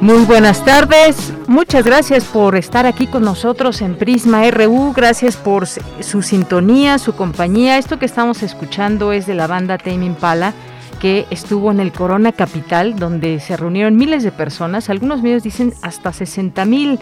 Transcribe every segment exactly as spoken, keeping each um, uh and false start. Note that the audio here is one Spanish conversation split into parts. Muy buenas tardes, muchas gracias por estar aquí con nosotros en Prisma R U, gracias por su sintonía, su compañía. Esto que estamos escuchando es de la banda Tame Impala, que estuvo en el Corona Capital, donde se reunieron miles de personas, algunos medios dicen hasta sesenta mil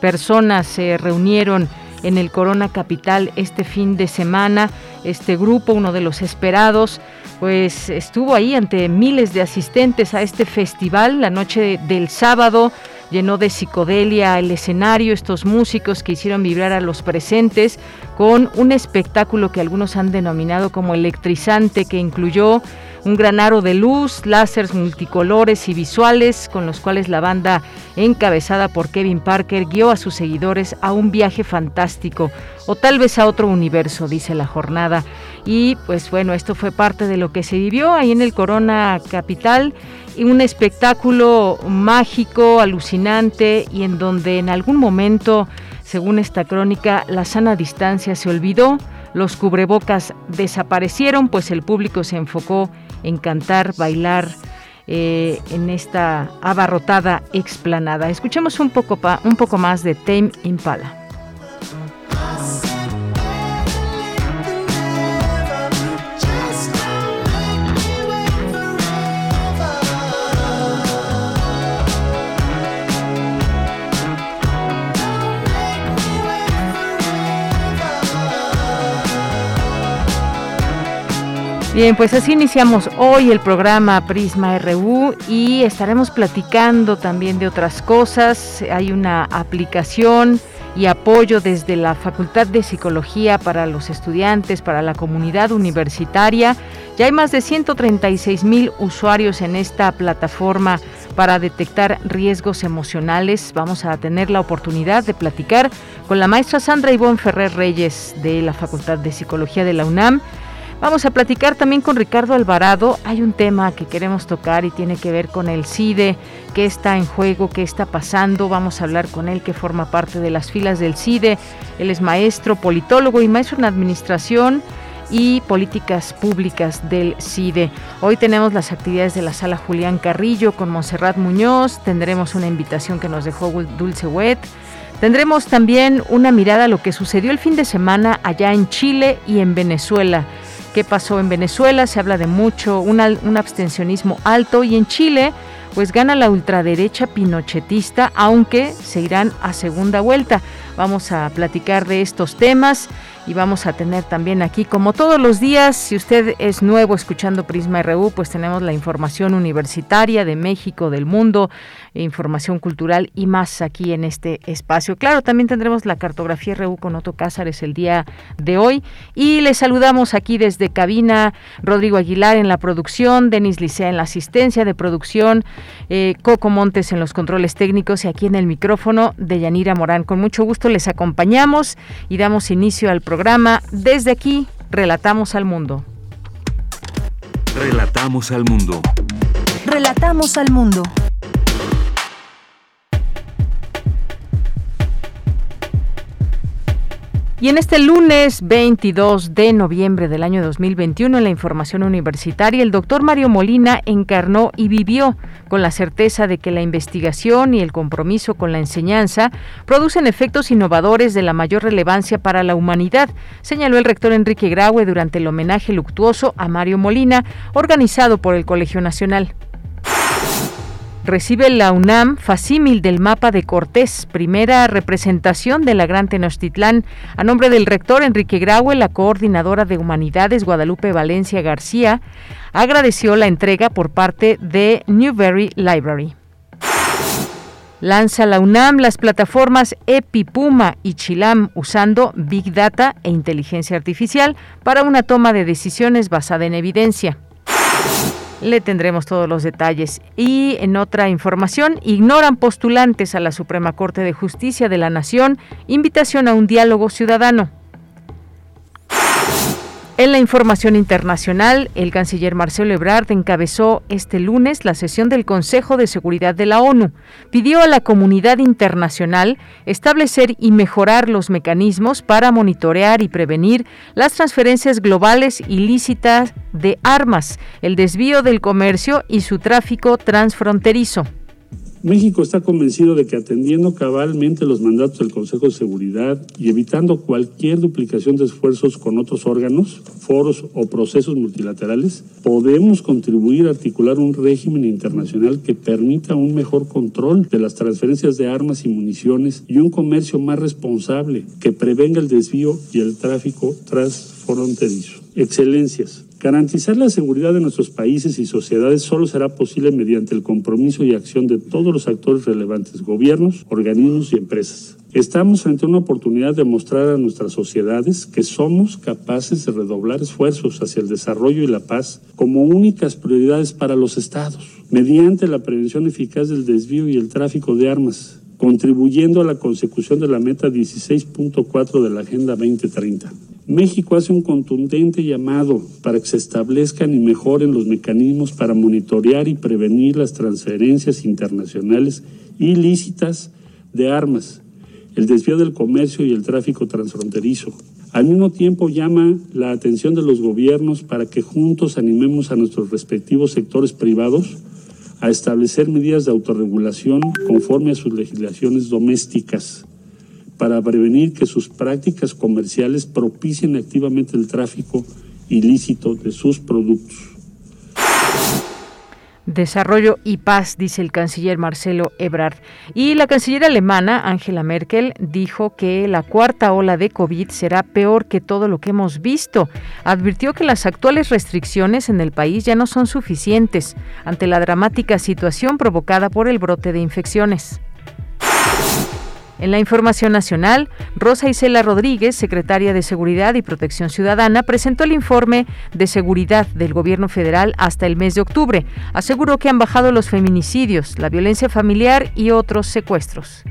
personas se reunieron en el Corona Capital este fin de semana. Este grupo, uno de los esperados, pues estuvo ahí ante miles de asistentes a este festival. La noche del sábado llenó de psicodelia el escenario, estos músicos que hicieron vibrar a los presentes con un espectáculo que algunos han denominado como electrizante, que incluyó un gran aro de luz, láseres multicolores y visuales, con los cuales la banda, encabezada por Kevin Parker, guió a sus seguidores a un viaje fantástico, o tal vez a otro universo, dice La Jornada. Y pues bueno, esto fue parte de lo que se vivió ahí en el Corona Capital, un espectáculo mágico, alucinante, y en donde en algún momento, según esta crónica, la sana distancia se olvidó, los cubrebocas desaparecieron, pues el público se enfocó en cantar, bailar eh, en esta abarrotada explanada. Escuchemos un poco, pa, un poco más de Tame Impala. Bien, pues así iniciamos hoy el programa Prisma R U y estaremos platicando también de otras cosas. Hay una aplicación y apoyo desde la Facultad de Psicología para los estudiantes, para la comunidad universitaria. Ya hay más de ciento treinta y seis mil usuarios en esta plataforma para detectar riesgos emocionales. Vamos a tener la oportunidad de platicar con la maestra Sandra Ivonne Ferrer Reyes de la Facultad de Psicología de la UNAM. Vamos a platicar también con Ricardo Alvarado. Hay un tema que queremos tocar y tiene que ver con el CIDE, qué está en juego, qué está pasando. Vamos a hablar con él, que forma parte de las filas del CIDE. Él es maestro, politólogo y maestro en administración y políticas públicas del CIDE. Hoy tenemos las actividades de la Sala Julián Carrillo con Monserrat Muñoz. Tendremos una invitación que nos dejó Dulce Huet. Tendremos también una mirada a lo que sucedió el fin de semana allá en Chile y en Venezuela. ¿Qué pasó en Venezuela? Se habla de mucho, un, un abstencionismo alto, y en Chile pues gana la ultraderecha pinochetista, aunque se irán a segunda vuelta. Vamos a platicar de estos temas y vamos a tener también aquí, como todos los días, si usted es nuevo escuchando Prisma R U, pues tenemos la información universitaria de México, del mundo, información cultural y más aquí en este espacio. Claro, también tendremos la cartografía R U con Otto Cázares el día de hoy. Y les saludamos aquí desde cabina, Rodrigo Aguilar en la producción, Denis Licea en la asistencia de producción, eh, Coco Montes en los controles técnicos, y aquí en el micrófono de Yanira Morán. Con mucho gusto les acompañamos y damos inicio al programa. Desde aquí, relatamos al mundo. Relatamos al mundo. Relatamos al mundo. Y en este lunes veintidós de noviembre del año dos mil veintiuno, en la información universitaria, el doctor Mario Molina encarnó y vivió con la certeza de que la investigación y el compromiso con la enseñanza producen efectos innovadores de la mayor relevancia para la humanidad, señaló el rector Enrique Graue durante el homenaje luctuoso a Mario Molina, organizado por el Colegio Nacional. Recibe la UNAM facímil del mapa de Cortés, primera representación de la Gran Tenochtitlán. A nombre del rector Enrique Graue, la coordinadora de Humanidades Guadalupe Valencia García agradeció la entrega por parte de Newberry Library. Lanza la UNAM las plataformas EpiPuma y Chilam usando Big Data e Inteligencia Artificial para una toma de decisiones basada en evidencia. Le tendremos todos los detalles. Y en otra información, ignoran postulantes a la Suprema Corte de Justicia de la Nación invitación a un diálogo ciudadano. En la información internacional, el canciller Marcelo Ebrard encabezó este lunes la sesión del Consejo de Seguridad de la ONU. Pidió a la comunidad internacional establecer y mejorar los mecanismos para monitorear y prevenir las transferencias globales ilícitas de armas, el desvío del comercio y su tráfico transfronterizo. México está convencido de que atendiendo cabalmente los mandatos del Consejo de Seguridad y evitando cualquier duplicación de esfuerzos con otros órganos, foros o procesos multilaterales, podemos contribuir a articular un régimen internacional que permita un mejor control de las transferencias de armas y municiones y un comercio más responsable que prevenga el desvío y el tráfico transfronterizo. Excelencias. Garantizar la seguridad de nuestros países y sociedades solo será posible mediante el compromiso y acción de todos los actores relevantes, gobiernos, organismos y empresas. Estamos frente a una oportunidad de mostrar a nuestras sociedades que somos capaces de redoblar esfuerzos hacia el desarrollo y la paz como únicas prioridades para los estados, mediante la prevención eficaz del desvío y el tráfico de armas, contribuyendo a la consecución de la meta dieciséis punto cuatro de la Agenda veinte treinta. México hace un contundente llamado para que se establezcan y mejoren los mecanismos para monitorear y prevenir las transferencias internacionales ilícitas de armas, el desvío del comercio y el tráfico transfronterizo. Al mismo tiempo llama la atención de los gobiernos para que juntos animemos a nuestros respectivos sectores privados a establecer medidas de autorregulación conforme a sus legislaciones domésticas, para prevenir que sus prácticas comerciales propicien activamente el tráfico ilícito de sus productos. Desarrollo y paz, dice el canciller Marcelo Ebrard. Y la canciller alemana, Angela Merkel, dijo que la cuarta ola de COVID será peor que todo lo que hemos visto. Advirtió que las actuales restricciones en el país ya no son suficientes ante la dramática situación provocada por el brote de infecciones. En la información nacional, Rosa Isela Rodríguez, secretaria de Seguridad y Protección Ciudadana, presentó el informe de seguridad del gobierno federal hasta el mes de octubre. Aseguró que han bajado los feminicidios, la violencia familiar y otros secuestros.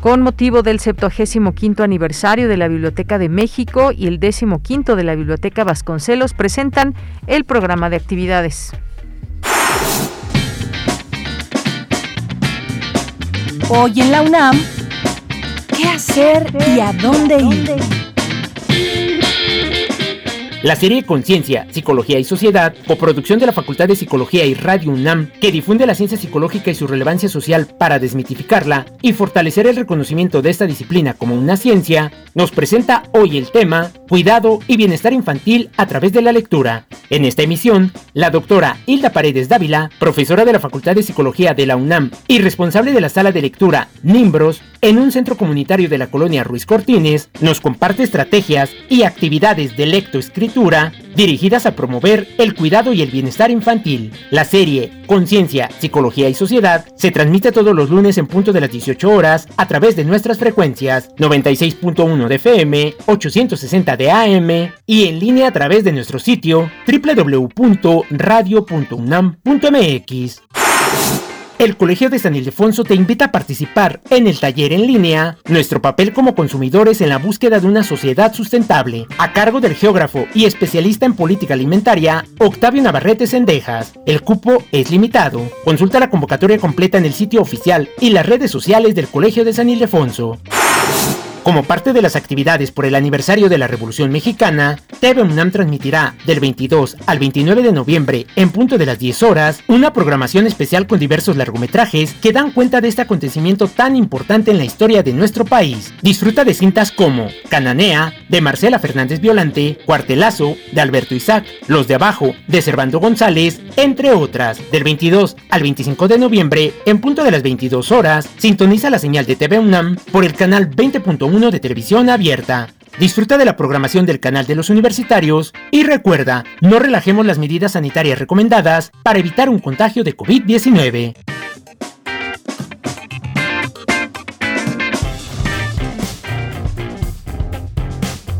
Con motivo del septuagésimo quinto aniversario de la Biblioteca de México y el décimo quinto de la Biblioteca Vasconcelos, presentan el programa de actividades. Hoy en la UNAM, ¿qué hacer y a dónde ir? La serie Conciencia, Psicología y Sociedad, coproducción de la Facultad de Psicología y Radio UNAM, que difunde la ciencia psicológica y su relevancia social para desmitificarla y fortalecer el reconocimiento de esta disciplina como una ciencia, nos presenta hoy el tema Cuidado y Bienestar Infantil a través de la lectura. En esta emisión, la doctora Hilda Paredes Dávila, profesora de la Facultad de Psicología de la UNAM y responsable de la sala de lectura Nimbros, en un centro comunitario de la colonia Ruiz Cortines, nos comparte estrategias y actividades de lectoescritura dirigidas a promover el cuidado y el bienestar infantil. La serie Conciencia, Psicología y Sociedad se transmite todos los lunes en punto de las dieciocho horas a través de nuestras frecuencias noventa y seis punto uno de F M, ochocientos sesenta de A M y en línea a través de nuestro sitio doble u doble u doble u punto radio punto unam punto m x. El Colegio de San Ildefonso te invita a participar en el taller en línea Nuestro papel como consumidores en la búsqueda de una sociedad sustentable, a cargo del geógrafo y especialista en política alimentaria Octavio Navarrete Sendejas. El cupo es limitado. Consulta la convocatoria completa en el sitio oficial y las redes sociales del Colegio de San Ildefonso. Como parte de las actividades por el aniversario de la Revolución Mexicana, T V UNAM transmitirá del veintidós al veintinueve de noviembre, en punto de las diez horas, una programación especial con diversos largometrajes que dan cuenta de este acontecimiento tan importante en la historia de nuestro país. Disfruta de cintas como Cananea, de Marcela Fernández Violante, Cuartelazo, de Alberto Isaac, Los de Abajo, de Servando González, entre otras. Del veintidós al veinticinco de noviembre, en punto de las veintidós horas, sintoniza la señal de T V UNAM por el canal veinte punto uno de televisión abierta. Disfruta de la programación del canal de los universitarios y recuerda, no relajemos las medidas sanitarias recomendadas para evitar un contagio de COVID diecinueve.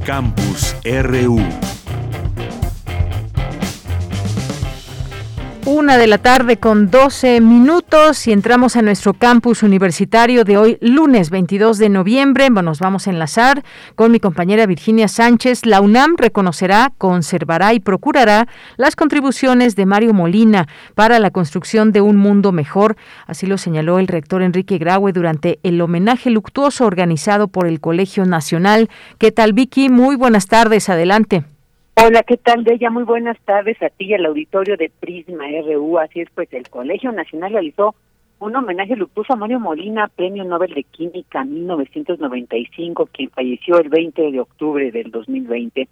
Campus R U. Una de la tarde con doce minutos y entramos a nuestro campus universitario de hoy, lunes veintidós de noviembre. Bueno, nos vamos a enlazar con mi compañera Virginia Sánchez. La UNAM reconocerá, conservará y procurará las contribuciones de Mario Molina para la construcción de un mundo mejor. Así lo señaló el rector Enrique Graue durante el homenaje luctuoso organizado por el Colegio Nacional. ¿Qué tal, Vicky? Muy buenas tardes. Adelante. Hola, ¿qué tal, Bella? Muy buenas tardes a ti y al auditorio de Prisma R U. Así es, pues el Colegio Nacional realizó un homenaje luctuoso a Mario Molina, Premio Nobel de Química mil novecientos noventa y cinco, quien falleció el veinte de octubre del dos mil veinte.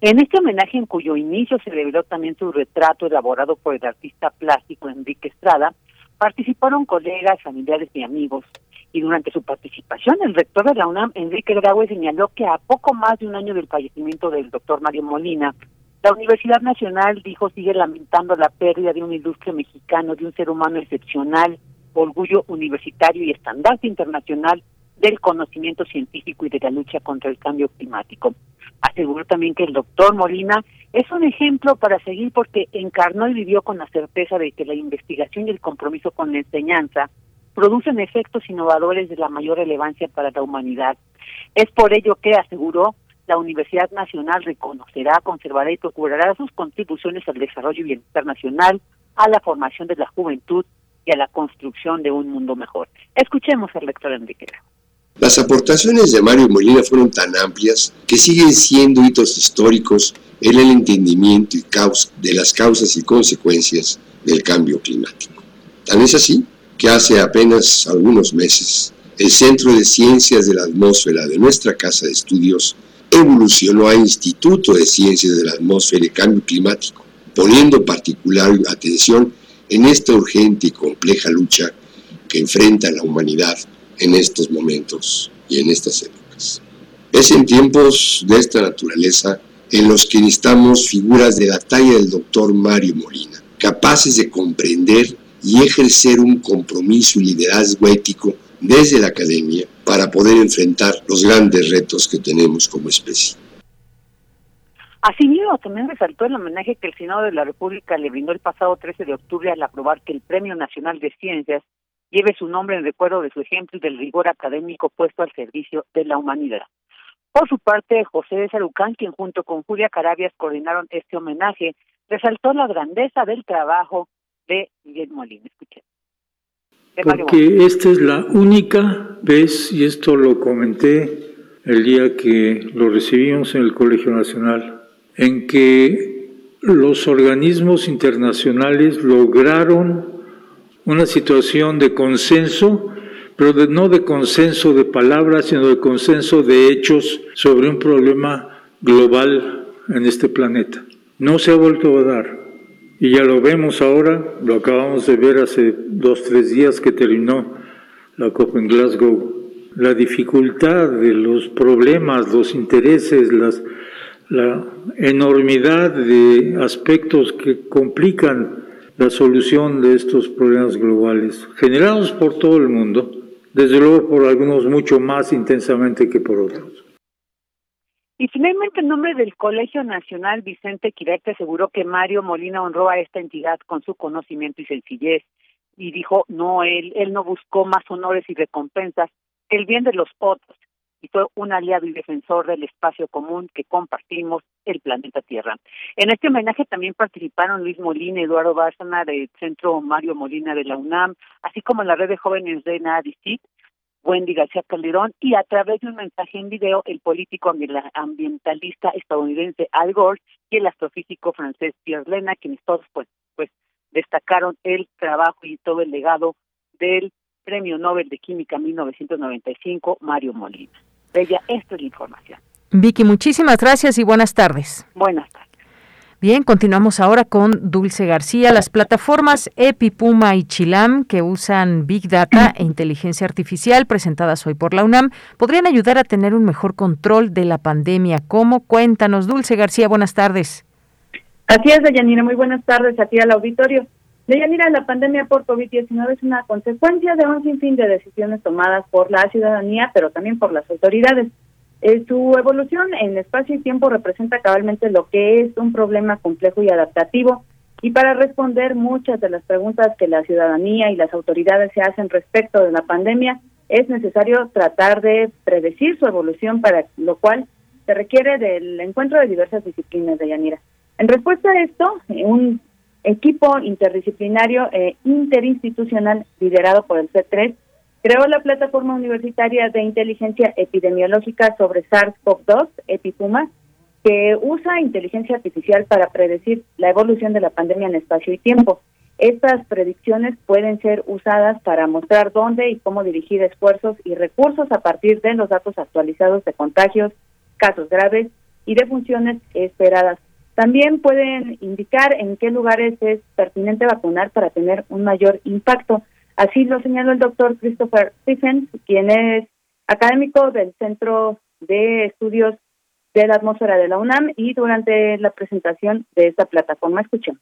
En este homenaje, en cuyo inicio se reveló también su retrato elaborado por el artista plástico Enrique Estrada, participaron colegas, familiares y amigos. Y durante su participación, el rector de la UNAM, Enrique Graue, señaló que a poco más de un año del fallecimiento del doctor Mario Molina, la Universidad Nacional, dijo, sigue lamentando la pérdida de un ilustre mexicano, de un ser humano excepcional, orgullo universitario y estandarte internacional del conocimiento científico y de la lucha contra el cambio climático. Aseguró también que el doctor Molina es un ejemplo para seguir porque encarnó y vivió con la certeza de que la investigación y el compromiso con la enseñanza producen efectos innovadores de la mayor relevancia para la humanidad. Es por ello que, aseguró, la Universidad Nacional reconocerá, conservará y procurará sus contribuciones al desarrollo y bienestar nacional, a la formación de la juventud y a la construcción de un mundo mejor. Escuchemos al rector Enrique. Las aportaciones de Mario Molina fueron tan amplias que siguen siendo hitos históricos en el entendimiento y caus- de las causas y consecuencias del cambio climático. Tan es así que hace apenas algunos meses, el Centro de Ciencias de la Atmósfera de nuestra Casa de Estudios evolucionó a Instituto de Ciencias de la Atmósfera y Cambio Climático, poniendo particular atención en esta urgente y compleja lucha que enfrenta la humanidad en estos momentos y en estas épocas. Es en tiempos de esta naturaleza en los que necesitamos figuras de la talla del doctor Mario Molina, capaces de comprender y ejercer un compromiso y liderazgo ético desde la academia para poder enfrentar los grandes retos que tenemos como especie. Asimismo, también resaltó el homenaje que el Senado de la República le brindó el pasado trece de octubre al aprobar que el Premio Nacional de Ciencias lleve su nombre en recuerdo de su ejemplo y del rigor académico puesto al servicio de la humanidad. Por su parte, José de Sarucán, quien junto con Julia Carabias coordinaron este homenaje, resaltó la grandeza del trabajo de Miguel Molina. Escuchen. Porque esta es la única vez, y esto lo comenté el día que lo recibimos en el Colegio Nacional, en que los organismos internacionales lograron una situación de consenso, pero de, no de consenso de palabras, sino de consenso de hechos sobre un problema global en este planeta. No se ha vuelto a dar. Y ya lo vemos ahora, lo acabamos de ver hace dos, tres días que terminó la COP en Glasgow. La dificultad de los problemas, los intereses, las, la enormidad de aspectos que complican la solución de estos problemas globales, generados por todo el mundo, desde luego por algunos mucho más intensamente que por otros. Y finalmente, en nombre del Colegio Nacional, Vicente Quirarte aseguró que Mario Molina honró a esta entidad con su conocimiento y sencillez, y dijo, no, él, él no buscó más honores y recompensas que el bien de los otros, y fue un aliado y defensor del espacio común que compartimos, el planeta Tierra. En este homenaje también participaron Luis Molina, Eduardo Bárcena del Centro Mario Molina de la UNAM, así como la Red de Jóvenes de N A D I C I T, Wendy García Calderón, y a través de un mensaje en video, el político ambientalista estadounidense Al Gore y el astrofísico francés Pierre Lena, quienes todos pues, pues destacaron el trabajo y todo el legado del Premio Nobel de Química mil novecientos noventa y cinco, Mario Molina. Bella, esta es la información. Vicky, muchísimas gracias y buenas tardes. Buenas tardes. Bien, continuamos ahora con Dulce García. Las plataformas EpiPuma y Chilam, que usan Big Data e Inteligencia Artificial, presentadas hoy por la UNAM, podrían ayudar a tener un mejor control de la pandemia. ¿Cómo? Cuéntanos, Dulce García, buenas tardes. Así es, Deyanira, muy buenas tardes a ti al auditorio. Deyanira, la pandemia por COVID diecinueve es una consecuencia de un sinfín de decisiones tomadas por la ciudadanía, pero también por las autoridades. Eh, su evolución en espacio y tiempo representa cabalmente lo que es un problema complejo y adaptativo, y para responder muchas de las preguntas que la ciudadanía y las autoridades se hacen respecto de la pandemia, es necesario tratar de predecir su evolución, para lo cual se requiere del encuentro de diversas disciplinas, de Yanira. En respuesta a esto, un equipo interdisciplinario e interinstitucional liderado por el C tres creó la Plataforma Universitaria de Inteligencia Epidemiológica sobre SARS-CoV dos, EpiPuma, que usa inteligencia artificial para predecir la evolución de la pandemia en espacio y tiempo. Estas predicciones pueden ser usadas para mostrar dónde y cómo dirigir esfuerzos y recursos a partir de los datos actualizados de contagios, casos graves y defunciones esperadas. También pueden indicar en qué lugares es pertinente vacunar para tener un mayor impacto. Así lo señaló el doctor Christopher Stephens, quien es académico del Centro de Estudios de la Atmósfera de la UNAM, y durante la presentación de esta plataforma, escuchemos.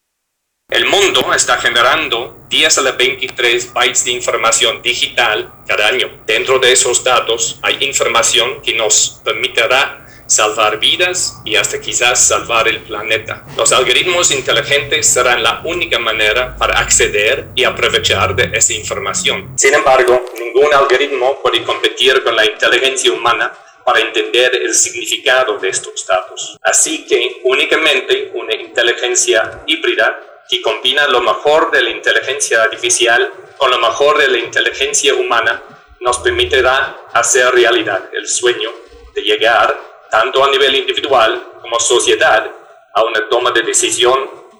El mundo está generando diez a la veintitrés bytes de información digital cada año. Dentro de esos datos hay información que nos permitirá salvar vidas y hasta quizás salvar el planeta. Los algoritmos inteligentes serán la única manera para acceder y aprovechar de esa información. Sin embargo, ningún algoritmo puede competir con la inteligencia humana para entender el significado de estos datos. Así que únicamente una inteligencia híbrida que combina lo mejor de la inteligencia artificial con lo mejor de la inteligencia humana nos permitirá hacer realidad el sueño de llegar, tanto a nivel individual como sociedad, a una toma de decisión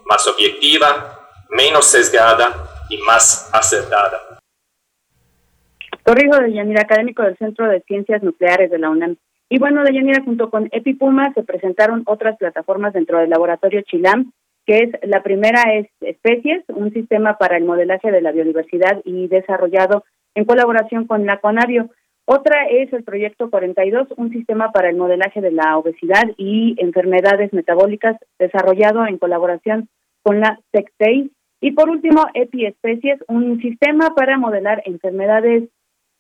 más objetiva, menos sesgada y más acertada. Corrijo, de Yanira, académico del Centro de Ciencias Nucleares de la UNAM. Y bueno, de Yanira, junto con EpiPuma se presentaron otras plataformas dentro del laboratorio Chilam, que es la primera es Especies, un sistema para el modelaje de la biodiversidad y desarrollado en colaboración con la Conavio. Otra es el proyecto cuarenta y dos, un sistema para el modelaje de la obesidad y enfermedades metabólicas, desarrollado en colaboración con la C I D E. Y por último, EpiEspecies, un sistema para modelar enfermedades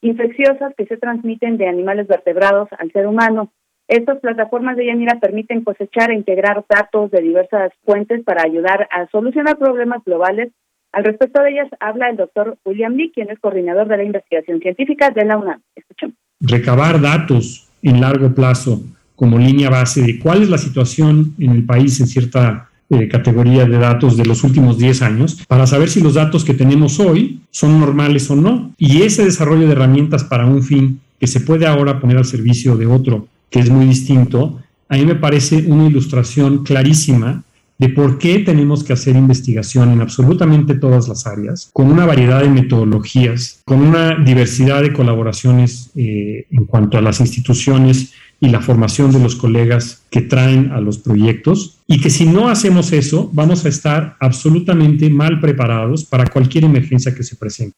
infecciosas que se transmiten de animales vertebrados al ser humano. Estas plataformas de Yanira permiten cosechar e integrar datos de diversas fuentes para ayudar a solucionar problemas globales. Al respecto de ellas habla el doctor William Lee, quien es coordinador de la investigación científica de la UNAM. Escuchemos. Recabar datos en largo plazo como línea base de cuál es la situación en el país en cierta eh, categoría de datos de los últimos diez años, para saber si los datos que tenemos hoy son normales o no. Y ese desarrollo de herramientas para un fin que se puede ahora poner al servicio de otro, que es muy distinto, a mí me parece una ilustración clarísima de por qué tenemos que hacer investigación en absolutamente todas las áreas, con una variedad de metodologías, con una diversidad de colaboraciones eh, en cuanto a las instituciones y la formación de los colegas que traen a los proyectos, y que si no hacemos eso, vamos a estar absolutamente mal preparados para cualquier emergencia que se presente.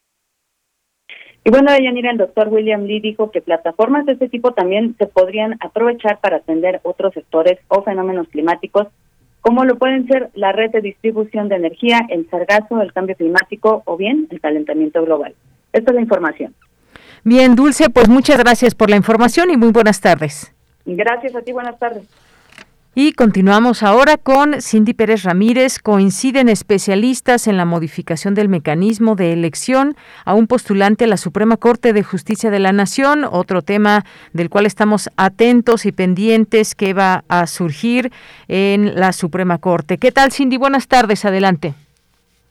Y bueno, Yanira, el doctor William Lee dijo que plataformas de este tipo también se podrían aprovechar para atender otros sectores o fenómenos climáticos, como lo pueden ser la red de distribución de energía, el sargazo, el cambio climático o bien el calentamiento global. Esta es la información. Bien, Dulce, pues muchas gracias por la información y muy buenas tardes. Gracias a ti, buenas tardes. Y continuamos ahora con Cindy Pérez Ramírez. Coinciden especialistas en la modificación del mecanismo de elección a un postulante a la Suprema Corte de Justicia de la Nación, otro tema del cual estamos atentos y pendientes que va a surgir en la Suprema Corte. ¿Qué tal, Cindy? Buenas tardes, adelante.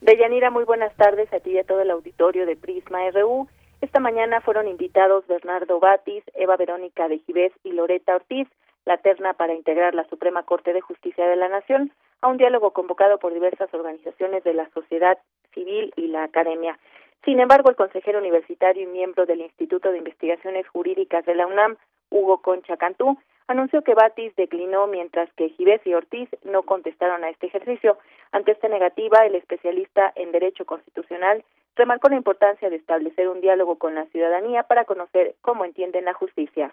Deyanira, muy buenas tardes a ti y a todo el auditorio de Prisma R U. Esta mañana fueron invitados Bernardo Bátiz, Eva Verónica de Jibes y Loreta Ortiz, la terna para integrar la Suprema Corte de Justicia de la Nación, a un diálogo convocado por diversas organizaciones de la sociedad civil y la academia. Sin embargo, el consejero universitario y miembro del Instituto de Investigaciones Jurídicas de la UNAM, Hugo Concha Cantú, anunció que Bátiz declinó, mientras que Jibes y Ortiz no contestaron a este ejercicio. Ante esta negativa, el especialista en Derecho Constitucional remarcó la importancia de establecer un diálogo con la ciudadanía para conocer cómo entienden la justicia.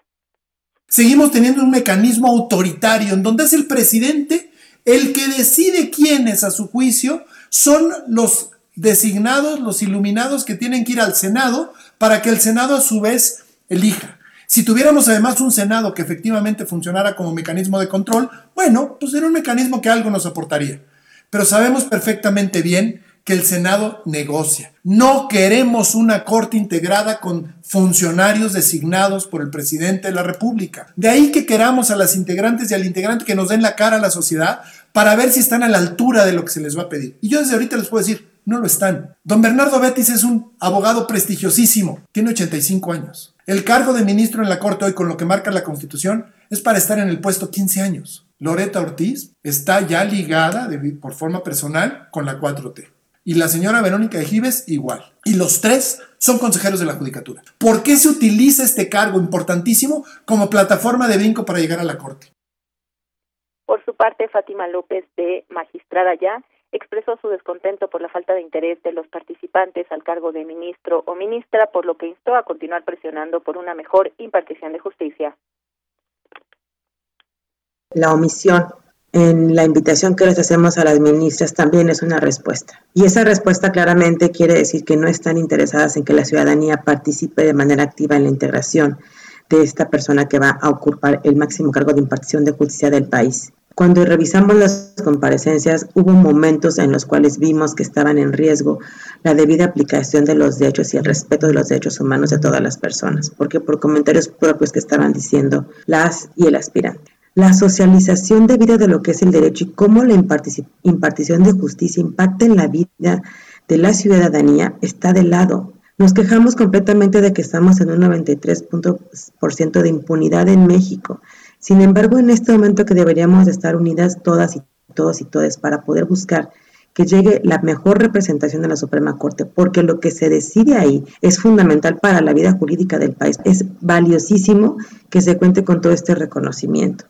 Seguimos teniendo un mecanismo autoritario en donde es el presidente el que decide quiénes, a su juicio, son los designados, los iluminados que tienen que ir al Senado para que el Senado a su vez elija. Si tuviéramos además un Senado que efectivamente funcionara como mecanismo de control, bueno, pues era un mecanismo que algo nos aportaría. Pero sabemos perfectamente bien que el Senado negocia. No queremos una corte integrada con funcionarios designados por el presidente de la República. De ahí que queramos a las integrantes y al integrante que nos den la cara a la sociedad para ver si están a la altura de lo que se les va a pedir. Y yo desde ahorita les puedo decir, no lo están. Don Bernardo Bátiz es un abogado prestigiosísimo, tiene ochenta y cinco años. El cargo de ministro en la Corte hoy, con lo que marca la Constitución, es para estar en el puesto quince años. Loreta Ortiz está ya ligada de, por forma personal con la cuatro T. Y la señora Verónica de Jibes igual. Y los tres son consejeros de la Judicatura. ¿Por qué se utiliza este cargo importantísimo como plataforma de brinco para llegar a la Corte? Por su parte, Fátima López, de Magistrada Ya, expresó su descontento por la falta de interés de los participantes al cargo de ministro o ministra, por lo que instó a continuar presionando por una mejor impartición de justicia. La omisión en la invitación que les hacemos a las ministras también es una respuesta. Y esa respuesta claramente quiere decir que no están interesadas en que la ciudadanía participe de manera activa en la integración de esta persona que va a ocupar el máximo cargo de impartición de justicia del país. Cuando revisamos las comparecencias, hubo momentos en los cuales vimos que estaban en riesgo la debida aplicación de los derechos y el respeto de los derechos humanos de todas las personas, porque por comentarios propios que estaban diciendo las y el aspirante. La socialización debida de lo que es el derecho y cómo la impartición de justicia impacta en la vida de la ciudadanía está de lado. Nos quejamos completamente de que estamos en un noventa y tres por ciento de impunidad en México. Sin embargo, en este momento que deberíamos de estar unidas todas y todos y todas para poder buscar que llegue la mejor representación de la Suprema Corte, porque lo que se decide ahí es fundamental para la vida jurídica del país. Es valiosísimo que se cuente con todo este reconocimiento.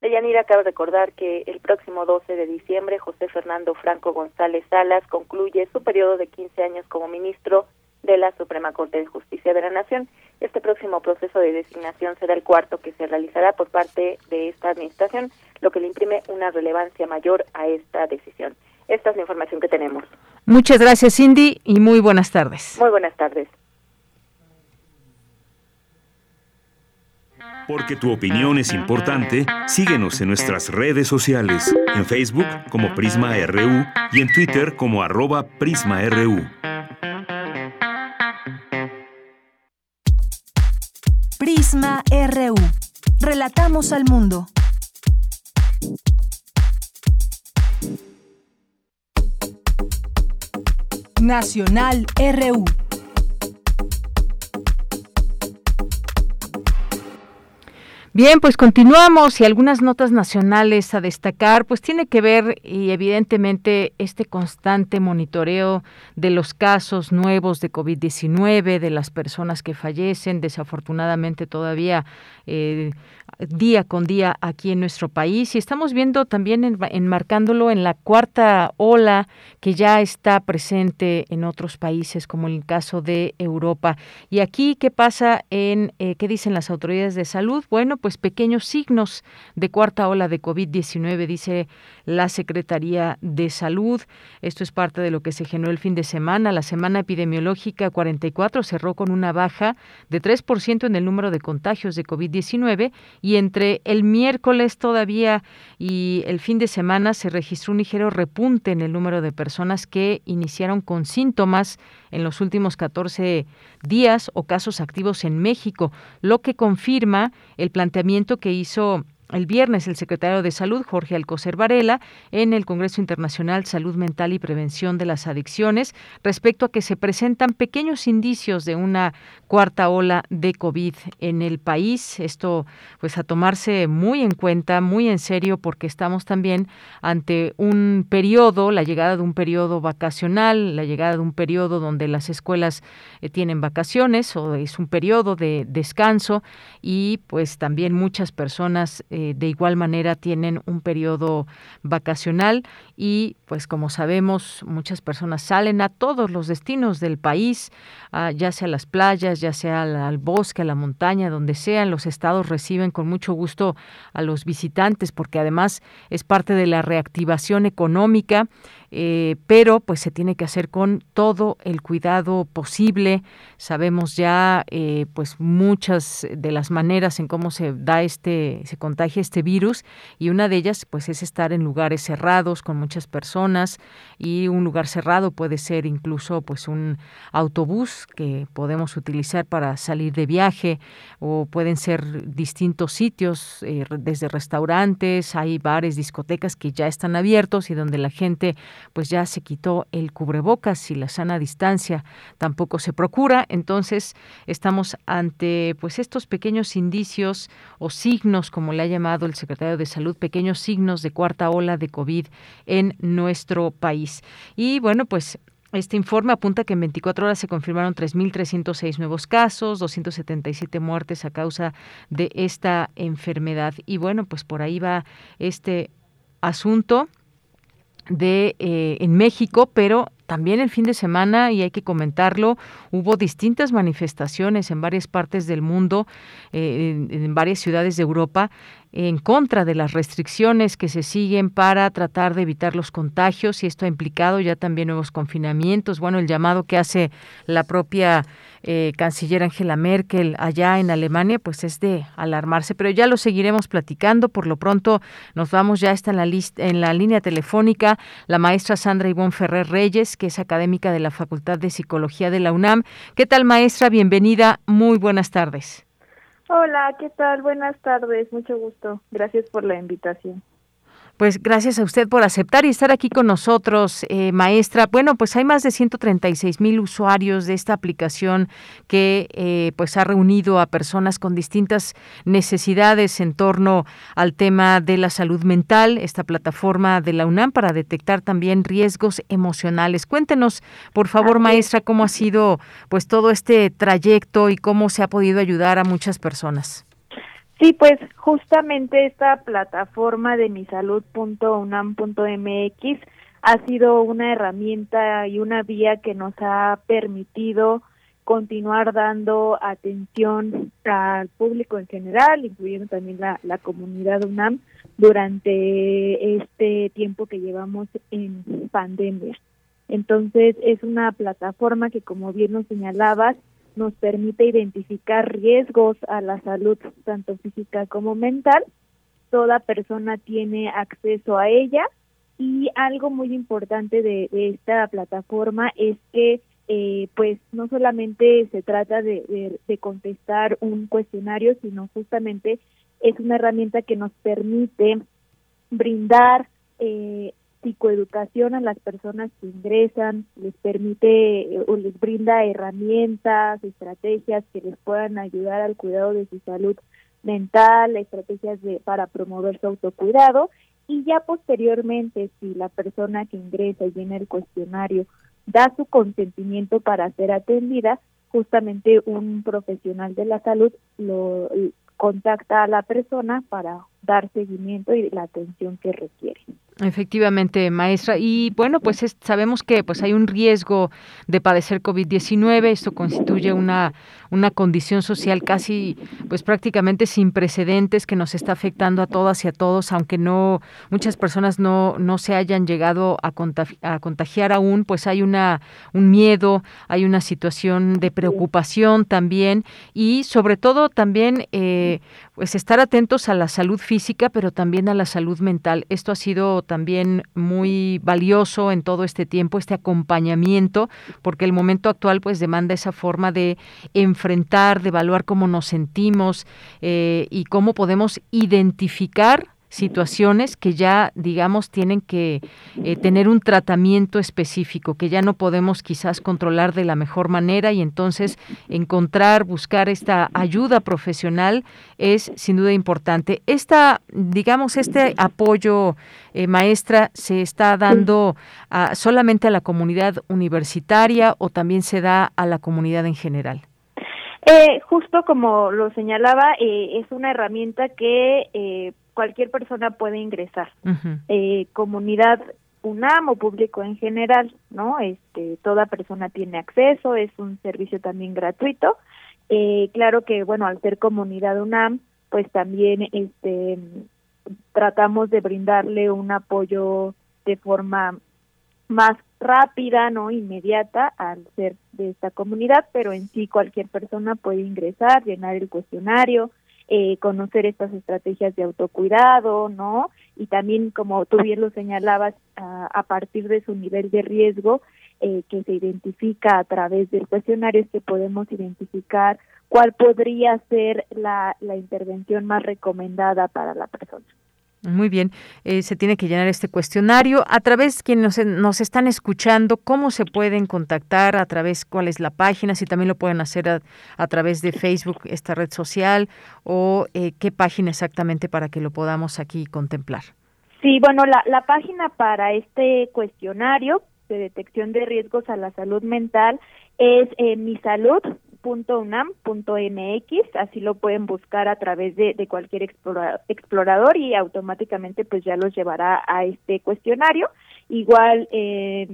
Deyanira, cabe recordar que el próximo doce de diciembre, José Fernando Franco González Salas concluye su periodo de quince años como ministro de la Suprema Corte de Justicia de la Nación. Este próximo proceso de designación será el cuarto que se realizará por parte de esta administración, lo que le imprime una relevancia mayor a esta decisión. Esta es la información que tenemos. Muchas gracias, Cindy, y muy buenas tardes. Muy buenas tardes. Porque tu opinión es importante, síguenos en nuestras redes sociales, en Facebook como Prisma R U y en Twitter como arroba Prisma R U. Prisma R U. Relatamos al mundo. Nacional R U. Bien, pues continuamos y algunas notas nacionales a destacar, pues tiene que ver y evidentemente este constante monitoreo de los casos nuevos de covid diecinueve, de las personas que fallecen, desafortunadamente todavía eh, día con día aquí en nuestro país, y estamos viendo también en, enmarcándolo en la cuarta ola que ya está presente en otros países como el caso de Europa. Y aquí, ¿qué pasa en eh, qué dicen las autoridades de salud? Bueno, pues pequeños signos de cuarta ola de covid diecinueve, dice la Secretaría de Salud. Esto es parte de lo que se generó el fin de semana. La semana epidemiológica cuarenta y cuatro cerró con una baja de tres por ciento en el número de contagios de covid diecinueve, y entre el miércoles todavía y el fin de semana se registró un ligero repunte en el número de personas que iniciaron con síntomas en los últimos catorce días o casos activos en México, lo que confirma el planteamiento que hizo el viernes el secretario de Salud, Jorge Alcocer Varela, en el Congreso Internacional Salud Mental y Prevención de las Adicciones, respecto a que se presentan pequeños indicios de una cuarta ola de COVID en el país. Esto, pues, a tomarse muy en cuenta, muy en serio, porque estamos también ante un periodo, la llegada de un periodo vacacional, la llegada de un periodo donde las escuelas eh, tienen vacaciones, o es un periodo de descanso, y pues también muchas personas eh, de igual manera tienen un periodo vacacional y, pues, como sabemos, muchas personas salen a todos los destinos del país, ah, ya sea a las playas, ya sea al, al bosque, a la montaña, donde sea. Los estados reciben con mucho gusto a los visitantes porque además es parte de la reactivación económica, eh, pero pues se tiene que hacer con todo el cuidado posible. Sabemos ya eh, pues muchas de las maneras en cómo se da este, se contagia este virus, y una de ellas pues es estar en lugares cerrados con muchas personas, y un lugar cerrado puede ser incluso pues un autobús que podemos utilizar para salir de viaje, o pueden ser distintos sitios, eh, desde restaurantes, hay bares, discotecas que ya están abiertos y donde la gente pues ya se quitó el cubrebocas y la sana distancia tampoco se procura. Entonces estamos ante pues estos pequeños indicios o signos, como le ha llamado el secretario de Salud, pequeños signos de cuarta ola de COVID en nuestro país. Y bueno, pues este informe apunta que en veinticuatro horas se confirmaron tres mil trescientos seis nuevos casos, doscientos setenta y siete muertes a causa de esta enfermedad. Y bueno, pues por ahí va este asunto de eh, en México, pero también el fin de semana, y hay que comentarlo, hubo distintas manifestaciones en varias partes del mundo, eh, en, en varias ciudades de Europa, en contra de las restricciones que se siguen para tratar de evitar los contagios, y esto ha implicado ya también nuevos confinamientos. Bueno, el llamado que hace la propia eh, canciller Angela Merkel allá en Alemania, pues es de alarmarse, pero ya lo seguiremos platicando. Por lo pronto nos vamos, ya está en la, lista, en la línea telefónica la maestra Sandra Ivonne Ferrer Reyes, que es académica de la Facultad de Psicología de la UNAM. ¿Qué tal, maestra? Bienvenida, muy buenas tardes. Hola, ¿qué tal? Buenas tardes, mucho gusto. Gracias por la invitación. Pues gracias a usted por aceptar y estar aquí con nosotros, eh, maestra. Bueno, pues hay más de ciento treinta y seis mil usuarios de esta aplicación que eh, pues ha reunido a personas con distintas necesidades en torno al tema de la salud mental, esta plataforma de la UNAM para detectar también riesgos emocionales. Cuéntenos, por favor, maestra, cómo ha sido pues todo este trayecto y cómo se ha podido ayudar a muchas personas. Sí, pues justamente esta plataforma de mi salud punto unam punto m x ha sido una herramienta y una vía que nos ha permitido continuar dando atención al público en general, incluyendo también la, la comunidad UNAM, durante este tiempo que llevamos en pandemia. Entonces, es una plataforma que, como bien nos señalabas, nos permite identificar riesgos a la salud, tanto física como mental. Toda persona tiene acceso a ella, y algo muy importante de, de esta plataforma es que eh, pues no solamente se trata de, de, de contestar un cuestionario, sino justamente es una herramienta que nos permite brindar eh, psicoeducación a las personas que ingresan, les permite o les brinda herramientas, estrategias que les puedan ayudar al cuidado de su salud mental, estrategias de, para promover su autocuidado, y ya posteriormente, si la persona que ingresa y llena el cuestionario da su consentimiento para ser atendida, justamente un profesional de la salud lo contacta a la persona para dar seguimiento y la atención que requiere. Efectivamente, maestra. Y bueno, pues es, sabemos que pues hay un riesgo de padecer covid diecinueve. Esto constituye una una condición social casi, pues prácticamente sin precedentes, que nos está afectando a todas y a todos, aunque no muchas personas no no se hayan llegado a, contagi- a contagiar aún. Pues hay una un miedo, hay una situación de preocupación también, y sobre todo también eh, pues estar atentos a la salud física, pero también a la salud mental. Esto ha sido también muy valioso en todo este tiempo, este acompañamiento, porque el momento actual pues demanda esa forma de enfrentar, de evaluar cómo nos sentimos eh, y cómo podemos identificar situaciones que ya, digamos, tienen que eh, tener un tratamiento específico, que ya no podemos quizás controlar de la mejor manera, y entonces encontrar, buscar esta ayuda profesional es sin duda importante. Esta, digamos, este apoyo, eh, maestra, ¿se está dando uh, solamente a la comunidad universitaria o también se da a la comunidad en general? Eh, justo como lo señalaba, eh, es una herramienta que eh, cualquier persona puede ingresar, uh-huh. eh, comunidad UNAM o público en general, ¿no? Este, toda persona tiene acceso, es un servicio también gratuito. Eh, claro que, bueno, al ser comunidad UNAM, pues también este, tratamos de brindarle un apoyo de forma más rápida, no inmediata, al ser de esta comunidad, pero en sí cualquier persona puede ingresar, llenar el cuestionario, Eh, conocer estas estrategias de autocuidado, ¿no? Y también, como tú bien lo señalabas, a, a partir de su nivel de riesgo eh, que se identifica a través del cuestionario, es que podemos identificar cuál podría ser la, la intervención más recomendada para la persona. Muy bien, eh, se tiene que llenar este cuestionario. A través de quienes nos, nos están escuchando, ¿cómo se pueden contactar? ¿A través cuál es la página? Si también lo pueden hacer a, a través de Facebook, esta red social, o eh, ¿qué página exactamente para que lo podamos aquí contemplar? Sí, bueno, la, la página para este cuestionario de detección de riesgos a la salud mental es eh, mi salud punto u n a m punto m x, así lo pueden buscar a través de, de cualquier explora, explorador y automáticamente pues ya los llevará a este cuestionario. Igual eh,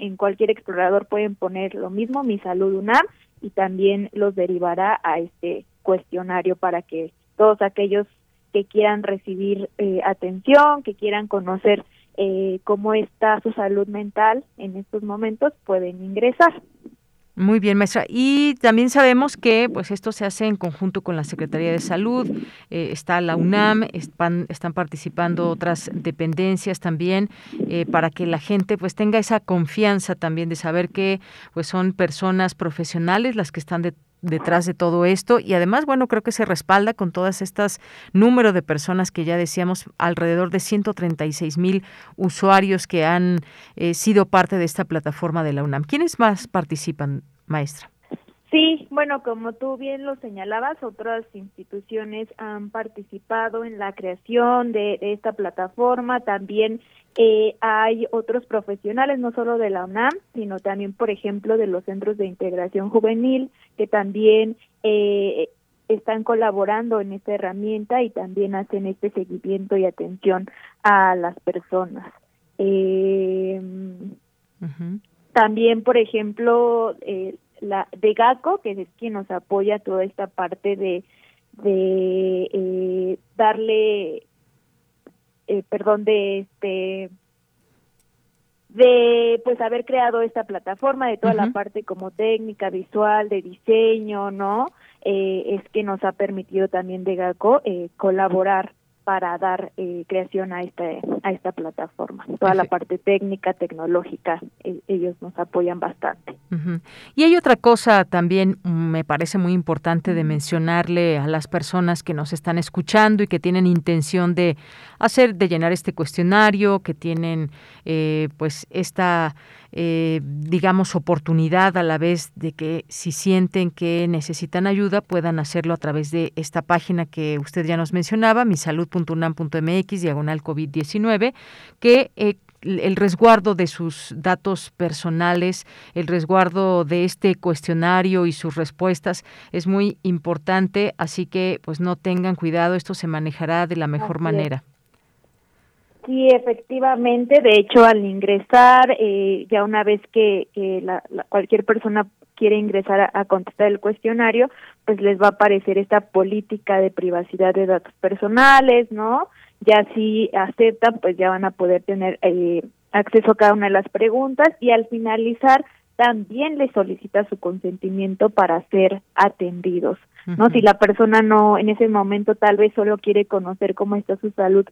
en cualquier explorador pueden poner lo mismo, Mi Salud UNAM, y también los derivará a este cuestionario para que todos aquellos que quieran recibir eh, atención, que quieran conocer eh, cómo está su salud mental en estos momentos, pueden ingresar. Muy bien, maestra. Y también sabemos que pues esto se hace en conjunto con la Secretaría de Salud, eh, está la UNAM, están, están participando otras dependencias también, eh, para que la gente pues tenga esa confianza también de saber que pues son personas profesionales las que están de detrás de todo esto, y además, bueno, creo que se respalda con todas estas número de personas que ya decíamos, alrededor de ciento treinta y seis mil usuarios que han eh, sido parte de esta plataforma de la UNAM. ¿Quiénes más participan, maestra? Sí, bueno, como tú bien lo señalabas, otras instituciones han participado en la creación de, de esta plataforma. También eh, hay otros profesionales, no solo de la UNAM, sino también, por ejemplo, de los Centros de Integración Juvenil, que también eh, están colaborando en esta herramienta y también hacen este seguimiento y atención a las personas. Eh, uh-huh. También, por ejemplo, eh, la de GACO, que es quien nos apoya toda esta parte de de eh, darle eh, perdón de este de pues haber creado esta plataforma, de toda uh-huh. la parte como técnica, visual, de diseño, ¿no? Eh, es que nos ha permitido también de GACO eh, colaborar para dar eh, creación a esta a esta plataforma. Toda la parte técnica, tecnológica, eh, ellos nos apoyan bastante. Uh-huh. Y hay otra cosa también, me parece muy importante de mencionarle a las personas que nos están escuchando y que tienen intención de hacer, de llenar este cuestionario, que tienen eh, pues esta eh, digamos oportunidad a la vez de que si sienten que necesitan ayuda puedan hacerlo a través de esta página que usted ya nos mencionaba, mi salud punto u n a m punto m x diagonal covid diecinueve, que eh, el resguardo de sus datos personales, el resguardo de este cuestionario y sus respuestas es muy importante, así que pues no tengan cuidado, esto se manejará de la mejor así manera. Es. Sí, efectivamente, de hecho al ingresar, eh, ya una vez que, que la, la, cualquier persona quiere ingresar a, a contestar el cuestionario, pues les va a aparecer esta política de privacidad de datos personales, ¿no? Ya si aceptan, pues ya van a poder tener eh, acceso a cada una de las preguntas, y al finalizar también le solicita su consentimiento para ser atendidos, ¿no? Uh-huh. Si la persona no, en ese momento tal vez solo quiere conocer cómo está su salud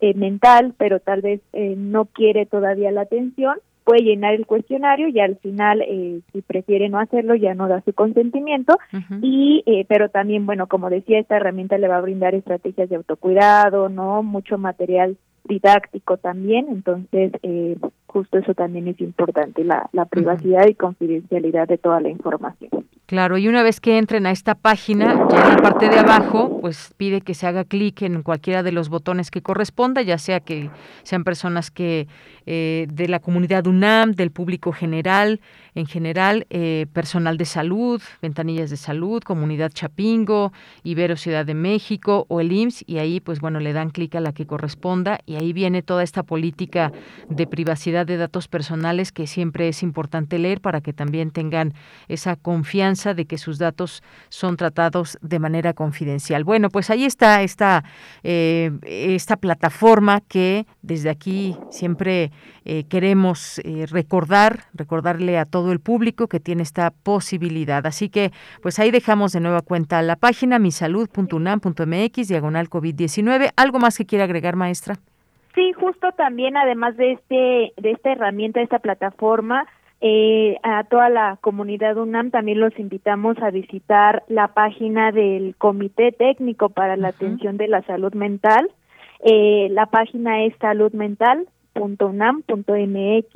eh, mental, pero tal vez eh, no quiere todavía la atención, puede llenar el cuestionario y al final, eh, si prefiere no hacerlo, ya no da su consentimiento. Uh-huh. Y eh, pero también, bueno, como decía, esta herramienta le va a brindar estrategias de autocuidado, ¿no? Mucho material didáctico también, entonces eh, justo eso también es importante, la, la privacidad y confidencialidad de toda la información. Claro, y una vez que entren a esta página, ya en la parte de abajo, pues pide que se haga clic en cualquiera de los botones que corresponda, ya sea que sean personas que eh, de la comunidad UNAM, del público general, en general, eh, personal de salud, ventanillas de salud, comunidad Chapingo, Ibero Ciudad de México o el I M S S, y ahí pues bueno le dan clic a la que corresponda y ahí viene toda esta política de privacidad de datos personales que siempre es importante leer para que también tengan esa confianza de que sus datos son tratados de manera confidencial. Bueno, pues ahí está esta, eh, esta plataforma que desde aquí siempre eh, queremos eh, recordar, recordarle a todo el público que tiene esta posibilidad. Así que pues ahí dejamos de nueva cuenta la página misalud.unam.mx diagonal COVID diecinueve. ¿Algo más que quiera agregar, maestra? Sí, justo también, además de este de esta herramienta, de esta plataforma, eh, a toda la comunidad UNAM también los invitamos a visitar la página del Comité Técnico para la uh-huh. Atención de la Salud Mental. Eh, la página es saludmental punto unam punto mx.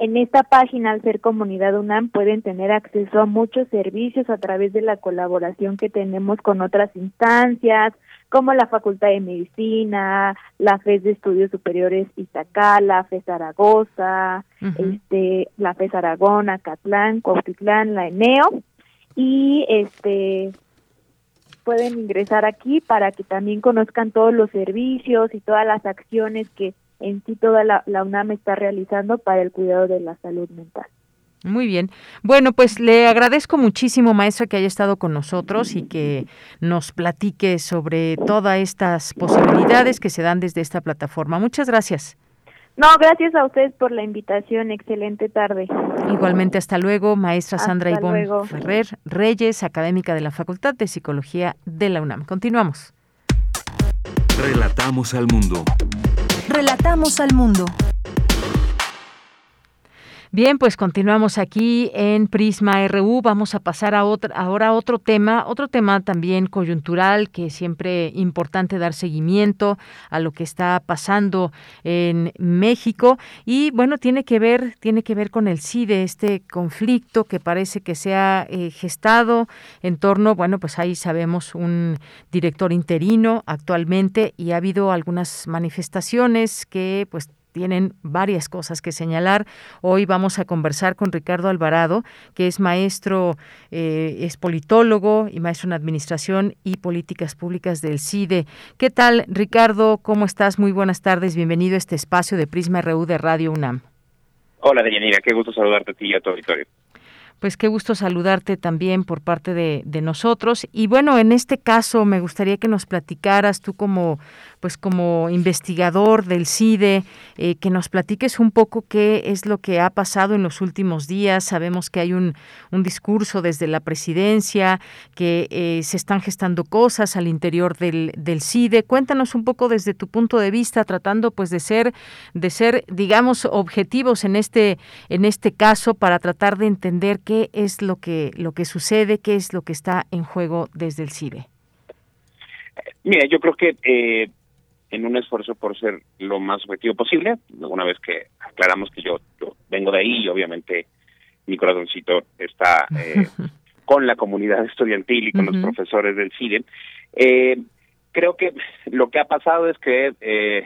En esta página, al ser comunidad UNAM, pueden tener acceso a muchos servicios a través de la colaboración que tenemos con otras instancias, como la Facultad de Medicina, la FES de Estudios Superiores Iztacala, FES Zaragoza, uh-huh. este, la FES Aragón, Acatlán, Cuautitlán, la ENEO, y este pueden ingresar aquí para que también conozcan todos los servicios y todas las acciones que en sí toda la, la UNAM está realizando para el cuidado de la salud mental. Muy bien. Bueno, pues le agradezco muchísimo, maestra, que haya estado con nosotros y que nos platique sobre todas estas posibilidades que se dan desde esta plataforma. Muchas gracias. No, gracias a ustedes por la invitación. Excelente tarde. Igualmente, hasta luego, maestra hasta Sandra Ivonne luego. Ferrer Reyes, académica de la Facultad de Psicología de la UNAM. Continuamos. Relatamos al mundo. Relatamos al mundo. Bien, pues continuamos aquí en Prisma R U. Vamos a pasar a otra, ahora a otro tema, otro tema también coyuntural, que es siempre importante dar seguimiento a lo que está pasando en México y bueno, tiene que ver, tiene que ver con el C I D E, este conflicto que parece que se ha eh, gestado en torno, bueno, pues ahí sabemos un director interino actualmente y ha habido algunas manifestaciones que pues tienen varias cosas que señalar. Hoy vamos a conversar con Ricardo Alvarado, que es maestro, eh, es politólogo y maestro en Administración y Políticas Públicas del C I D E. ¿Qué tal, Ricardo? ¿Cómo estás? Muy buenas tardes. Bienvenido a este espacio de Prisma R U de Radio UNAM. Hola, Yanira. Qué gusto saludarte a ti y a tu auditorio. Pues qué gusto saludarte también por parte de, de nosotros. Y bueno, en este caso me gustaría que nos platicaras tú como, pues como investigador del C I D E, eh, que nos platiques un poco qué es lo que ha pasado en los últimos días. Sabemos que hay un, un discurso desde la presidencia, que eh, se están gestando cosas al interior del, del C I D E. Cuéntanos un poco desde tu punto de vista, tratando pues de ser, de ser, digamos, objetivos en este, en este caso, para tratar de entender qué ¿Qué es lo que lo que sucede? ¿Qué es lo que está en juego desde el C I D E? Mira, yo creo que eh, en un esfuerzo por ser lo más objetivo posible, una vez que aclaramos que yo, yo vengo de ahí y obviamente mi corazoncito está eh, con la comunidad estudiantil y con uh-huh. los profesores del C I D E, eh, creo que lo que ha pasado es que eh,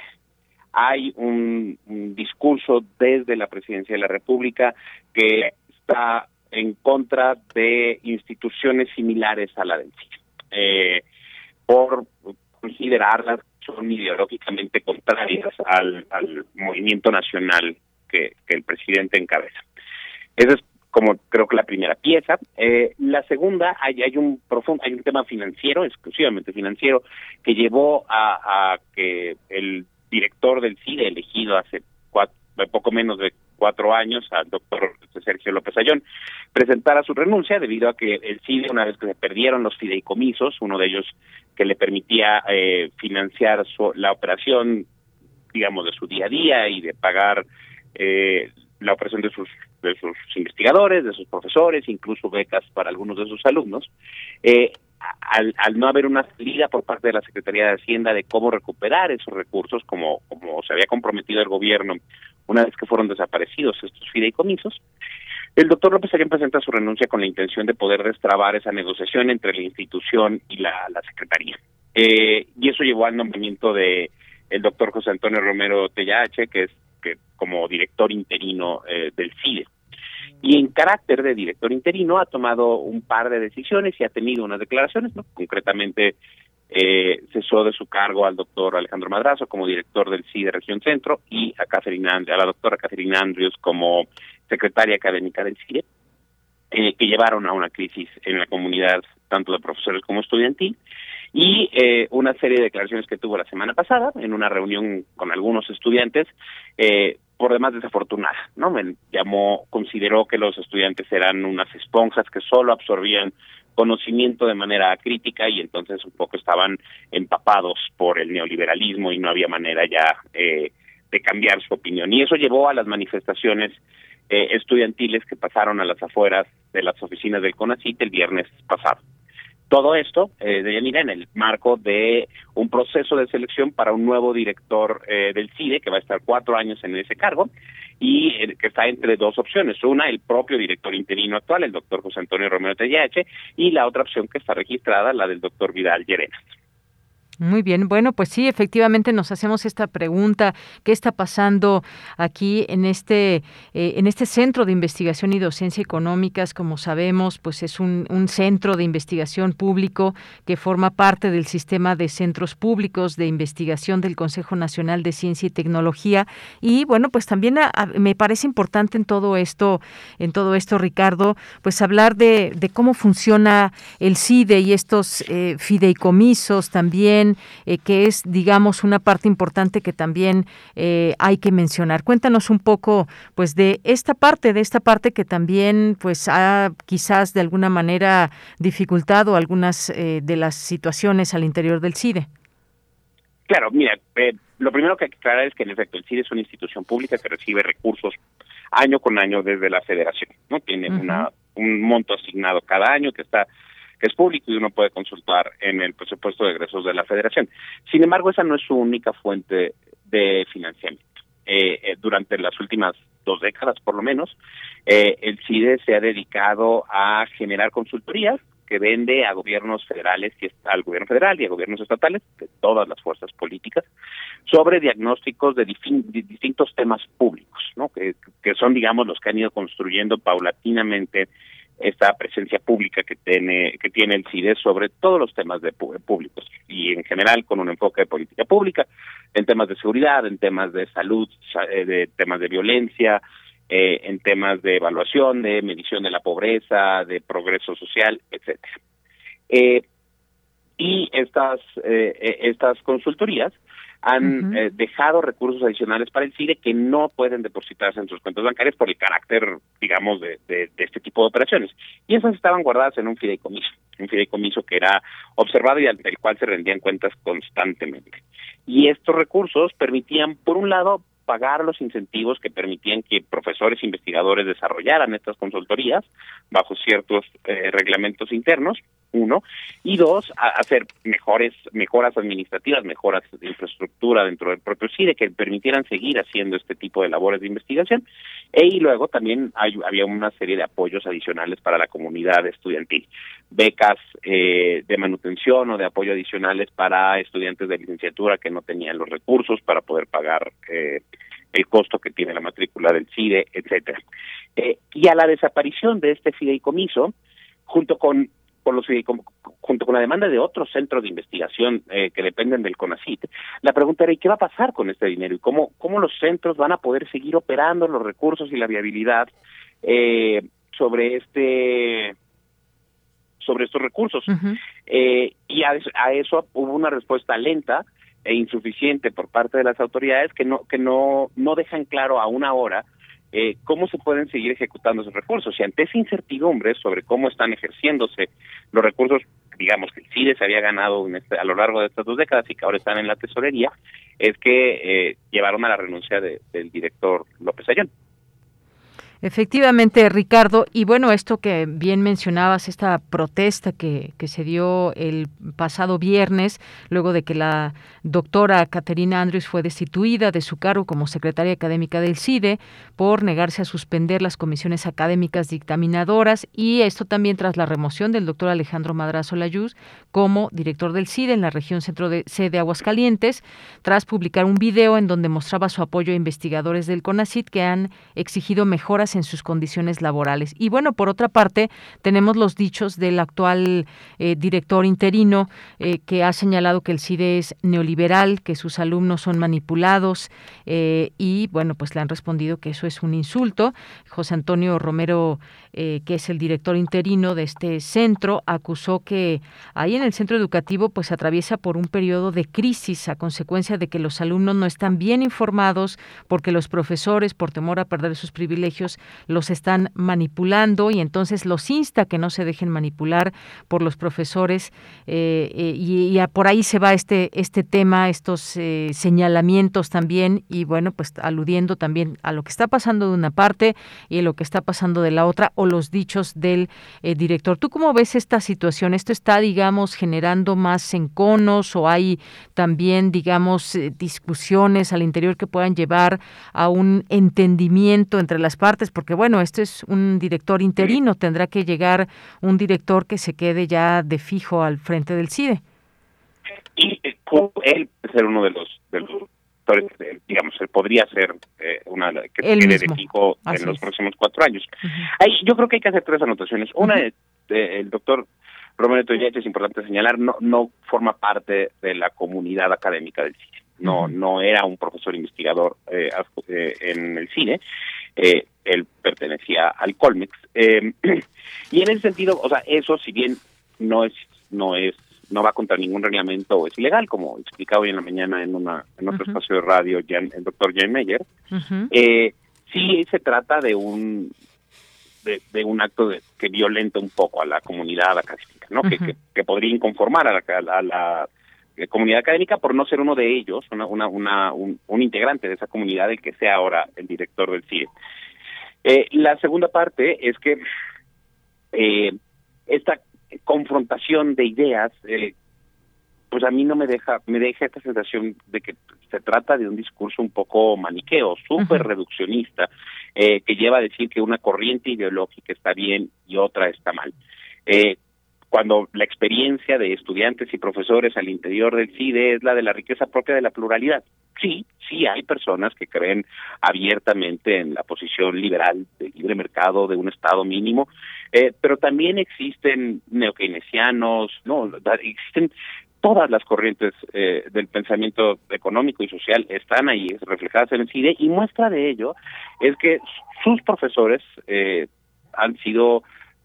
hay un, un discurso desde la Presidencia de la República que está en contra de instituciones similares a la del C I D E, eh, por considerarlas son ideológicamente contrarias al, al movimiento nacional que, que el presidente encabeza. Esa es como creo que la primera pieza. Eh, la segunda, hay, hay un profundo, hay un tema financiero, exclusivamente financiero, que llevó a, a que el director del C I D E, elegido hace cuatro, poco menos de cuatro años al doctor Sergio López Ayón presentara su renuncia debido a que el C I D E, una vez que se perdieron los fideicomisos, uno de ellos que le permitía eh, financiar su, la operación, digamos, de su día a día y de pagar eh, la operación de sus de sus investigadores, de sus profesores, incluso becas para algunos de sus alumnos, eh, al, al no haber una salida por parte de la Secretaría de Hacienda de cómo recuperar esos recursos, como, como se había comprometido el gobierno una vez que fueron desaparecidos estos fideicomisos, el doctor López Ayón presenta su renuncia con la intención de poder destrabar esa negociación entre la institución y la, la Secretaría. Eh, y eso llevó al nombramiento de el doctor José Antonio Romero Tellache, que es que, como director interino eh, del C I D E. Y en carácter de director interino ha tomado un par de decisiones y ha tenido unas declaraciones, ¿no? Concretamente, eh, cesó de su cargo al doctor Alejandro Madrazo como director del C I D E Región Centro y a, Catherine And- a la doctora Catherine Andrews como secretaria académica del C I D E, eh, que llevaron a una crisis en la comunidad tanto de profesores como estudiantil, y eh, una serie de declaraciones que tuvo la semana pasada en una reunión con algunos estudiantes, eh, por demás desafortunada, ¿no? Me llamó, consideró que los estudiantes eran unas esponjas que solo absorbían conocimiento de manera crítica y entonces un poco estaban empapados por el neoliberalismo y no había manera ya eh, de cambiar su opinión. Y eso llevó a las manifestaciones eh, estudiantiles que pasaron a las afueras de las oficinas del CONACYT el viernes pasado. Todo esto, eh, de Yanira, en el marco de un proceso de selección para un nuevo director eh, del C I D E, que va a estar cuatro años en ese cargo, y eh, que está entre dos opciones. Una, el propio director interino actual, el doctor José Antonio Romero Tellache, y la otra opción que está registrada, la del doctor Vidal Llerena. Muy bien, bueno, pues sí, efectivamente nos hacemos esta pregunta, ¿qué está pasando aquí en este eh, en este Centro de Investigación y Docencia Económicas? Como sabemos, pues es un, un centro de investigación público que forma parte del sistema de centros públicos de investigación del Consejo Nacional de Ciencia y Tecnología. Y bueno, pues también a, a, me parece importante en todo esto, en todo esto, Ricardo, pues hablar de, de cómo funciona el C I D E y estos eh, fideicomisos también, Eh, que es, digamos, una parte importante que también eh, hay que mencionar. Cuéntanos un poco, pues, de esta parte, de esta parte que también, pues, ha quizás de alguna manera dificultado algunas eh, de las situaciones al interior del C I D E. Claro, mira, eh, lo primero que hay que aclarar es que, en efecto, el C I D E es una institución pública que recibe recursos año con año desde la Federación, ¿no? Tiene uh-huh. una, un monto asignado cada año que está... que es público y uno puede consultar en el presupuesto de egresos de la Federación. Sin embargo, esa no es su única fuente de financiamiento. Eh, eh, durante las últimas dos décadas, por lo menos, eh, el C I D E se ha dedicado a generar consultorías que vende a gobiernos federales, y al gobierno federal y a gobiernos estatales, de todas las fuerzas políticas, sobre diagnósticos de, difi- de distintos temas públicos, ¿no? Que, que son, digamos, los que han ido construyendo paulatinamente esta presencia pública que tiene que tiene el C I D E sobre todos los temas de públicos y en general con un enfoque de política pública en temas de seguridad, en temas de salud, de temas de violencia, eh, en temas de evaluación, de medición de la pobreza, de progreso social, etcétera. Eh, y estas eh, estas consultorías han uh-huh. eh, dejado recursos adicionales para el C I D E que no pueden depositarse en sus cuentas bancarias por el carácter, digamos, de, de, de este tipo de operaciones. Y esas estaban guardadas en un fideicomiso, un fideicomiso que era observado y al del cual se rendían cuentas constantemente. Y estos recursos permitían, por un lado, pagar los incentivos que permitían que profesores e investigadores desarrollaran estas consultorías bajo ciertos eh, reglamentos internos, uno, y dos, a hacer mejores mejoras administrativas, mejoras de infraestructura dentro del propio C I D E que permitieran seguir haciendo este tipo de labores de investigación, e y luego también hay, había una serie de apoyos adicionales para la comunidad estudiantil, becas eh, de manutención o de apoyo adicionales para estudiantes de licenciatura que no tenían los recursos para poder pagar eh, el costo que tiene la matrícula del C I D E, etcétera. Eh, y a la desaparición de este fideicomiso, junto con Con los, junto con la demanda de otros centros de investigación eh, que dependen del CONACYT, la pregunta era, ¿y qué va a pasar con este dinero? ¿Y cómo, cómo los centros van a poder seguir operando los recursos y la viabilidad eh, sobre este sobre estos recursos? Uh-huh. Eh, y a, a eso hubo una respuesta lenta e insuficiente por parte de las autoridades que no que no no dejan claro aún ahora eh, cómo se pueden seguir ejecutando esos recursos. Y ante esa incertidumbre sobre cómo están ejerciéndose los recursos, digamos que el CIDE se había ganado a lo largo de estas dos décadas y que ahora están en la tesorería, es que eh, llevaron a la renuncia de, del director López Ayón. Efectivamente, Ricardo, y bueno, esto que bien mencionabas, esta protesta que, que se dio el pasado viernes, luego de que la doctora Caterina Andrews fue destituida de su cargo como secretaria académica del CIDE por negarse a suspender las comisiones académicas dictaminadoras, y esto también tras la remoción del doctor Alejandro Madrazo Layuz como director del CIDE en la región centro de C de Aguascalientes, tras publicar un video en donde mostraba su apoyo a investigadores del CONACYT que han exigido mejoras en sus condiciones laborales. Y bueno, por otra parte, tenemos los dichos del actual eh, director interino eh, que ha señalado que el CIDE es neoliberal, que sus alumnos son manipulados eh, y bueno, pues le han respondido que eso es un insulto. José Antonio Romero, eh, que es el director interino de este centro, acusó que ahí en el centro educativo pues atraviesa por un periodo de crisis a consecuencia de que los alumnos no están bien informados porque los profesores, por temor a perder sus privilegios, los están manipulando, y entonces los insta que no se dejen manipular por los profesores eh, eh, y, y a, por ahí se va este este tema, estos eh, señalamientos también, y bueno, pues aludiendo también a lo que está pasando de una parte y a lo que está pasando de la otra, o los dichos del eh, director. ¿Tú cómo ves esta situación? ¿Esto está, digamos, generando más enconos o hay también, digamos, eh, discusiones al interior que puedan llevar a un entendimiento entre las partes? Porque bueno, este es un director interino, tendrá que llegar un director que se quede ya de fijo al frente del CIDE. Y él puede ser uno de los, de los digamos, él podría ser eh, una que se quede de fijo en los próximos cuatro años. Uh-huh. Ahí, yo creo que hay que hacer tres anotaciones. Una, uh-huh. eh, el doctor Romero Toyache, es importante señalar, no, no forma parte de la comunidad académica del CIDE. No, no era un profesor investigador eh, en el CIDE. Eh, él pertenecía al Colmex. Eh, y en ese sentido, o sea, eso, si bien no es, no es, no va contra ningún reglamento o es ilegal, como explicaba hoy en la mañana en una, en otro uh-huh. espacio de radio, Jan, el doctor Jan Meyer, uh-huh. eh, sí se trata de un de, de un acto de, que violenta un poco a la comunidad académica, ¿no? Uh-huh. Que, que, que podría inconformar a la, a la comunidad académica por no ser uno de ellos, una, una, una, un, un integrante de esa comunidad, el que sea ahora el director del CIDE. Eh, la segunda parte es que eh, esta confrontación de ideas, eh, pues a mí no me deja, me deja esta sensación de que se trata de un discurso un poco maniqueo, súper uh-huh. reduccionista, eh, que lleva a decir que una corriente ideológica está bien y otra está mal. Eh, cuando la experiencia de estudiantes y profesores al interior del CIDE es la de la riqueza propia de la pluralidad. Sí, sí hay personas que creen abiertamente en la posición liberal del libre mercado, de un Estado mínimo, eh, pero también existen neokeynesianos, no, existen todas las corrientes eh, del pensamiento económico y social están ahí reflejadas en el CIDE, y muestra de ello es que sus profesores eh, han sido...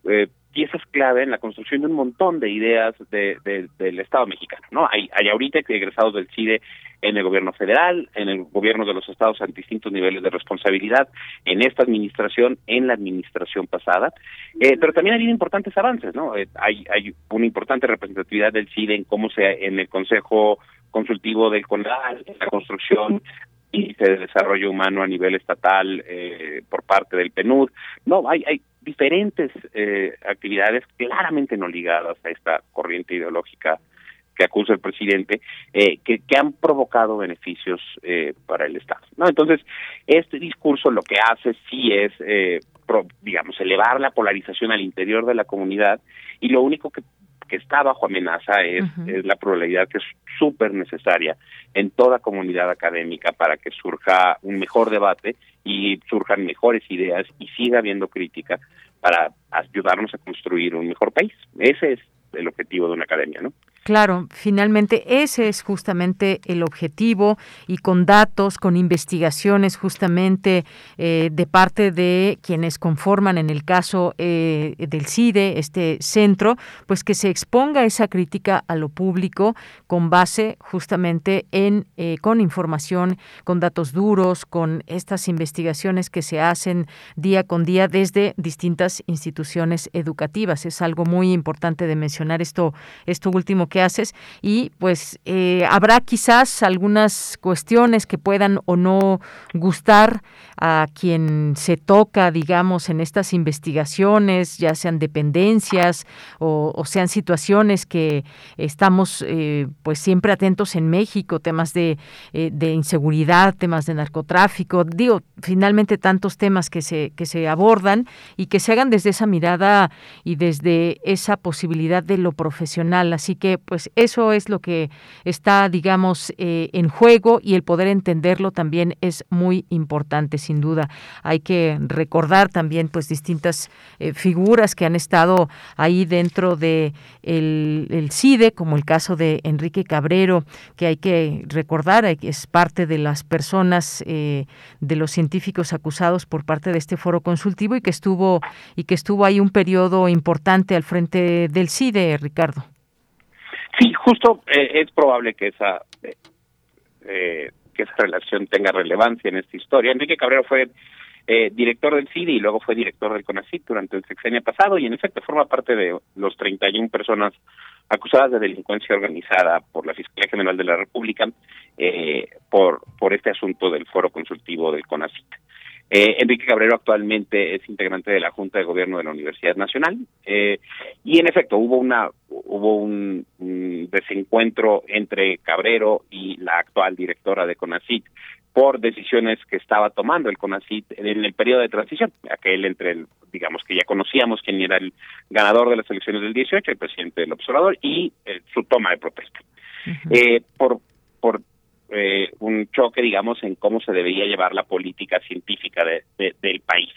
Eh, piezas clave en la construcción de un montón de ideas de, de, del Estado mexicano, ¿no? Hay, hay ahorita egresados del CIDE en el gobierno federal, en el gobierno de los estados a distintos niveles de responsabilidad, en esta administración, en la administración pasada, eh, pero también ha habido importantes avances, ¿no? Eh, hay, hay una importante representatividad del CIDE en cómo se, en el Consejo Consultivo del CONAL, en la construcción índice de desarrollo humano a nivel estatal eh, por parte del PNUD. No, hay, hay diferentes eh, actividades claramente no ligadas a esta corriente ideológica que acusa el presidente, eh, que, que han provocado beneficios eh, para el Estado, ¿no? Entonces, este discurso lo que hace sí es, eh, pro, digamos, elevar la polarización al interior de la comunidad, y lo único que que está bajo amenaza es, uh-huh. es la pluralidad, que es súper necesaria en toda comunidad académica para que surja un mejor debate y surjan mejores ideas y siga habiendo crítica para ayudarnos a construir un mejor país. Ese es el objetivo de una academia, ¿no? Claro, finalmente ese es justamente el objetivo, y con datos, con investigaciones justamente eh, de parte de quienes conforman, en el caso eh, del C I D E, este centro, pues que se exponga esa crítica a lo público con base justamente en, eh, con información, con datos duros, con estas investigaciones que se hacen día con día desde distintas instituciones educativas. Es algo muy importante de mencionar esto, esto último que haces, y pues eh, habrá quizás algunas cuestiones que puedan o no gustar a quien se toca, digamos, en estas investigaciones, ya sean dependencias o, o sean situaciones que estamos eh, pues siempre atentos en México, temas de, eh, de inseguridad, temas de narcotráfico, digo, finalmente tantos temas que se, que se abordan y que se hagan desde esa mirada y desde esa posibilidad de lo profesional. Así que pues eso es lo que está, digamos, eh, en juego, y el poder entenderlo también es muy importante, sin duda. Hay que recordar también pues distintas eh, figuras que han estado ahí dentro de el, el C I D E, como el caso de Enrique Cabrero, que hay que recordar, es parte de las personas, eh, de los científicos acusados por parte de este foro consultivo, y que estuvo y que estuvo ahí un periodo importante al frente del C I D E, Ricardo. Sí, justo eh, es probable que esa eh, eh, que esa relación tenga relevancia en esta historia. Enrique Cabrero fue eh, director del C I D E y luego fue director del CONACYT durante el sexenio pasado, y en efecto forma parte de los treinta y una personas acusadas de delincuencia organizada por la Fiscalía General de la República eh, por por este asunto del foro consultivo del CONACYT. Eh, Enrique Cabrero actualmente es integrante de la Junta de Gobierno de la Universidad Nacional, eh, y en efecto hubo una hubo un, un desencuentro entre Cabrero y la actual directora de CONACYT por decisiones que estaba tomando el CONACYT en el periodo de transición, aquel entre, el, digamos que ya conocíamos quién era el ganador de las elecciones del dieciocho, el presidente del Observador, y eh, su toma de protesta. Uh-huh. Eh, por por Eh, un choque, digamos, en cómo se debería llevar la política científica de, de, del país.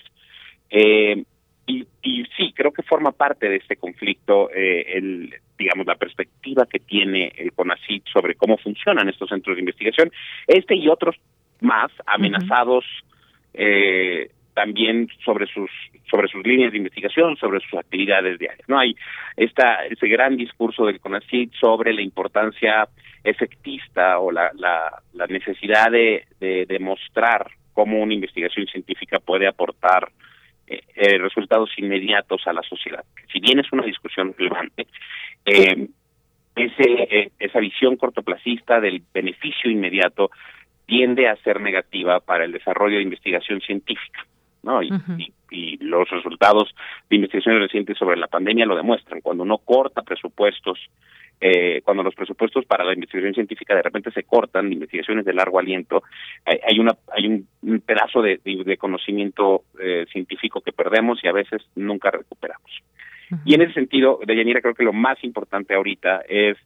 Eh, y, y sí, creo que forma parte de este conflicto, eh, el digamos, la perspectiva que tiene el CONACYT sobre cómo funcionan estos centros de investigación, este y otros más amenazados, uh-huh. eh, también sobre sus sobre sus líneas de investigación, sobre sus actividades diarias. No hay esta ese gran discurso del CONACYT sobre la importancia efectista o la la, la necesidad de demostrar cómo una investigación científica puede aportar eh, eh, resultados inmediatos a la sociedad. Si bien es una discusión relevante, eh, ese eh, esa visión cortoplacista del beneficio inmediato tiende a ser negativa para el desarrollo de investigación científica, ¿no? Y, uh-huh. y, y los resultados de investigaciones recientes sobre la pandemia lo demuestran. Cuando uno corta presupuestos, eh, cuando los presupuestos para la investigación científica de repente se cortan, investigaciones de largo aliento, hay, hay una hay un pedazo de, de, de conocimiento eh, científico que perdemos y a veces nunca recuperamos. Uh-huh. Y en ese sentido, Deyanira, creo que lo más importante ahorita es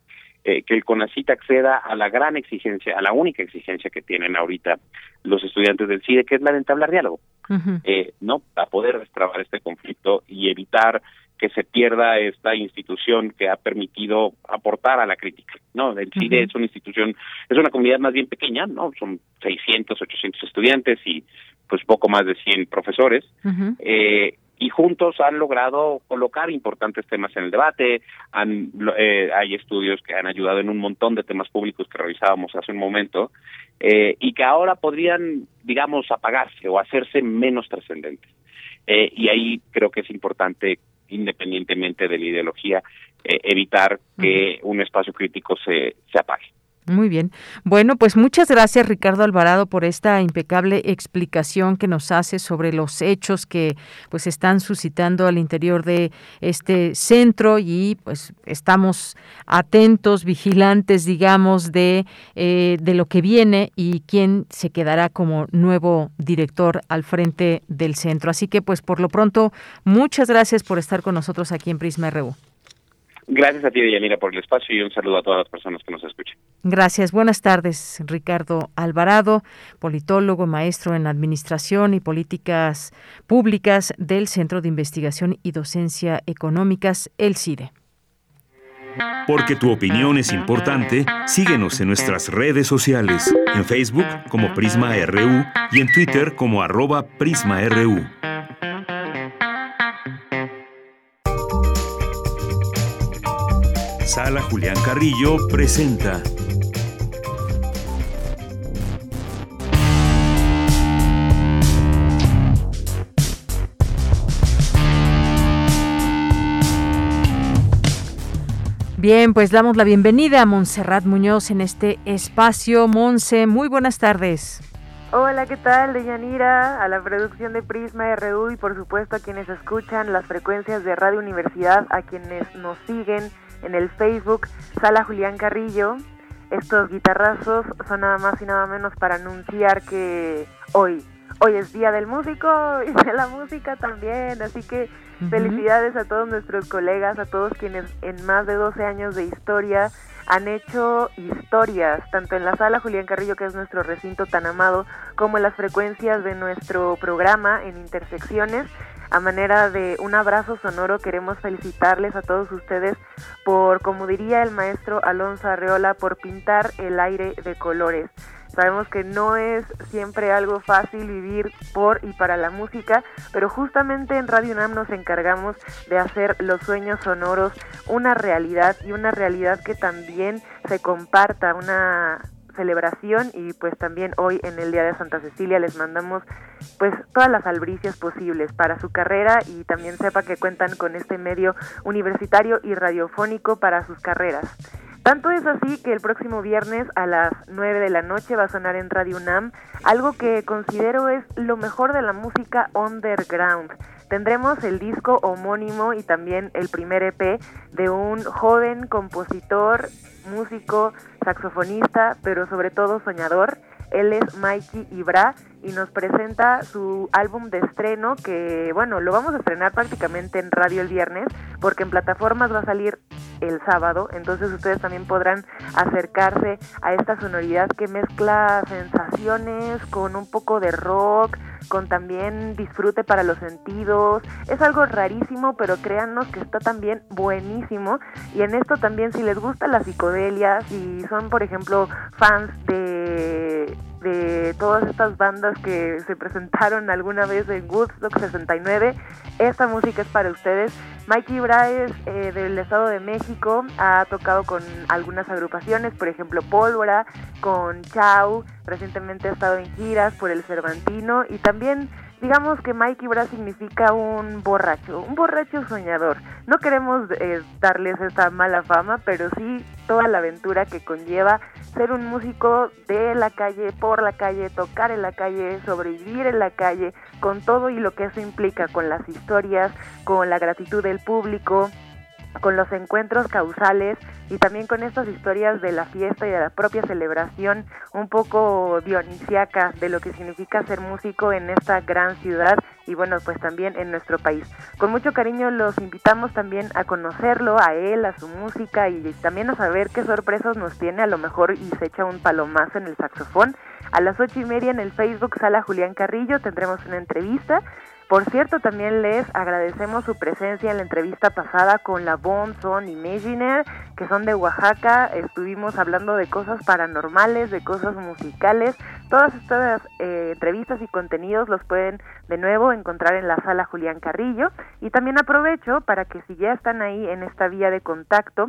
Eh, que el CONACYT acceda a la gran exigencia, a la única exigencia que tienen ahorita los estudiantes del C I D E, que es la de entablar diálogo, uh-huh. eh, ¿no? Para poder destrabar este conflicto y evitar que se pierda esta institución que ha permitido aportar a la crítica, ¿no? El uh-huh. C I D E es una institución, es una comunidad más bien pequeña, ¿no? Son seiscientos, ochocientos estudiantes y pues poco más de cien profesores, uh-huh. eh, y juntos han logrado colocar importantes temas en el debate, han, eh, hay estudios que han ayudado en un montón de temas públicos que revisábamos hace un momento, eh, y que ahora podrían, digamos, apagarse o hacerse menos trascendentes. Eh, y ahí creo que es importante, independientemente de la ideología, eh, evitar que un espacio crítico se, se apague. Muy bien. Bueno, pues muchas gracias, Ricardo Alvarado, por esta impecable explicación que nos hace sobre los hechos que pues están suscitando al interior de este centro, y pues estamos atentos, vigilantes, digamos, de, eh, de lo que viene y quién se quedará como nuevo director al frente del centro. Así que pues por lo pronto, muchas gracias por estar con nosotros aquí en Prisma R U. Gracias a ti, Yanira, por el espacio, y un saludo a todas las personas que nos escuchan. Gracias. Buenas tardes, Ricardo Alvarado, politólogo, maestro en Administración y Políticas Públicas del Centro de Investigación y Docencia Económicas, el C I D E. Porque tu opinión es importante, síguenos en nuestras redes sociales, en Facebook como Prisma R U y en Twitter como arroba Prisma R U. Sala Julián Carrillo presenta Bien, pues damos la bienvenida a Monserrat Muñoz en este espacio. Monse, muy buenas tardes. Hola, ¿qué tal? De Yanira, a la producción de Prisma R U y por supuesto a quienes escuchan las frecuencias de Radio Universidad, a quienes nos siguen en el Facebook, Sala Julián Carrillo. Estos guitarrazos son nada más y nada menos para anunciar que hoy, hoy es Día del Músico y de la Música también, así que felicidades a todos nuestros colegas, a todos quienes en más de doce años de historia han hecho historias, tanto en la Sala Julián Carrillo, que es nuestro recinto tan amado, como en las frecuencias de nuestro programa en Intersecciones. A manera de un abrazo sonoro queremos felicitarles a todos ustedes por, como diría el maestro Alonso Arreola, por pintar el aire de colores. Sabemos que no es siempre algo fácil vivir por y para la música, pero justamente en Radio UNAM nos encargamos de hacer los sueños sonoros una realidad y una realidad que también se comparta, una celebración, y pues también hoy en el Día de Santa Cecilia les mandamos pues todas las albricias posibles para su carrera y también sepa que cuentan con este medio universitario y radiofónico para sus carreras. Tanto es así que el próximo viernes a las nueve de la noche va a sonar en Radio UNAM algo que considero es lo mejor de la música underground. Tendremos el disco homónimo y también el primer E P de un joven compositor, músico, saxofonista, pero sobre todo soñador. Él es Mikey Ibra y nos presenta su álbum de estreno que, bueno, lo vamos a estrenar prácticamente en radio el viernes porque en plataformas va a salir el sábado, entonces ustedes también podrán acercarse a esta sonoridad que mezcla sensaciones con un poco de rock, con también disfrute para los sentidos. Es algo rarísimo, pero créannos que está también buenísimo. Y en esto también, si les gusta la psicodelia, si son, por ejemplo, fans de, de todas estas bandas que se presentaron alguna vez en Woodstock sesenta y nueve, esta música es para ustedes. Mikey Brahe es eh, del Estado de México, ha tocado con algunas agrupaciones, por ejemplo Pólvora, con Chau, recientemente ha estado en giras por el Cervantino y también digamos que Mikey Brahe significa un borracho, un borracho soñador. No queremos eh, darles esta mala fama, pero sí toda la aventura que conlleva ser un músico de la calle, por la calle, tocar en la calle, sobrevivir en la calle, con todo y lo que eso implica, con las historias, con la gratitud del público, con los encuentros causales y también con estas historias de la fiesta y de la propia celebración un poco dionisiaca de lo que significa ser músico en esta gran ciudad y bueno, pues también en nuestro país. Con mucho cariño los invitamos también a conocerlo, a él, a su música y también a saber qué sorpresas nos tiene, a lo mejor y se echa un palomazo en el saxofón. A las ocho y media en el Facebook Sala Julián Carrillo tendremos una entrevista. Por cierto, también les agradecemos su presencia en la entrevista pasada con la Bon Son Imaginer, que son de Oaxaca. Estuvimos hablando de cosas paranormales, de cosas musicales. Todas estas eh, entrevistas y contenidos los pueden de nuevo encontrar en la Sala Julián Carrillo. Y también aprovecho para que si ya están ahí en esta vía de contacto,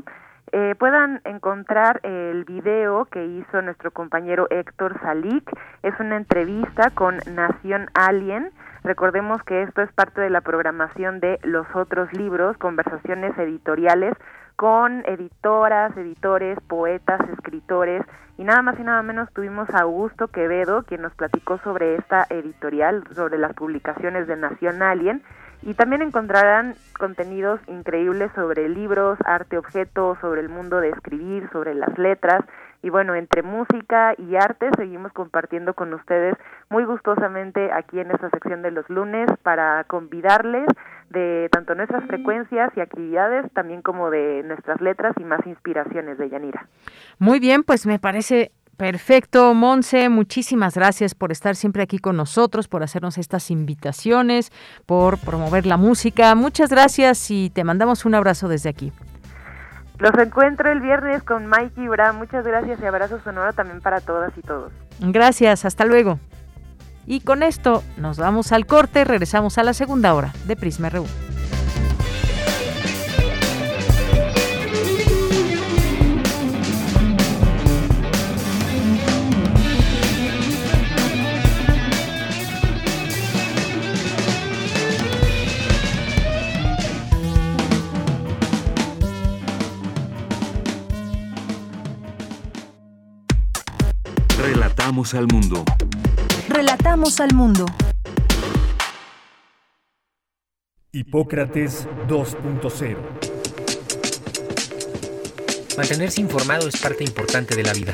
Eh, puedan encontrar el video que hizo nuestro compañero Héctor Salik. Es una entrevista con Nación Alien. Recordemos que esto es parte de la programación de Los Otros Libros, conversaciones editoriales con editoras, editores, poetas, escritores, y nada más y nada menos tuvimos a Augusto Quevedo, quien nos platicó sobre esta editorial, sobre las publicaciones de Nación Alien. Y también encontrarán contenidos increíbles sobre libros, arte, objetos, sobre el mundo de escribir, sobre las letras. Y bueno, entre música y arte seguimos compartiendo con ustedes muy gustosamente aquí en esta sección de los lunes para convidarles de tanto nuestras frecuencias y actividades, también como de nuestras letras y más inspiraciones de Yanira. Muy bien, pues me parece perfecto, Monse, muchísimas gracias por estar siempre aquí con nosotros, por hacernos estas invitaciones, por promover la música. Muchas gracias y te mandamos un abrazo desde aquí. Los encuentro el viernes con Mikey Bra. Muchas gracias y abrazo sonoro también para todas y todos. Gracias, hasta luego. Y con esto nos vamos al corte, regresamos a la segunda hora de Prisma R U. Relatamos al mundo. Relatamos al mundo. Hipócrates dos punto cero. Mantenerse informado es parte importante de la vida.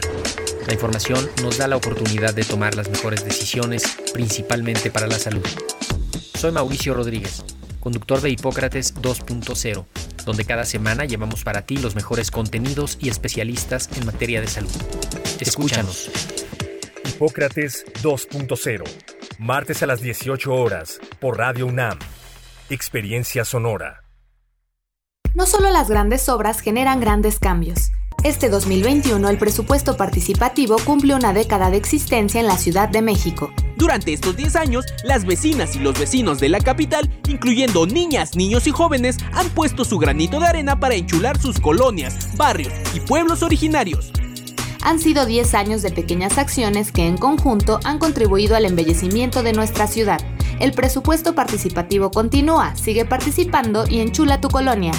La información nos da la oportunidad de tomar las mejores decisiones, principalmente para la salud. Soy Mauricio Rodríguez, conductor de Hipócrates dos punto cero, donde cada semana llevamos para ti los mejores contenidos y especialistas en materia de salud. Escúchanos. Hipócrates dos punto cero, martes a las dieciocho horas, por Radio UNAM. Experiencia sonora. No solo las grandes obras generan grandes cambios. Este dos mil veintiuno, el presupuesto participativo cumple una década de existencia en la Ciudad de México. Durante estos diez años, las vecinas y los vecinos de la capital, incluyendo niñas, niños y jóvenes, han puesto su granito de arena para enchular sus colonias, barrios y pueblos originarios. Han sido diez años de pequeñas acciones que en conjunto han contribuido al embellecimiento de nuestra ciudad. El presupuesto participativo continúa, sigue participando y enchula tu colonia.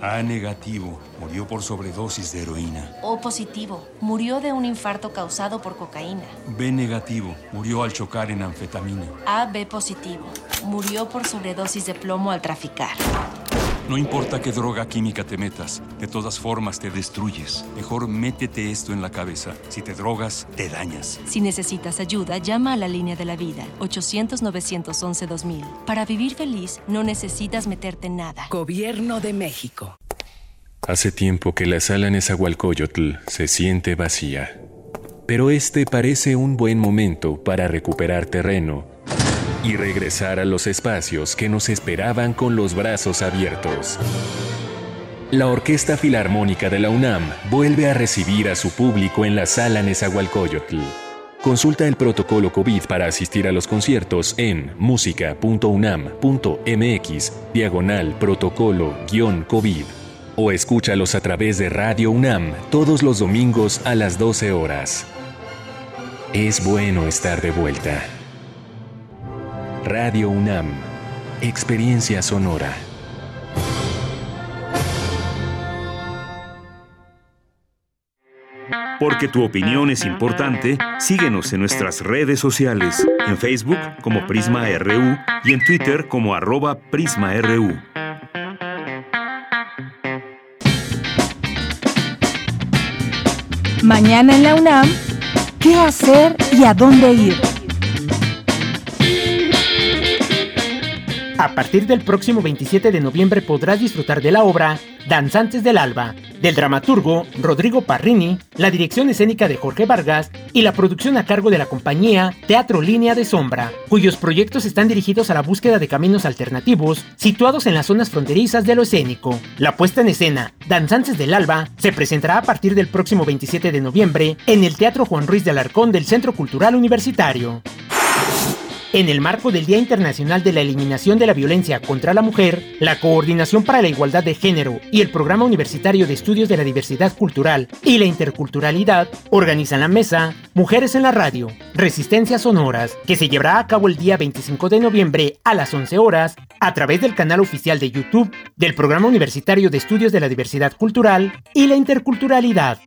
A negativo, murió por sobredosis de heroína. O positivo, murió de un infarto causado por cocaína. B negativo, murió al chocar en anfetamina. A B positivo, murió por sobredosis de plomo al traficar. No importa qué droga química te metas, de todas formas te destruyes. Mejor métete esto en la cabeza. Si te drogas, te dañas. Si necesitas ayuda, llama a la línea de la vida, ocho cero cero, nueve once, dos mil. Para vivir feliz, no necesitas meterte en nada. Gobierno de México. Hace tiempo que la sala Nezahualcóyotl se siente vacía. Pero este parece un buen momento para recuperar terreno y regresar a los espacios que nos esperaban con los brazos abiertos. La Orquesta Filarmónica de la UNAM vuelve a recibir a su público en la Sala Nezahualcóyotl. Consulta el protocolo COVID para asistir a los conciertos en música.unam.mx diagonal protocolo guión COVID o escúchalos a través de Radio UNAM todos los domingos a las doce horas. Es bueno estar de vuelta. Radio UNAM, experiencia sonora. Porque tu opinión es importante, síguenos en nuestras redes sociales, en Facebook como Prisma R U y en Twitter como arroba Prisma R U. Mañana en la UNAM, ¿qué hacer y a dónde ir? A partir del próximo veintisiete de noviembre podrás disfrutar de la obra Danzantes del Alba, del dramaturgo Rodrigo Parrini, la dirección escénica de Jorge Vargas y la producción a cargo de la compañía Teatro Línea de Sombra, cuyos proyectos están dirigidos a la búsqueda de caminos alternativos situados en las zonas fronterizas de lo escénico. La puesta en escena Danzantes del Alba se presentará a partir del próximo veintisiete de noviembre en el Teatro Juan Ruiz de Alarcón del Centro Cultural Universitario. En el marco del Día Internacional de la Eliminación de la Violencia contra la Mujer, la Coordinación para la Igualdad de Género y el Programa Universitario de Estudios de la Diversidad Cultural y la Interculturalidad organizan la mesa Mujeres en la Radio, Resistencias Sonoras, que se llevará a cabo el día veinticinco de noviembre a las once horas a través del canal oficial de YouTube del Programa Universitario de Estudios de la Diversidad Cultural y la Interculturalidad.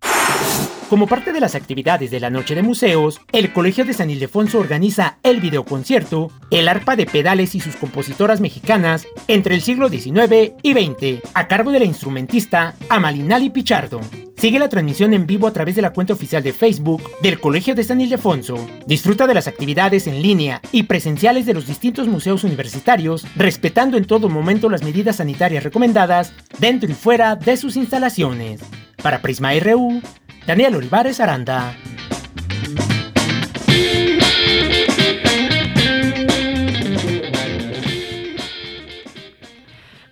Como parte de las actividades de la Noche de Museos, el Colegio de San Ildefonso organiza el videoconcierto El arpa de pedales y sus compositoras mexicanas entre el siglo diecinueve y veinte, a cargo de la instrumentista Amalinali Pichardo. Sigue la transmisión en vivo a través de la cuenta oficial de Facebook del Colegio de San Ildefonso. Disfruta de las actividades en línea y presenciales de los distintos museos universitarios, respetando en todo momento las medidas sanitarias recomendadas dentro y fuera de sus instalaciones. Para Prisma R U, Daniel Olivares Aranda.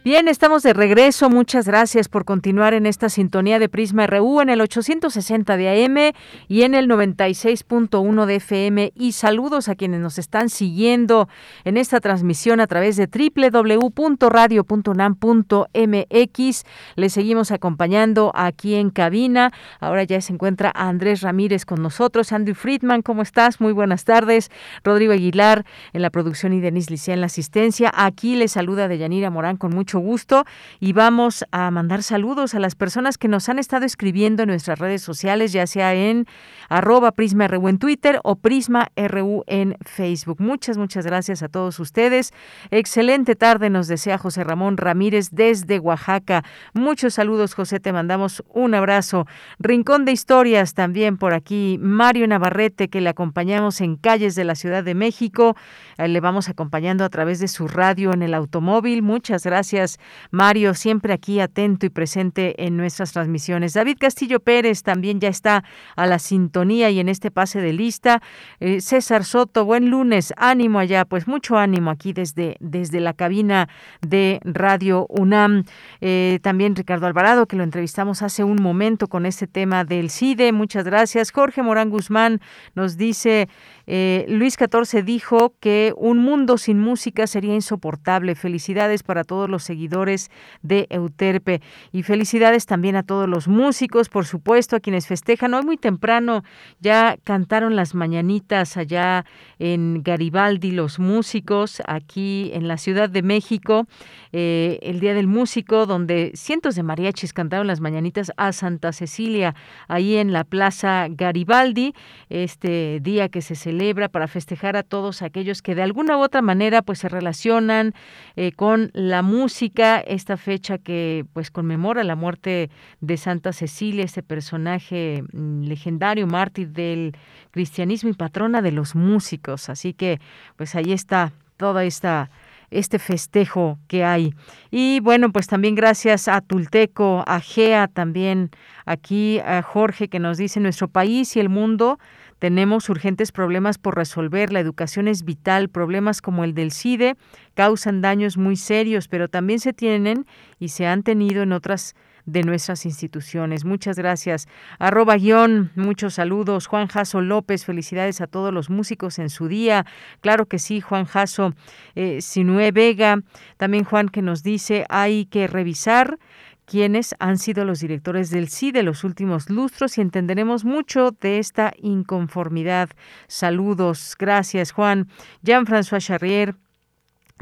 Bien, estamos de regreso. Muchas gracias por continuar en esta sintonía de Prisma R U en el ochocientos sesenta de A M y en el noventa y seis punto uno de F M. Y saludos a quienes nos están siguiendo en esta transmisión a través de doble u doble u doble u punto radio punto unam punto m x. Les seguimos acompañando aquí en cabina. Ahora ya se encuentra Andrés Ramírez con nosotros. Andrew Friedman, ¿cómo estás? Muy buenas tardes. Rodrigo Aguilar en la producción y Denis Licea en la asistencia. Aquí les saluda Yanira Morán con mucho gusto, y vamos a mandar saludos a las personas que nos han estado escribiendo en nuestras redes sociales, ya sea en arroba Prisma R U en Twitter o Prisma R U en Facebook. Muchas, muchas gracias a todos ustedes. Excelente tarde nos desea José Ramón Ramírez desde Oaxaca. Muchos saludos, José, te mandamos un abrazo. Rincón de Historias también por aquí, Mario Navarrete, que le acompañamos en calles de la Ciudad de México, eh, le vamos acompañando a través de su radio en el automóvil. Muchas gracias. Gracias, Mario, siempre aquí atento y presente en nuestras transmisiones. David Castillo Pérez también ya está a la sintonía y en este pase de lista. Eh, César Soto, buen lunes, ánimo allá, pues mucho ánimo aquí desde, desde la cabina de Radio UNAM. Eh, también Ricardo Alvarado, que lo entrevistamos hace un momento con este tema del C I D E, muchas gracias. Jorge Morán Guzmán nos dice... Eh, Luis catorce dijo que un mundo sin música sería insoportable. Felicidades para todos los seguidores de Euterpe y felicidades también a todos los músicos, por supuesto, a quienes festejan. Hoy muy temprano ya cantaron las mañanitas allá en Garibaldi los músicos, aquí en la Ciudad de México, eh, el Día del Músico, donde cientos de mariachis cantaron las mañanitas a Santa Cecilia, ahí en la Plaza Garibaldi, este día que se celebra celebra para festejar a todos aquellos que de alguna u otra manera pues se relacionan eh, con la música, esta fecha que pues conmemora la muerte de Santa Cecilia, este personaje legendario, mártir del cristianismo y patrona de los músicos. Así que pues ahí está toda esta... este festejo que hay. Y bueno, pues también gracias a Tulteco, a Gea, también aquí a Jorge, que nos dice: nuestro país y el mundo tenemos urgentes problemas por resolver, la educación es vital, problemas como el del C I D E causan daños muy serios, pero también se tienen y se han tenido en otras de nuestras instituciones. Muchas gracias. Arroba guión, muchos saludos. Juan Jasso López, felicidades a todos los músicos en su día. Claro que sí, Juan Jasso. Eh, Sinue Vega, también Juan, que nos dice: hay que revisar quienes han sido los directores del C I D E los últimos lustros y entenderemos mucho de esta inconformidad. Saludos. Gracias, Juan. Jean-François Charrier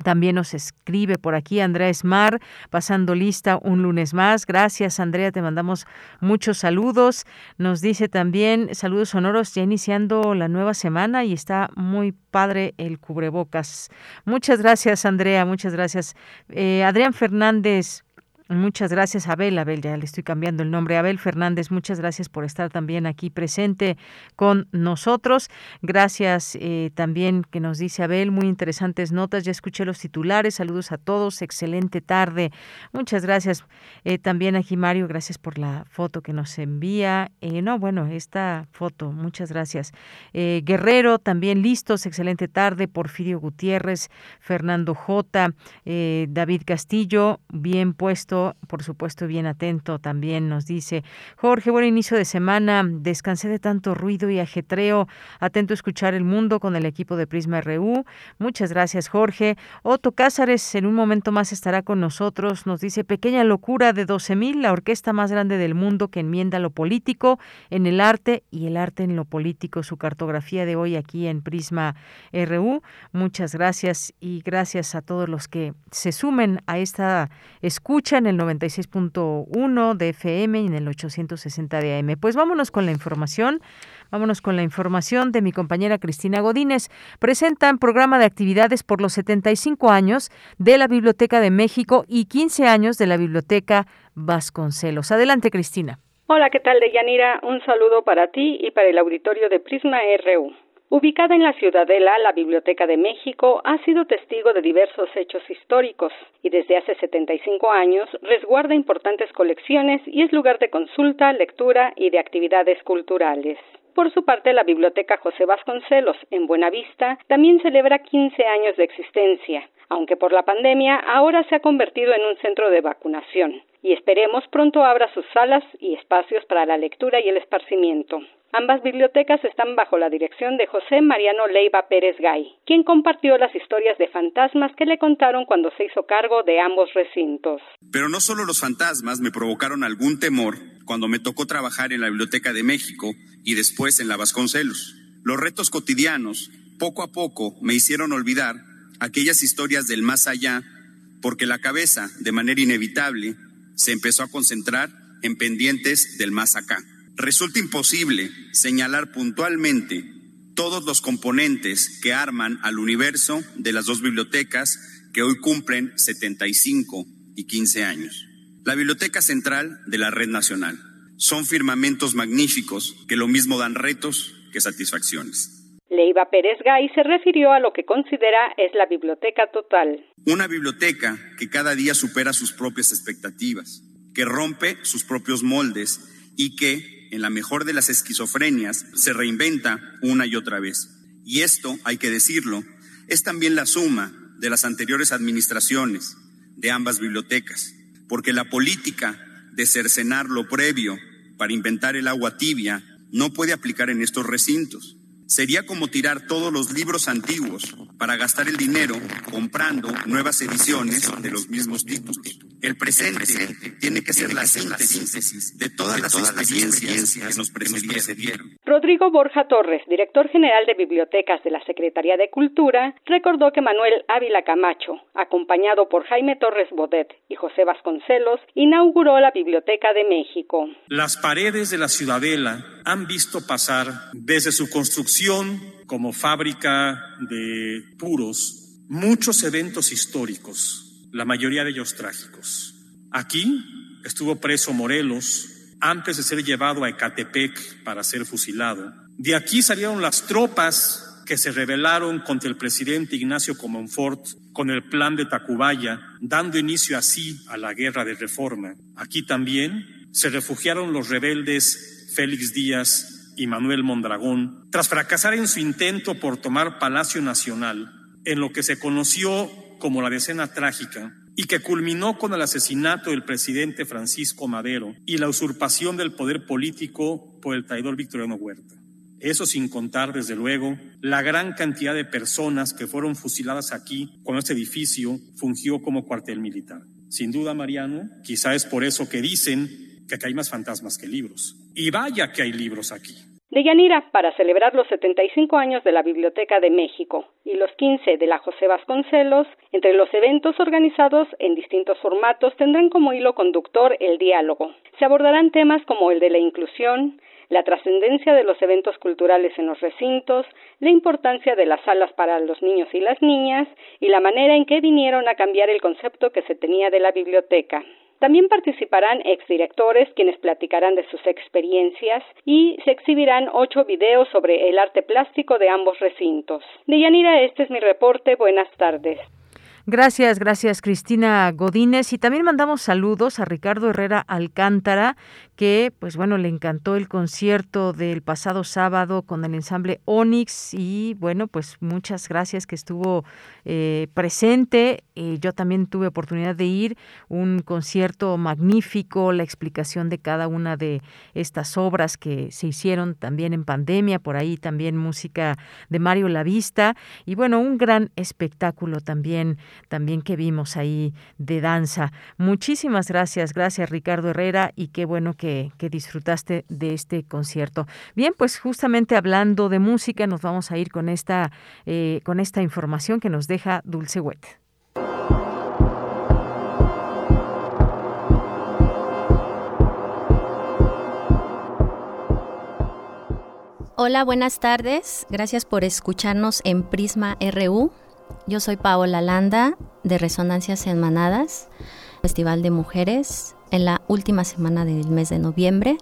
también nos escribe por aquí. Andrea Esmar, pasando lista un lunes más. Gracias, Andrea, te mandamos muchos saludos. Nos dice también: saludos sonoros, ya iniciando la nueva semana y está muy padre el cubrebocas. Muchas gracias, Andrea, muchas gracias. Eh, Adrián Fernández, muchas gracias. Abel, Abel, ya le estoy cambiando el nombre. Abel Fernández, muchas gracias por estar también aquí presente con nosotros. Gracias eh, también, que nos dice Abel, muy interesantes notas. Ya escuché los titulares. Saludos a todos. Excelente tarde. Muchas gracias. Eh, también aquí Mario, gracias por la foto que nos envía. Eh, no, bueno, esta foto. Muchas gracias. Eh, Guerrero, también listos. Excelente tarde. Porfirio Gutiérrez, Fernando J, eh, David Castillo, bien puesto. Por supuesto, bien atento también nos dice Jorge: buen inicio de semana, descansé de tanto ruido y ajetreo, atento a escuchar el mundo con el equipo de Prisma R U. Muchas gracias, Jorge. Otto Cázares en un momento más estará con nosotros, nos dice: pequeña locura de doce mil, la orquesta más grande del mundo que enmienda lo político en el arte y el arte en lo político, su cartografía de hoy aquí en Prisma R U. Muchas gracias, y gracias a todos los que se sumen a esta escucha en el noventa y seis punto uno de F M y en el ochocientos sesenta de A M. Pues vámonos con la información. Vámonos con la información de mi compañera Cristina Godínez. Presentan programa de actividades por los setenta y cinco años de la Biblioteca de México y quince años de la Biblioteca Vasconcelos. Adelante, Cristina. Hola, ¿qué tal, Deyanira? Un saludo para ti y para el auditorio de Prisma R U. Ubicada en la Ciudadela, la Biblioteca de México ha sido testigo de diversos hechos históricos y desde hace setenta y cinco años resguarda importantes colecciones y es lugar de consulta, lectura y de actividades culturales. Por su parte, la Biblioteca José Vasconcelos, en Buenavista, también celebra quince años de existencia, aunque por la pandemia ahora se ha convertido en un centro de vacunación, y esperemos pronto abra sus salas y espacios para la lectura y el esparcimiento. Ambas bibliotecas están bajo la dirección de José Mariano Leiva Pérez Gay, quien compartió las historias de fantasmas que le contaron cuando se hizo cargo de ambos recintos. Pero no solo los fantasmas me provocaron algún temor cuando me tocó trabajar en la Biblioteca de México y después en la Vasconcelos. Los retos cotidianos, poco a poco, me hicieron olvidar aquellas historias del más allá, porque la cabeza, de manera inevitable, se empezó a concentrar en pendientes del más acá. Resulta imposible señalar puntualmente todos los componentes que arman al universo de las dos bibliotecas que hoy cumplen setenta y cinco y quince años. La Biblioteca Central de la Red Nacional. Son firmamentos magníficos que lo mismo dan retos que satisfacciones. Leiva Pérez Gay se refirió a lo que considera es la biblioteca total. Una biblioteca que cada día supera sus propias expectativas, que rompe sus propios moldes y que, en la mejor de las esquizofrenias, se reinventa una y otra vez. Y esto, hay que decirlo, es también la suma de las anteriores administraciones de ambas bibliotecas, porque la política de cercenar lo previo para inventar el agua tibia no puede aplicar en estos recintos. Sería como tirar todos los libros antiguos para gastar el dinero comprando nuevas ediciones de los mismos títulos. El presente, el presente tiene que ser tiene la, que síntesis, la síntesis de todas, de las, todas experiencias las experiencias que nos precedieron. Rodrigo Borja Torres, director general de Bibliotecas de la Secretaría de Cultura, recordó que Manuel Ávila Camacho, acompañado por Jaime Torres Bodet y José Vasconcelos, inauguró la Biblioteca de México. Las paredes de la Ciudadela han visto pasar desde su construcción como fábrica de puros muchos eventos históricos, la mayoría de ellos trágicos. Aquí estuvo preso Morelos antes de ser llevado a Ecatepec para ser fusilado. De aquí salieron las tropas que se rebelaron contra el presidente Ignacio Comonfort con el plan de Tacubaya, dando inicio así a la Guerra de Reforma. Aquí también se refugiaron los rebeldes Félix Díaz y Manuel Mondragón, tras fracasar en su intento por tomar Palacio Nacional, en lo que se conoció como la decena trágica, y que culminó con el asesinato del presidente Francisco Madero y la usurpación del poder político por el traidor Victoriano Huerta. Eso sin contar, desde luego, la gran cantidad de personas que fueron fusiladas aquí cuando este edificio fungió como cuartel militar. Sin duda, Mariano, quizá es por eso que dicen que acá hay más fantasmas que libros. Y vaya que hay libros aquí. Deyanira, para celebrar los setenta y cinco años de la Biblioteca de México y los quince de la José Vasconcelos, entre los eventos organizados en distintos formatos tendrán como hilo conductor el diálogo. Se abordarán temas como el de la inclusión, la trascendencia de los eventos culturales en los recintos, la importancia de las salas para los niños y las niñas y la manera en que vinieron a cambiar el concepto que se tenía de la biblioteca. También participarán exdirectores, quienes platicarán de sus experiencias, y se exhibirán ocho videos sobre el arte plástico de ambos recintos. Deyanira, este es mi reporte. Buenas tardes. Gracias, gracias Cristina Godínez, y también mandamos saludos a Ricardo Herrera Alcántara, que pues bueno, le encantó el concierto del pasado sábado con el ensamble Onix, y bueno, pues muchas gracias que estuvo eh, presente. Eh, yo también tuve oportunidad de ir, un concierto magnífico, la explicación de cada una de estas obras que se hicieron también en pandemia, por ahí también música de Mario Lavista, y bueno, un gran espectáculo también también que vimos ahí de danza. Muchísimas gracias, gracias Ricardo Herrera, y qué bueno que, que disfrutaste de este concierto. Bien, pues justamente hablando de música, nos vamos a ir con esta, eh, con esta información que nos deja Dulce Huet. Hola, buenas tardes. Gracias por escucharnos en Prisma R U. Yo soy Paola Landa, de Resonancias en Manadas, Festival de Mujeres, en la última semana del mes de noviembre.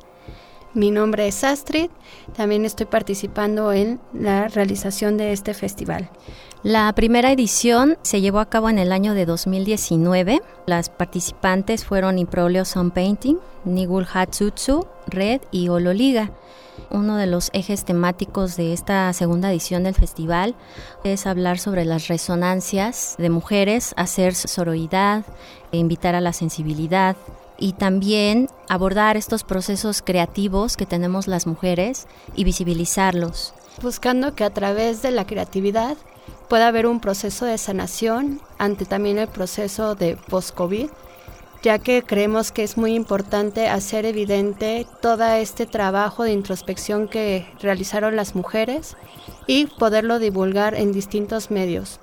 Mi nombre es Astrid, también estoy participando en la realización de este festival. La primera edición se llevó a cabo en el año de dos mil diecinueve. Las participantes fueron Improlio Sun Painting, Nigul Hatsutsu, Red y Ololiga. Uno de los ejes temáticos de esta segunda edición del festival es hablar sobre las resonancias de mujeres, hacer sororidad, invitar a la sensibilidad y también abordar estos procesos creativos que tenemos las mujeres y visibilizarlos. Buscando que a través de la creatividad pueda haber un proceso de sanación ante también el proceso de post-COVID, ya que creemos que es muy importante hacer evidente todo este trabajo de introspección que realizaron las mujeres y poderlo divulgar en distintos medios.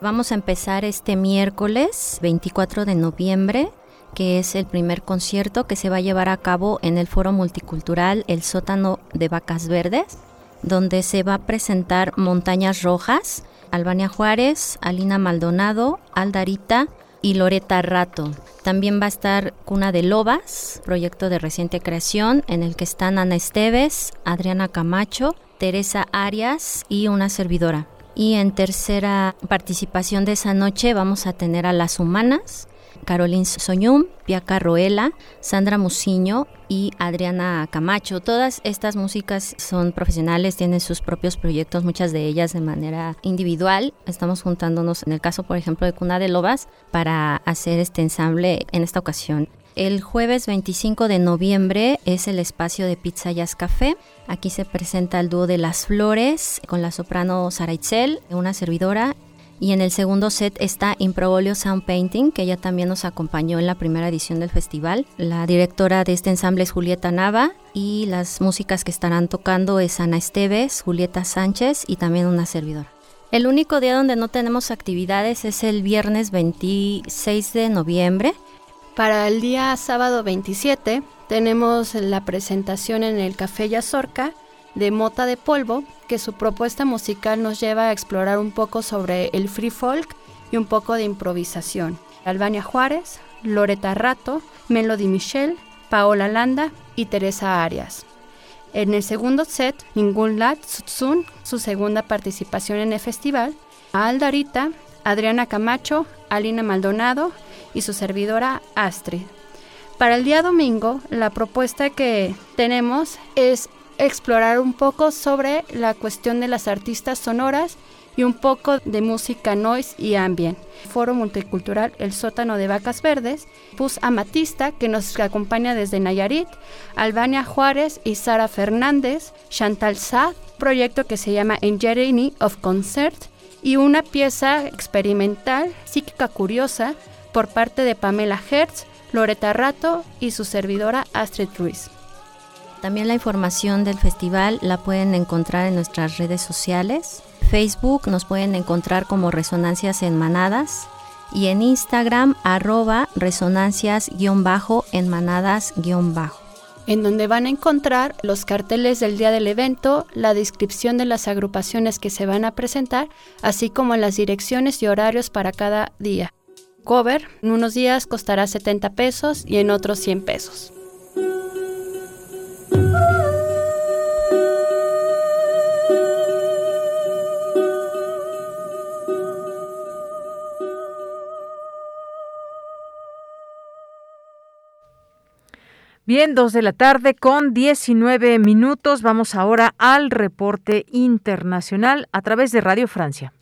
Vamos a empezar este miércoles veinticuatro de noviembre, que es el primer concierto que se va a llevar a cabo en el Foro Multicultural El Sótano de Vacas Verdes, donde se va a presentar Montañas Rojas, Albania Juárez, Alina Maldonado, Aldarita y Loreta Rato. También va a estar Cuna de Lobas, proyecto de reciente creación en el que están Ana Esteves, Adriana Camacho, Teresa Arias y una servidora. Y en tercera participación de esa noche vamos a tener a Las Humanas, Caroline Soñum, Pia Carroela, Sandra Muciño y Adriana Camacho. Todas estas músicas son profesionales, tienen sus propios proyectos, muchas de ellas de manera individual. Estamos juntándonos, en el caso, por ejemplo, de Cuna de Lobas, para hacer este ensamble en esta ocasión. El jueves veinticinco de noviembre es el espacio de Pizza Jazz Café. Aquí se presenta el dúo de Las Flores con la soprano Sara Itzel, una servidora. Y en el segundo set está Improlio Sound Painting, que ella también nos acompañó en la primera edición del festival. La directora de este ensamble es Julieta Nava y las músicas que estarán tocando es Ana Esteves, Julieta Sánchez y también una servidora. El único día donde no tenemos actividades es el viernes veintiséis de noviembre. Para el día sábado veintisiete tenemos la presentación en el Café Yazorca de Mota de Polvo, que su propuesta musical nos lleva a explorar un poco sobre el free folk y un poco de improvisación. Albania Juárez, Loreta Rato, Melody Michel, Paola Landa y Teresa Arias. En el segundo set, Ningún Lat Tsutsun, su segunda participación en el festival, a Aldarita, Adriana Camacho, Alina Maldonado y su servidora Astrid. Para el día domingo, la propuesta que tenemos es explorar un poco sobre la cuestión de las artistas sonoras y un poco de música noise y ambient. Foro Multicultural El Sótano de Vacas Verdes, Pus Amatista, que nos acompaña desde Nayarit, Albania Juárez y Sara Fernández, Chantal Saad, proyecto que se llama Engineering of Concert, y una pieza experimental, psíquica curiosa, por parte de Pamela Hertz, Loreta Rato y su servidora Astrid Ruiz. También la información del festival la pueden encontrar en nuestras redes sociales. Facebook nos pueden encontrar como Resonancias en Manadas y en Instagram arroba resonancias-enmanadas-bajo. En donde van a encontrar los carteles del día del evento, la descripción de las agrupaciones que se van a presentar, así como las direcciones y horarios para cada día. Cover en unos días costará setenta pesos y en otros cien pesos. Bien, dos de la tarde con diecinueve minutos. Vamos ahora al reporte internacional a través de Radio Francia.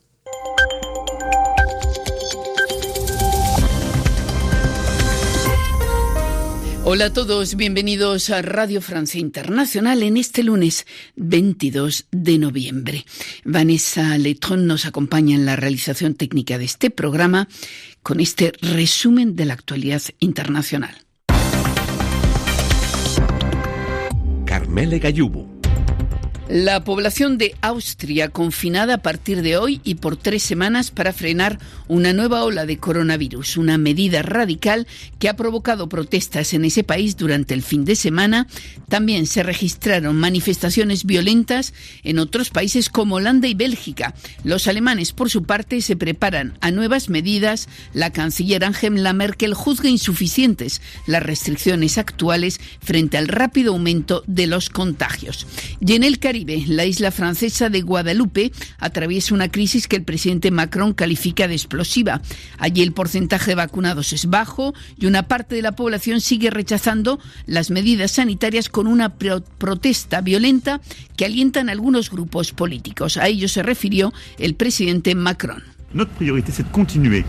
Hola a todos, bienvenidos a Radio Francia Internacional en este lunes veintidós de noviembre. Vanessa Letron nos acompaña en la realización técnica de este programa con este resumen de la actualidad internacional. Mele Gayubo. La población de Austria confinada a partir de hoy y por tres semanas para frenar una nueva ola de coronavirus, una medida radical que ha provocado protestas en ese país durante el fin de semana. También se registraron manifestaciones violentas en otros países como Holanda y Bélgica. Los alemanes, por su parte, se preparan a nuevas medidas. La canciller Angela Merkel juzga insuficientes las restricciones actuales frente al rápido aumento de los contagios. Y en el Caribe, la isla francesa de Guadalupe atraviesa una crisis que el presidente Macron califica de explosiva. Allí el porcentaje de vacunados es bajo y una parte de la población sigue rechazando las medidas sanitarias con una pro- protesta violenta que alientan a algunos grupos políticos. A ello se refirió el presidente Macron. Nuestra prioridad es continuar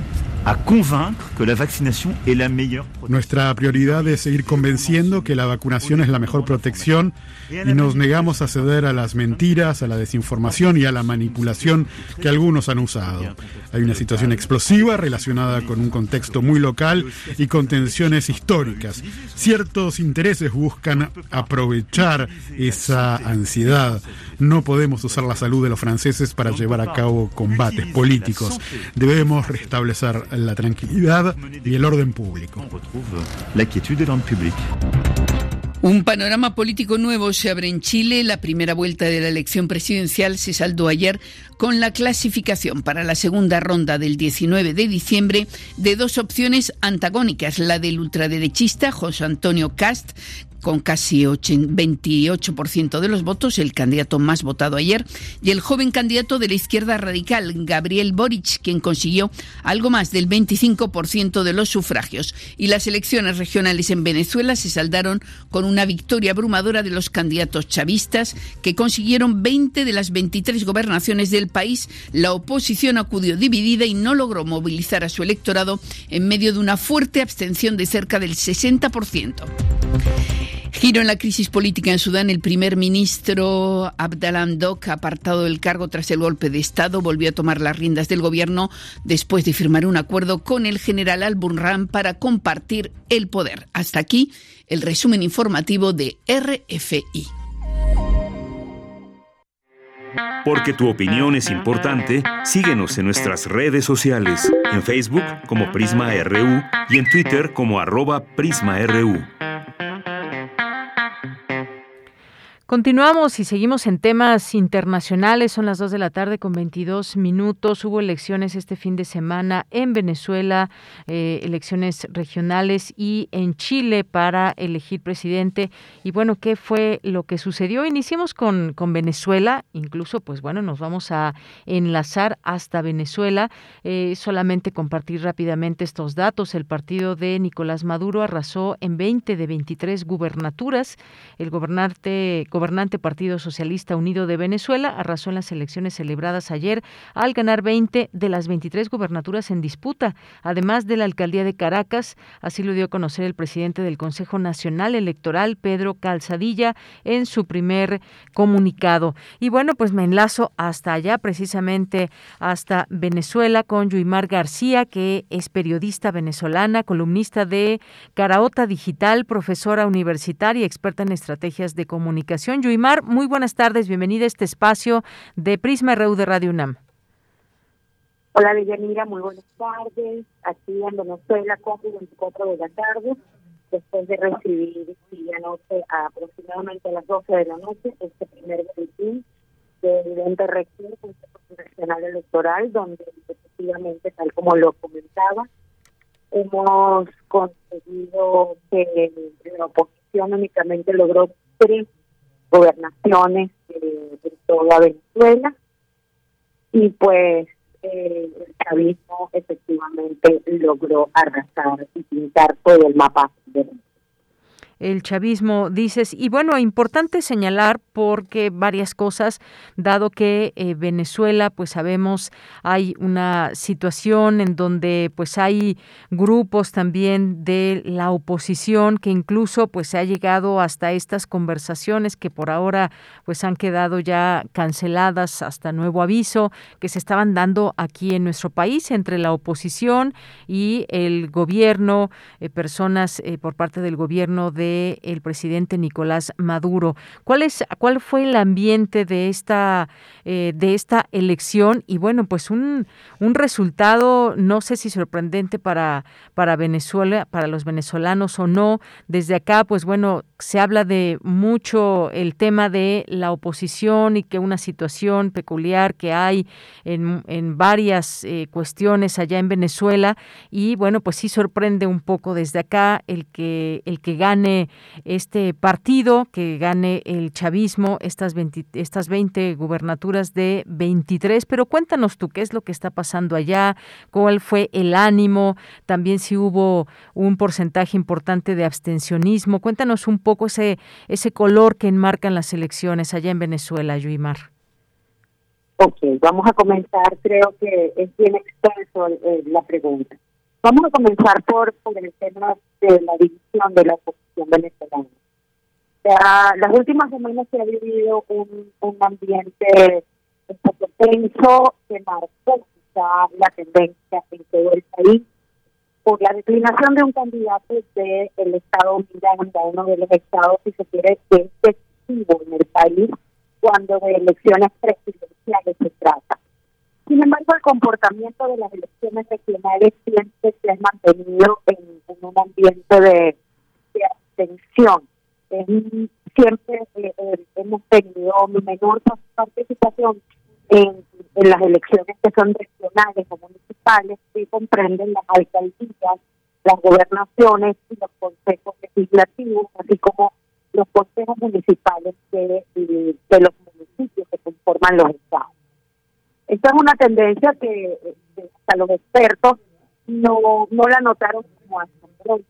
a convaincre que la vacunación es la mejor. Nuestra prioridad es seguir convenciendo que la vacunación es la mejor protección y nos negamos a ceder a las mentiras, a la desinformación y a la manipulación que algunos han usado. Hay una situación explosiva relacionada con un contexto muy local y con tensiones históricas. Ciertos intereses buscan aprovechar esa ansiedad. No podemos usar la salud de los franceses para llevar a cabo combates políticos. Debemos restablecer la tranquilidad y el orden público. Un panorama político nuevo se abre en Chile. La primera vuelta de la elección presidencial se saldó ayer con la clasificación para la segunda ronda del diecinueve de diciembre de dos opciones antagónicas, la del ultraderechista José Antonio Cast, con casi veintiocho por ciento de los votos, el candidato más votado ayer, y el joven candidato de la izquierda radical, Gabriel Boric, quien consiguió algo más del veinticinco por ciento de los sufragios. Y las elecciones regionales en Venezuela se saldaron con una victoria abrumadora de los candidatos chavistas, que consiguieron veinte de las veintitrés gobernaciones del país. La oposición acudió dividida y no logró movilizar a su electorado en medio de una fuerte abstención de cerca del sesenta por ciento. Giro en la crisis política en Sudán. El primer ministro Abdallah Hamdok, apartado del cargo tras el golpe de Estado, volvió a tomar las riendas del gobierno después de firmar un acuerdo con el general Al-Burhan para compartir el poder. Hasta aquí el resumen informativo de R F I. Porque tu opinión es importante, síguenos en nuestras redes sociales, en Facebook como Prisma R U y en Twitter como arroba Prisma R U. Continuamos y seguimos en temas internacionales. Son las dos de la tarde con veintidós minutos. Hubo elecciones este fin de semana en Venezuela, eh, elecciones regionales y en Chile para elegir presidente. Y bueno, ¿qué fue lo que sucedió? Iniciemos con, con Venezuela. Incluso, pues bueno, nos vamos a enlazar hasta Venezuela. Eh, solamente compartir rápidamente estos datos. El partido de Nicolás Maduro arrasó en veinte de veintitrés gubernaturas. El gobernante... gobernante Partido Socialista Unido de Venezuela arrasó en las elecciones celebradas ayer al ganar veinte de las veintitrés gubernaturas en disputa, además de la alcaldía de Caracas. Así lo dio a conocer el presidente del Consejo Nacional Electoral, Pedro Calzadilla, en su primer comunicado. Y bueno, pues me enlazo hasta allá, precisamente hasta Venezuela, con Yuimar García, que es periodista venezolana, columnista de Caraota Digital, profesora universitaria, experta en estrategias de comunicación. Yuimar, muy buenas tardes, bienvenida a este espacio de Prisma R U de Radio UNAM. Hola, Yanira, muy buenas tardes. Aquí en Venezuela, casi veinticuatro de la tarde, después de recibir anoche a aproximadamente a las doce de la noche este primer boletín de evidente reacción del Consejo Nacional Electoral, donde efectivamente, tal como lo comentaba, hemos conseguido que la oposición únicamente logró tres gobernaciones eh, de toda Venezuela, y pues eh, el chavismo efectivamente logró arrasar y pintar todo el mapa de Venezuela. El chavismo, dices, y bueno, importante señalar porque varias cosas, dado que eh, Venezuela, pues sabemos, hay una situación en donde pues hay grupos también de la oposición que incluso pues se ha llegado hasta estas conversaciones que por ahora pues han quedado ya canceladas hasta nuevo aviso, que se estaban dando aquí en nuestro país entre la oposición y el gobierno, eh, personas eh, por parte del gobierno de del presidente Nicolás Maduro. ¿Cuál es, cuál fue el ambiente de esta, eh, de esta elección? Y bueno, pues un, un resultado, no sé si sorprendente para, para Venezuela, para los venezolanos o no. Desde acá, pues bueno, se habla de mucho el tema de la oposición y que una situación peculiar que hay en, en varias eh, cuestiones allá en Venezuela. Y bueno, pues sí sorprende un poco desde acá el que el que gane este partido, que gane el chavismo, estas veinte, estas veinte gubernaturas de veintitrés. Pero cuéntanos tú, ¿qué es lo que está pasando allá? ¿Cuál fue el ánimo? También si hubo un porcentaje importante de abstencionismo. Cuéntanos un poco ese, ese color que enmarcan las elecciones allá en Venezuela, Yuimar. Ok, vamos a comenzar, creo que es bien extenso eh, la pregunta. Vamos a comenzar por, por el tema de la división de la oposición venezolana. O sea, las últimas semanas se ha vivido un, un ambiente un poco tenso que marcó quizá la tendencia en todo el país por la declinación de un candidato del estado Miranda, uno de los estados, si se quiere, que es decisivo en el país cuando de elecciones presidenciales se trata. Sin embargo, el comportamiento de las elecciones regionales siempre se ha mantenido en, en un ambiente de, de abstención. En, siempre eh, eh, hemos tenido menor participación en, en las elecciones que son regionales o municipales, que comprenden las alcaldías, las gobernaciones y los consejos legislativos, así como los consejos municipales de, de, de los municipios que conforman los estados. Esta es una tendencia que hasta los expertos no, no la notaron como asombrosa.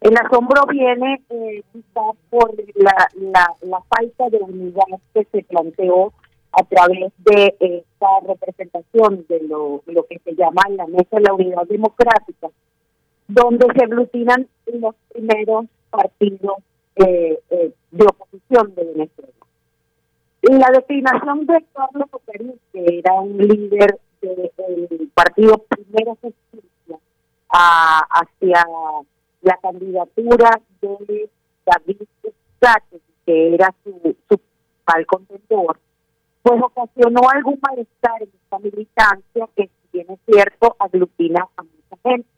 El asombro viene eh, quizás por la, la, la falta de unidad que se planteó a través de esta representación de lo, lo que se llama la Mesa de la Unidad Democrática, donde se aglutinan los primeros partidos Eh, eh, de oposición de Venezuela. La declinación de Carlos Ocarín, que era un líder del de partido Primera Justicia, a, hacia la candidatura de David Sánchez, que era su, su principal contendor, pues ocasionó algún malestar en esta militancia que, si bien es cierto, aglutina a mucha gente.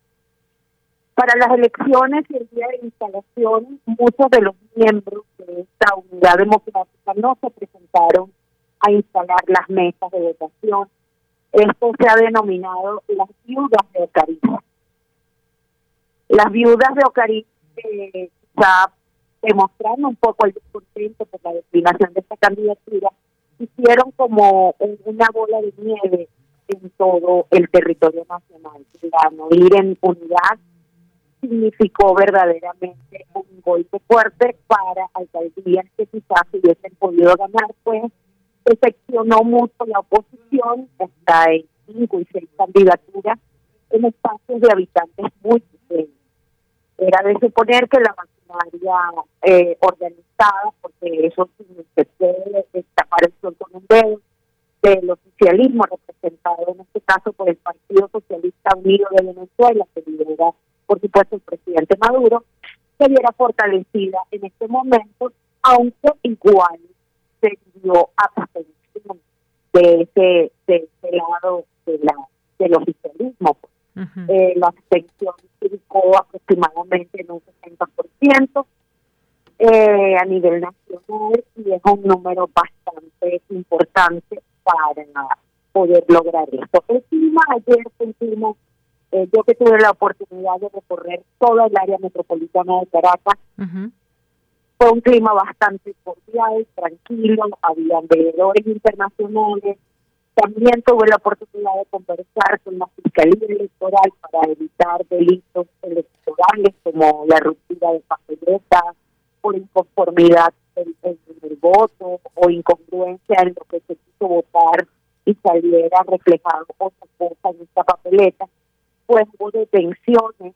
Para las elecciones y el día de instalación, muchos de los miembros de esta unidad democrática no se presentaron a instalar las mesas de votación. Esto se ha denominado las viudas de Ocariz. Las viudas de Ocariz eh, ya demostraron un poco el descontento por la declinación de esta candidatura. Hicieron como una bola de nieve en todo el territorio nacional. Para no ir en unidad, significó verdaderamente un golpe fuerte para alcaldías que quizás hubiesen podido ganar, pues decepcionó mucho la oposición, hasta en cinco y seis candidaturas, en espacios de habitantes muy pequeños. Era de suponer que la maquinaria eh, organizada, porque eso se puede tapar el sol con un dedo, del oficialismo representado en este caso por el Partido Socialista Unido de Venezuela, que lidera por supuesto el presidente Maduro, se viera fortalecida en este momento, aunque igual se dio abstención de ese, de ese lado de la, del oficialismo. Uh-huh. Eh, la abstención se ubicó aproximadamente en un sesenta por ciento eh, a nivel nacional, y es un número bastante importante para poder lograr esto. El clima ayer sentimos, Eh, yo que tuve la oportunidad de recorrer toda el área metropolitana de Caracas, uh-huh, fue un clima bastante cordial, tranquilo, había veedores internacionales. También tuve la oportunidad de conversar con la Fiscalía Electoral para evitar delitos electorales como la ruptura de papeletas, por inconformidad en, en el voto o incongruencia en lo que se quiso votar y saliera reflejado otra cosa en esta papeleta. Pues hubo detenciones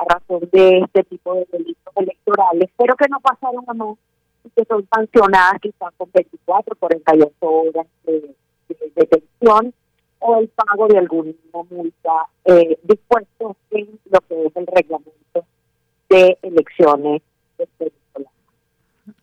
a razón de este tipo de delitos electorales, pero que no pasaron a más y que son sancionadas quizás con veinticuatro, cuarenta y ocho horas de, de detención o el pago de alguna multa eh, dispuesto en lo que es el reglamento de elecciones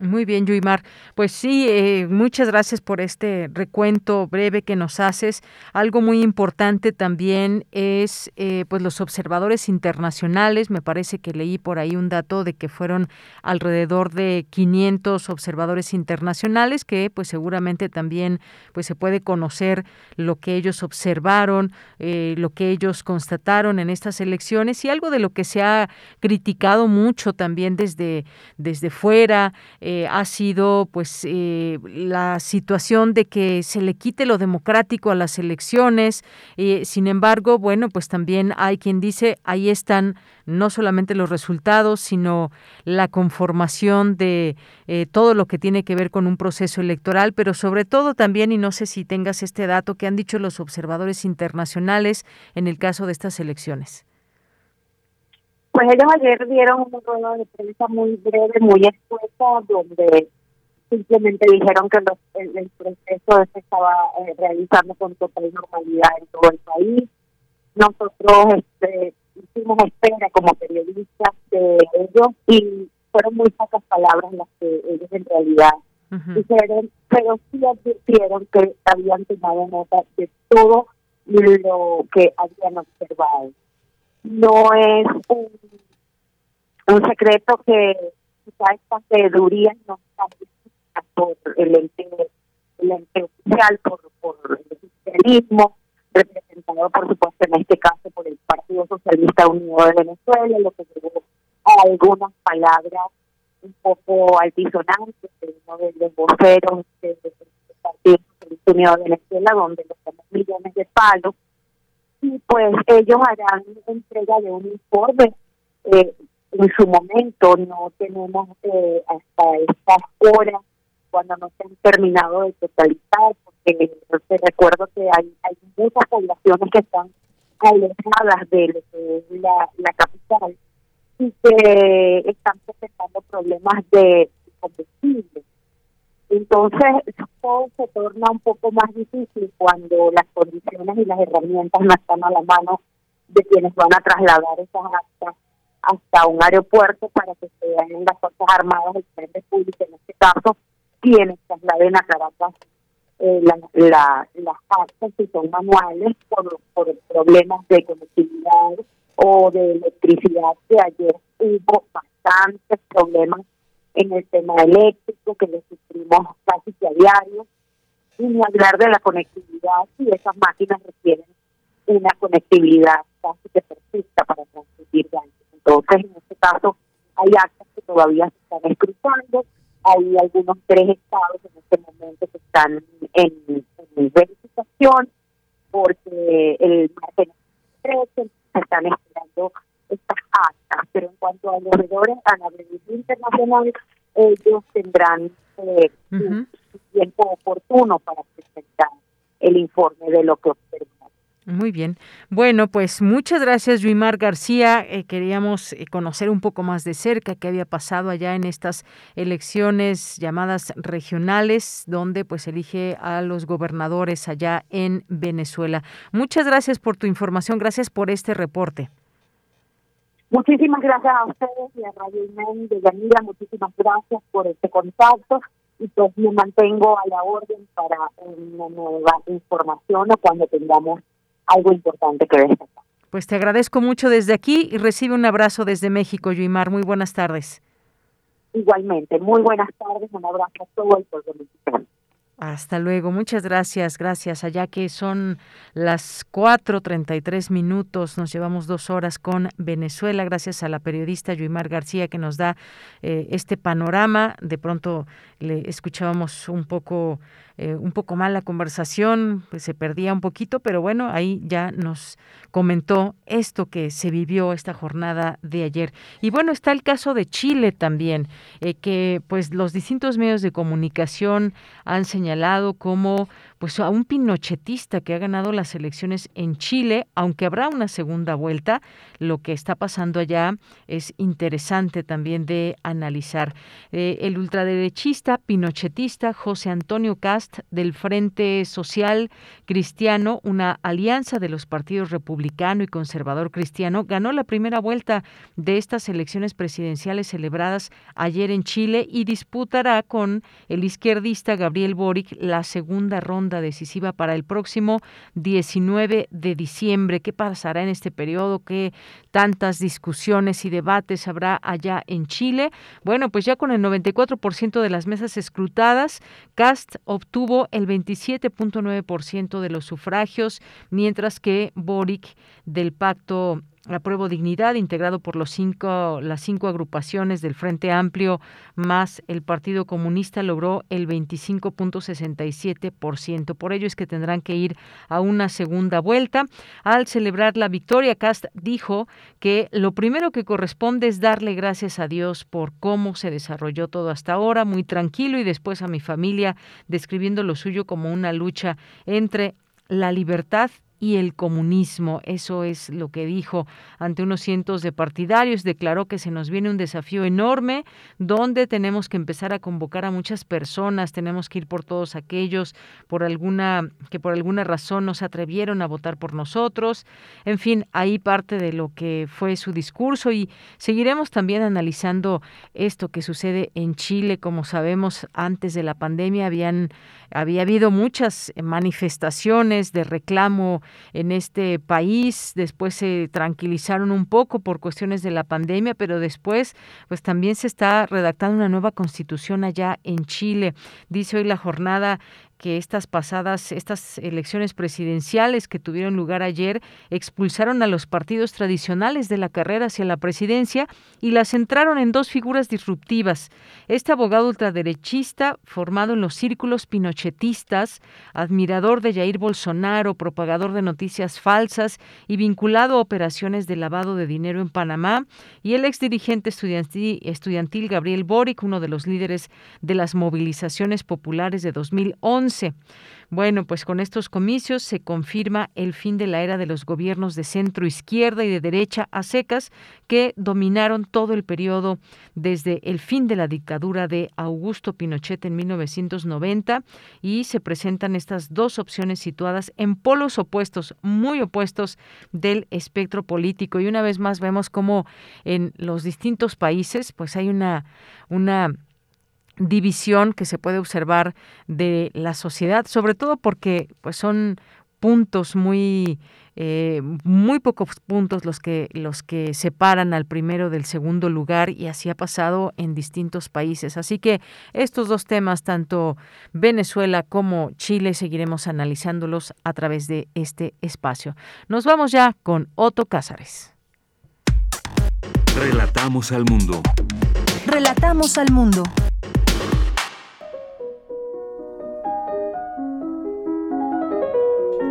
Muy bien, Yuimar. Pues sí, eh, muchas gracias por este recuento breve que nos haces. Algo muy importante también es eh, pues los observadores internacionales. Me parece que leí por ahí un dato de que fueron alrededor de quinientos observadores internacionales, que pues seguramente también pues se puede conocer lo que ellos observaron, eh, lo que ellos constataron en estas elecciones, y algo de lo que se ha criticado mucho también desde, desde fuera. Eh, ha sido pues eh, la situación de que se le quite lo democrático a las elecciones. Eh, sin embargo, bueno, pues también hay quien dice, ahí están no solamente los resultados, sino la conformación de eh, todo lo que tiene que ver con un proceso electoral, pero sobre todo también, y no sé si tengas este dato, que han dicho los observadores internacionales en el caso de estas elecciones. Pues ellos ayer dieron una rueda de prensa muy breve, muy expuesta, donde simplemente dijeron que los, el, el proceso se estaba eh, realizando con total normalidad en todo el país. Nosotros este, hicimos espera como periodistas de ellos y fueron muy pocas palabras las que ellos en realidad uh-huh. dijeron, pero sí advirtieron que habían tomado nota de todo lo que habían observado. No es un, un secreto que quizá estas sabidurías no están vistas por el ente, el ente oficial, por, por el oficialismo, representado por supuesto en este caso por el Partido Socialista Unido de Venezuela, lo que llevó a algunas palabras un poco altisonantes de uno de los voceros del Partido Socialista Unido de Venezuela, donde los tenemos millones de palos. Y pues ellos harán entrega de un informe eh, en su momento. No tenemos eh, hasta estas horas, cuando no se han terminado de totalizar, porque te recuerdo que hay, hay muchas poblaciones que están alejadas de lo que es la, la capital y que están presentando problemas de combustible. Entonces, todo se torna un poco más difícil cuando las condiciones y las herramientas no están a la mano de quienes van a trasladar esas actas hasta un aeropuerto para que sean las Fuerzas Armadas, el Frente Público en este caso, quienes trasladen a Caracas eh, la, la, las actas que son manuales por, por problemas de conectividad o de electricidad, que ayer hubo bastantes problemas en el tema eléctrico, que lo sufrimos casi que a diario, sin hablar de la conectividad, y esas máquinas requieren una conectividad casi que perfecta para transmitir datos. Entonces, en este caso, hay actas que todavía se están escrutando, hay algunos tres estados en este momento que están en, en verificación, porque el margen trece se están esperando estas actas, pero en cuanto a los alrededores, a la revisión internacional, ellos tendrán eh, uh-huh. su tiempo oportuno para presentar el informe de lo que observan. Muy bien. Bueno, pues muchas gracias, Yuimar García. Eh, queríamos eh, conocer un poco más de cerca qué había pasado allá en estas elecciones llamadas regionales, donde pues elige a los gobernadores allá en Venezuela. Muchas gracias por tu información, gracias por este reporte. Muchísimas gracias a ustedes y a Radio Imen de Yanira, muchísimas gracias por este contacto, y pues me mantengo a la orden para una nueva información o cuando tengamos algo importante que destacar. Pues te agradezco mucho desde aquí y recibe un abrazo desde México, Yuimar. Muy buenas tardes. Igualmente, muy buenas tardes, un abrazo a todo el pueblo mexicano. Hasta luego, muchas gracias, gracias. Allá que son las cuatro treinta y tres minutos, nos llevamos dos horas con Venezuela, gracias a la periodista Yuimar García que nos da eh, este panorama. De pronto le escuchábamos un poco, eh, un poco mal la conversación, pues se perdía un poquito, pero bueno, ahí ya nos comentó esto que se vivió esta jornada de ayer. Y bueno, está el caso de Chile también, eh, que pues los distintos medios de comunicación han señalado señalado como pues a un pinochetista que ha ganado las elecciones en Chile, aunque habrá una segunda vuelta. Lo que está pasando allá es interesante también de analizar. Eh, el ultraderechista pinochetista José Antonio Cast, del Frente Social Cristiano, una alianza de los partidos republicano y conservador cristiano, ganó la primera vuelta de estas elecciones presidenciales celebradas ayer en Chile y disputará con el izquierdista Gabriel Boric la segunda ronda decisiva para el próximo diecinueve de diciembre. ¿Qué pasará en este periodo? ¿Qué tantas discusiones y debates habrá allá en Chile? Bueno, pues ya con el noventa y cuatro por ciento de las mesas escrutadas, Cast obtuvo el veintisiete punto nueve por ciento de los sufragios, mientras que Boric, del Pacto Apruebo Dignidad, integrado por los cinco, las cinco agrupaciones del Frente Amplio más el Partido Comunista, logró el veinticinco punto sesenta y siete por ciento. Por ello es que tendrán que ir a una segunda vuelta. Al celebrar la victoria, Cast dijo que lo primero que corresponde es darle gracias a Dios por cómo se desarrolló todo hasta ahora, muy tranquilo, y después a mi familia, describiendo lo suyo como una lucha entre la libertad y el comunismo. Eso es lo que dijo ante unos cientos de partidarios. Declaró que se nos viene un desafío enorme donde tenemos que empezar a convocar a muchas personas, tenemos que ir por todos aquellos por alguna que por alguna razón no se atrevieron a votar por nosotros. En fin, ahí parte de lo que fue su discurso, y seguiremos también analizando esto que sucede en Chile. Como sabemos, antes de la pandemia habían había habido muchas manifestaciones de reclamo en este país. Después se tranquilizaron un poco por cuestiones de la pandemia, pero después pues también se está redactando una nueva constitución allá en Chile. Dice hoy La Jornada que estas pasadas, estas elecciones presidenciales que tuvieron lugar ayer expulsaron a los partidos tradicionales de la carrera hacia la presidencia y las centraron en dos figuras disruptivas. Este abogado ultraderechista, formado en los círculos pinochetistas, admirador de Jair Bolsonaro, propagador de noticias falsas y vinculado a operaciones de lavado de dinero en Panamá, y el exdirigente estudiantil, estudiantil Gabriel Boric, uno de los líderes de las movilizaciones populares de dos mil once. Bueno, pues con estos comicios se confirma el fin de la era de los gobiernos de centro izquierda y de derecha a secas que dominaron todo el periodo desde el fin de la dictadura de Augusto Pinochet en mil novecientos noventa, y se presentan estas dos opciones situadas en polos opuestos, muy opuestos del espectro político. Y una vez más vemos cómo en los distintos países pues hay una una división que se puede observar de la sociedad, sobre todo porque pues son puntos muy eh, muy pocos puntos los que los que separan al primero del segundo lugar, y así ha pasado en distintos países. Así que estos dos temas, tanto Venezuela como Chile, seguiremos analizándolos a través de este espacio. Nos vamos ya con Otto Cázares. Relatamos al mundo. Relatamos al mundo.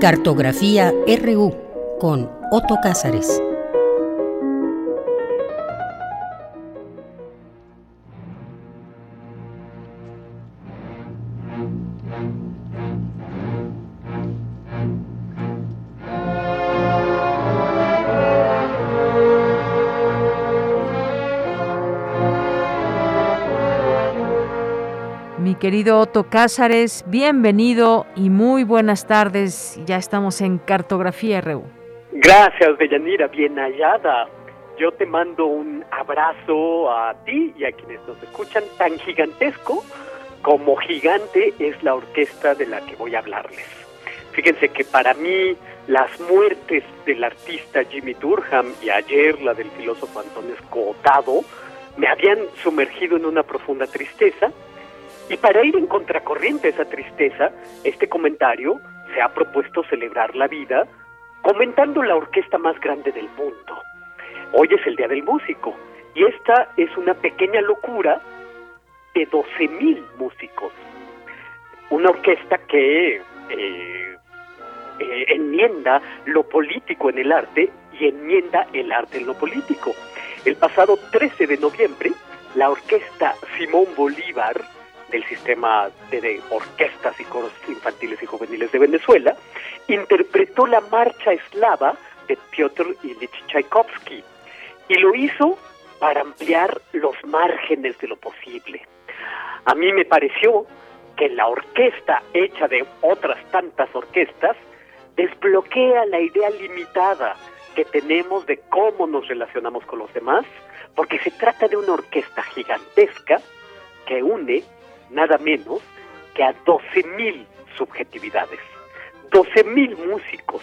Cartografía R U con Otto Cázares. Querido Otto Cázares, bienvenido y muy buenas tardes. Ya estamos en Cartografía R U. Gracias, Deyanira, bien hallada. Yo te mando un abrazo a ti y a quienes nos escuchan, tan gigantesco como gigante es la orquesta de la que voy a hablarles. Fíjense que para mí las muertes del artista Jimmy Durham y ayer la del filósofo Antonesco Hurtado me habían sumergido en una profunda tristeza. Y para ir en contracorriente a esa tristeza, este comentario se ha propuesto celebrar la vida comentando la orquesta más grande del mundo. Hoy es el Día del Músico, y esta es una pequeña locura de doce mil músicos. Una orquesta que eh, eh, enmienda lo político en el arte y enmienda el arte en lo político. El pasado trece de noviembre, la orquesta Simón Bolívar del sistema de, de orquestas y coros infantiles y juveniles de Venezuela, interpretó la marcha eslava de Piotr Ilyich Tchaikovsky y lo hizo para ampliar los márgenes de lo posible. A mí me pareció que la orquesta, hecha de otras tantas orquestas, desbloquea la idea limitada que tenemos de cómo nos relacionamos con los demás, porque se trata de una orquesta gigantesca que une nada menos que a doce mil subjetividades, doce mil músicos.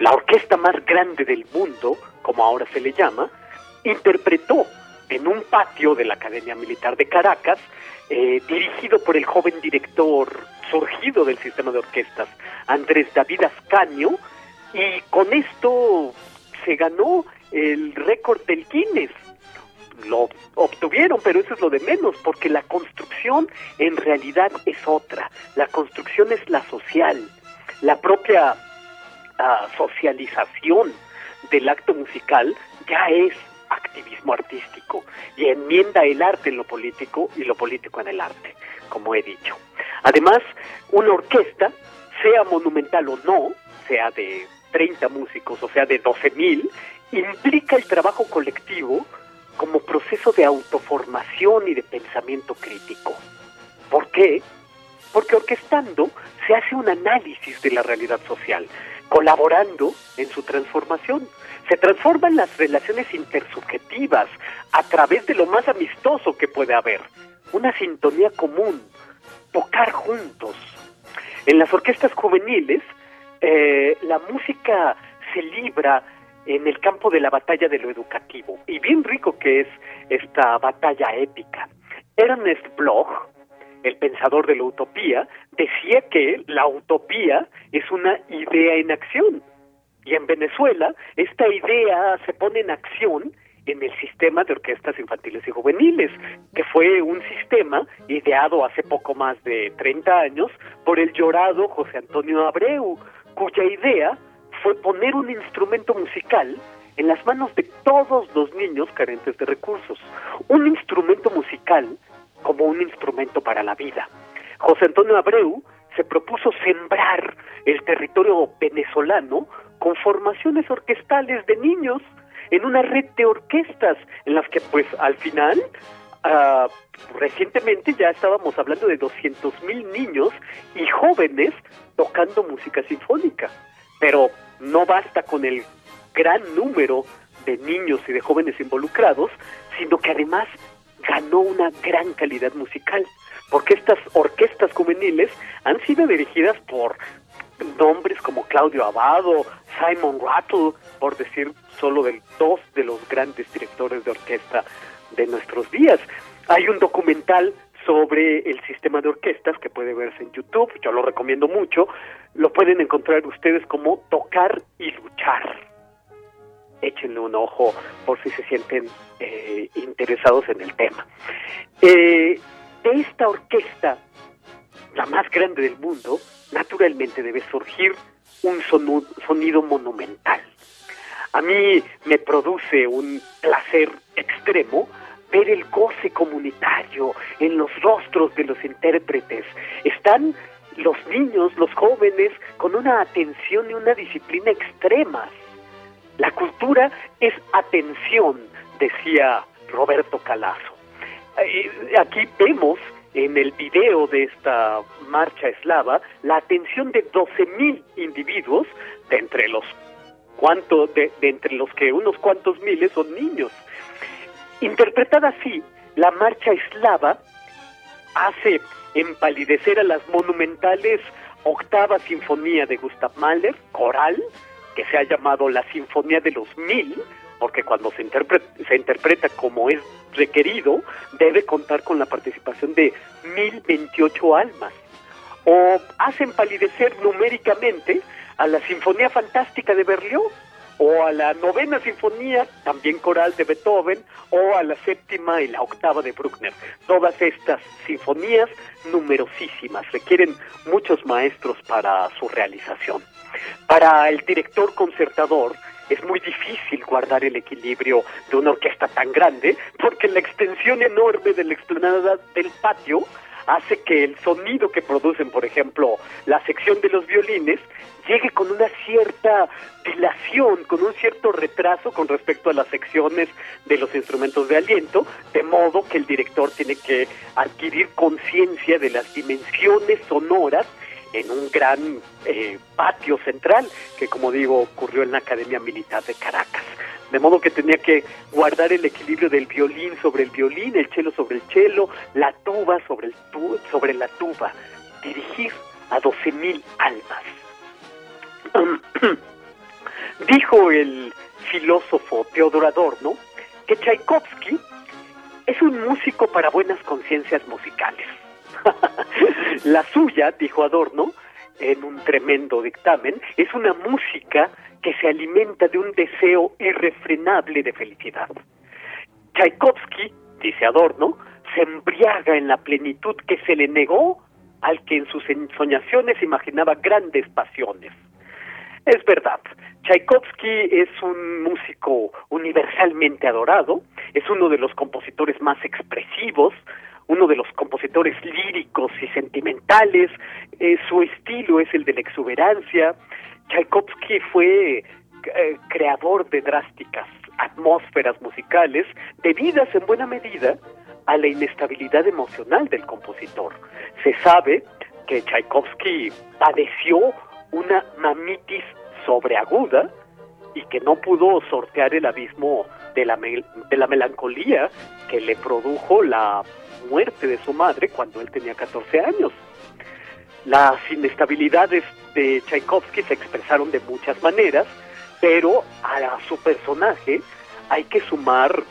La orquesta más grande del mundo, como ahora se le llama, interpretó en un patio de la Academia Militar de Caracas, eh, dirigido por el joven director surgido del sistema de orquestas, Andrés David Ascanio, y con esto se ganó el récord del Guinness. Lo obtuvieron, pero eso es lo de menos, porque la construcción en realidad es otra. La construcción es la social, la propia uh, socialización del acto musical ya es activismo artístico y enmienda el arte en lo político y lo político en el arte, como he dicho. Además, una orquesta, sea monumental o no, sea de treinta músicos o sea de doce mil, implica el trabajo colectivo como proceso de autoformación y de pensamiento crítico. ¿Por qué? Porque orquestando se hace un análisis de la realidad social, colaborando en su transformación. Se transforman las relaciones intersubjetivas a través de lo más amistoso que puede haber, una sintonía común, tocar juntos. En las orquestas juveniles, eh, la música se libra en el campo de la batalla de lo educativo, y bien rico que es esta batalla épica. Ernest Bloch, el pensador de la utopía, decía que la utopía es una idea en acción, y en Venezuela esta idea se pone en acción en el sistema de orquestas infantiles y juveniles, que fue un sistema ideado hace poco más de treinta años por el llorado José Antonio Abreu, cuya idea fue poner un instrumento musical en las manos de todos los niños carentes de recursos, un instrumento musical como un instrumento para la vida. José Antonio Abreu se propuso sembrar el territorio venezolano con formaciones orquestales de niños en una red de orquestas en las que, pues, al final, uh, recientemente ya estábamos hablando de doscientos mil niños y jóvenes tocando música sinfónica. Pero no basta con el gran número de niños y de jóvenes involucrados, sino que además ganó una gran calidad musical, porque estas orquestas juveniles han sido dirigidas por nombres como Claudio Abbado, Simon Rattle, por decir solo de dos de los grandes directores de orquesta de nuestros días. Hay un documental sobre el sistema de orquestas que puede verse en YouTube, yo lo recomiendo mucho, lo pueden encontrar ustedes como Tocar y Luchar. Échenle un ojo por si se sienten eh, interesados en el tema. Eh, de esta orquesta, la más grande del mundo, naturalmente debe surgir un sonu- sonido monumental. A mí me produce un placer extremo ver el goce comunitario en los rostros de los intérpretes. Están los niños, los jóvenes, con una atención y una disciplina extremas. La cultura es atención, decía Roberto Calazo. Aquí vemos en el video de esta marcha eslava la atención de doce mil individuos, de entre los cuanto, de, de entre los que unos cuantos miles son niños. Interpretada así, la marcha eslava hace empalidecer a las monumentales octava sinfonía de Gustav Mahler, coral, que se ha llamado la Sinfonía de los Mil, porque cuando se interpreta, se interpreta como es requerido, debe contar con la participación de mil veintiocho almas. O hacen palidecer numéricamente a la Sinfonía Fantástica de Berlioz, o a la Novena Sinfonía, también coral, de Beethoven, o a la Séptima y la Octava de Bruckner. Todas estas sinfonías numerosísimas requieren muchos maestros para su realización. Para el director concertador es muy difícil guardar el equilibrio de una orquesta tan grande, porque la extensión enorme de la explanada del patio hace que el sonido que producen, por ejemplo, la sección de los violines, llegue con una cierta dilación, con un cierto retraso con respecto a las secciones de los instrumentos de aliento, de modo que el director tiene que adquirir conciencia de las dimensiones sonoras en un gran eh, patio central, que como digo, ocurrió en la Academia Militar de Caracas. De modo que tenía que guardar el equilibrio del violín sobre el violín, el cello sobre el cello, la tuba sobre, el tu- sobre la tuba, dirigir a doce mil almas. Dijo el filósofo Teodoro Adorno que Tchaikovsky es un músico para buenas conciencias musicales. La suya, dijo Adorno, en un tremendo dictamen, es una música que se alimenta de un deseo irrefrenable de felicidad. Tchaikovsky, dice Adorno, se embriaga en la plenitud que se le negó al que en sus ensoñaciones imaginaba grandes pasiones. Es verdad, Tchaikovsky es un músico universalmente adorado, es uno de los compositores más expresivos, uno de los compositores líricos y sentimentales, eh, su estilo es el de la exuberancia. Tchaikovsky fue eh, creador de drásticas atmósferas musicales, debidas en buena medida a la inestabilidad emocional del compositor. Se sabe que Tchaikovsky padeció una mamitis sobreaguda y que no pudo sortear el abismo de la, mel- de la melancolía que le produjo la muerte de su madre cuando él tenía catorce años. Las inestabilidades de Tchaikovsky se expresaron de muchas maneras, pero a su personaje hay que sumar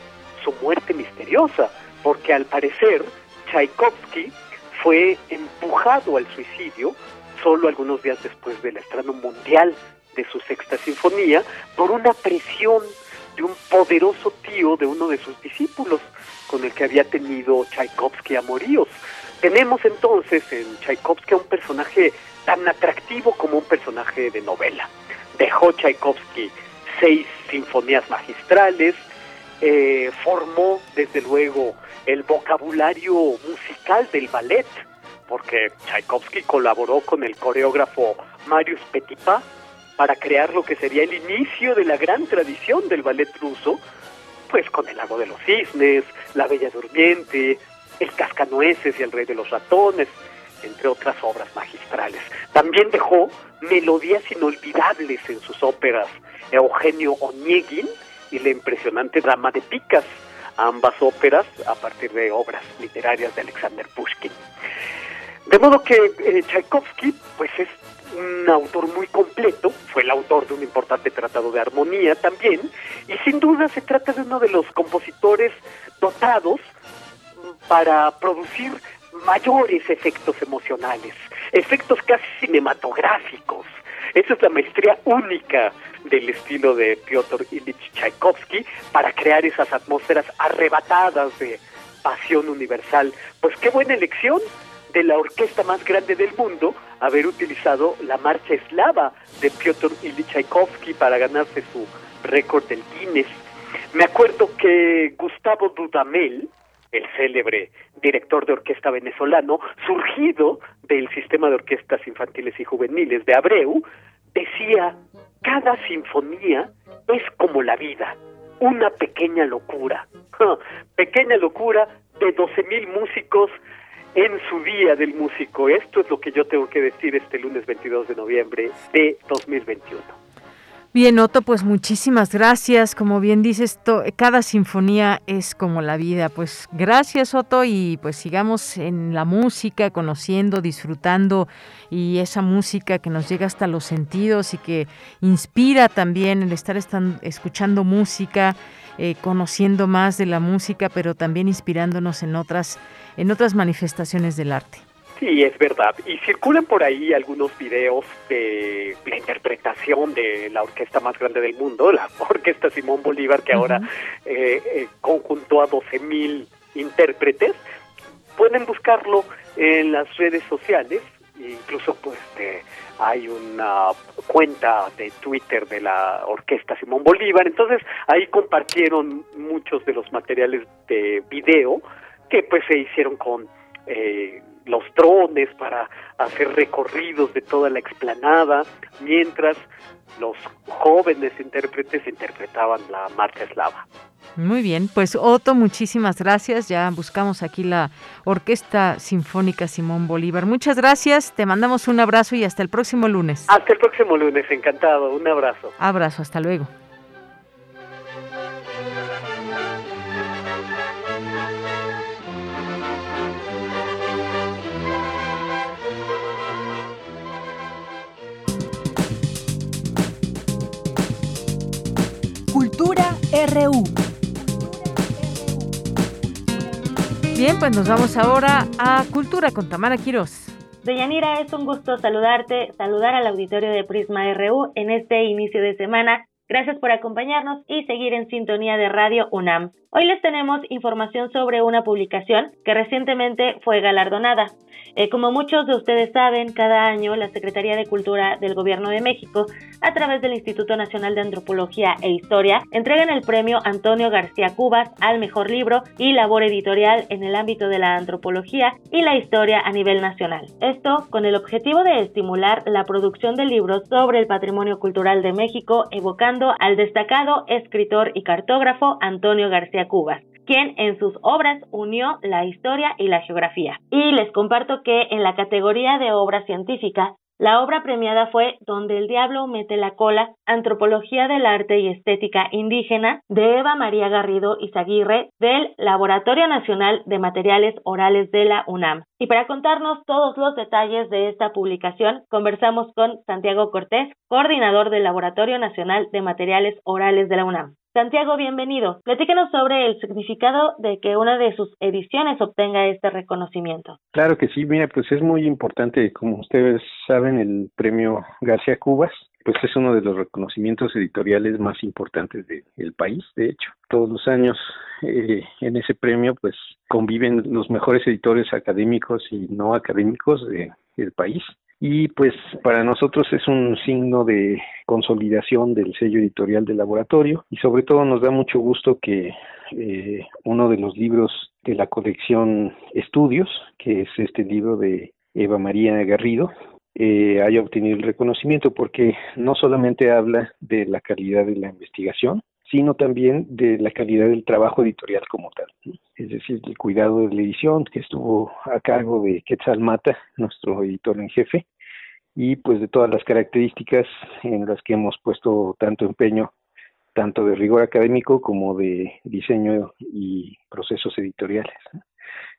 su muerte misteriosa, porque al parecer Tchaikovsky fue empujado al suicidio solo algunos días después del estreno mundial de su sexta sinfonía por una presión de un poderoso tío de uno de sus discípulos, con el que había tenido Tchaikovsky amoríos. Tenemos entonces en Tchaikovsky a un personaje tan atractivo como un personaje de novela. Dejó Tchaikovsky seis sinfonías magistrales, eh, formó desde luego el vocabulario musical del ballet, porque Tchaikovsky colaboró con el coreógrafo Marius Petipa para crear lo que sería el inicio de la gran tradición del ballet ruso, pues con el Lago de los Cisnes, la Bella Durmiente, el Cascanueces y el Rey de los Ratones, entre otras obras magistrales. También dejó melodías inolvidables en sus óperas Eugenio Onegin y la impresionante Dama de Picas, ambas óperas a partir de obras literarias de Alexander Pushkin. De modo que eh, Tchaikovsky pues es un autor muy completo, fue el autor de un importante tratado de armonía también, y sin duda se trata de uno de los compositores dotados para producir mayores efectos emocionales, efectos casi cinematográficos. Esa es la maestría única del estilo de Piotr Ilyich Tchaikovsky para crear esas atmósferas arrebatadas de pasión universal. Pues qué buena elección de la orquesta más grande del mundo haber utilizado la marcha eslava de Piotr Ilyich Tchaikovsky para ganarse su récord del Guinness. Me acuerdo que Gustavo Dudamel, el célebre director de orquesta venezolano, surgido del sistema de orquestas infantiles y juveniles de Abreu, decía: cada sinfonía es como la vida, una pequeña locura. Pequeña locura de doce mil músicos en su día del músico. Esto es lo que yo tengo que decir este lunes veintidós de noviembre de dos mil veintiuno. Bien, Otto, pues muchísimas gracias. Como bien dices, to- cada sinfonía es como la vida. Pues gracias, Otto, y pues sigamos en la música, conociendo, disfrutando, y esa música que nos llega hasta los sentidos y que inspira también el estar estan- escuchando música, eh, conociendo más de la música, pero también inspirándonos en otras, en otras manifestaciones del arte. Sí, es verdad. Y circulan por ahí algunos videos de la interpretación de la orquesta más grande del mundo, la Orquesta Simón Bolívar, que uh-huh. ahora eh, eh, conjuntó a doce mil intérpretes. Pueden buscarlo en las redes sociales. Incluso pues eh, hay una cuenta de Twitter de la Orquesta Simón Bolívar. Entonces ahí compartieron muchos de los materiales de video que pues se hicieron con Eh, los drones para hacer recorridos de toda la explanada, mientras los jóvenes intérpretes interpretaban la marcha eslava. Muy bien, pues Otto, muchísimas gracias. Ya buscamos aquí la Orquesta Sinfónica Simón Bolívar. Muchas gracias, te mandamos un abrazo y hasta el próximo lunes. Hasta el próximo lunes, encantado, un abrazo. Abrazo, hasta luego. Cultura R U. Bien, pues nos vamos ahora a Cultura con Tamara Quirós. Deyanira, es un gusto saludarte, saludar al auditorio de Prisma R U en este inicio de semana. Gracias por acompañarnos y seguir en sintonía de Radio UNAM. Hoy les tenemos información sobre una publicación que recientemente fue galardonada. Eh, como muchos de ustedes saben, cada año la Secretaría de Cultura del Gobierno de México, a través del Instituto Nacional de Antropología e Historia, entregan el premio Antonio García Cubas al mejor libro y labor editorial en el ámbito de la antropología y la historia a nivel nacional. Esto con el objetivo de estimular la producción de libros sobre el patrimonio cultural de México, evocando al destacado escritor y cartógrafo Antonio García Cubas, quien en sus obras unió la historia y la geografía. Y les comparto que en la categoría de obra científica, la obra premiada fue Donde el diablo mete la cola, Antropología del arte y estética indígena, de Eva María Garrido Izaguirre, del Laboratorio Nacional de Materiales Orales de la UNAM. Y para contarnos todos los detalles de esta publicación, conversamos con Santiago Cortés, coordinador del Laboratorio Nacional de Materiales Orales de la UNAM. Santiago, bienvenido. Platícanos sobre el significado de que una de sus ediciones obtenga este reconocimiento. Claro que sí, mira, pues es muy importante, como ustedes saben, el premio García Cubas, pues es uno de los reconocimientos editoriales más importantes de, del país, de hecho. Todos los años eh, en ese premio pues conviven los mejores editores académicos y no académicos de, del país. Y pues para nosotros es un signo de consolidación del sello editorial del laboratorio y sobre todo nos da mucho gusto que eh, uno de los libros de la colección Estudios, que es este libro de Eva María Garrido, eh, haya obtenido el reconocimiento porque no solamente habla de la calidad de la investigación, sino también de la calidad del trabajo editorial como tal, ¿sí? Es decir, el cuidado de la edición que estuvo a cargo de Quetzal Mata, nuestro editor en jefe, y pues de todas las características en las que hemos puesto tanto empeño, tanto de rigor académico como de diseño y procesos editoriales, ¿sí?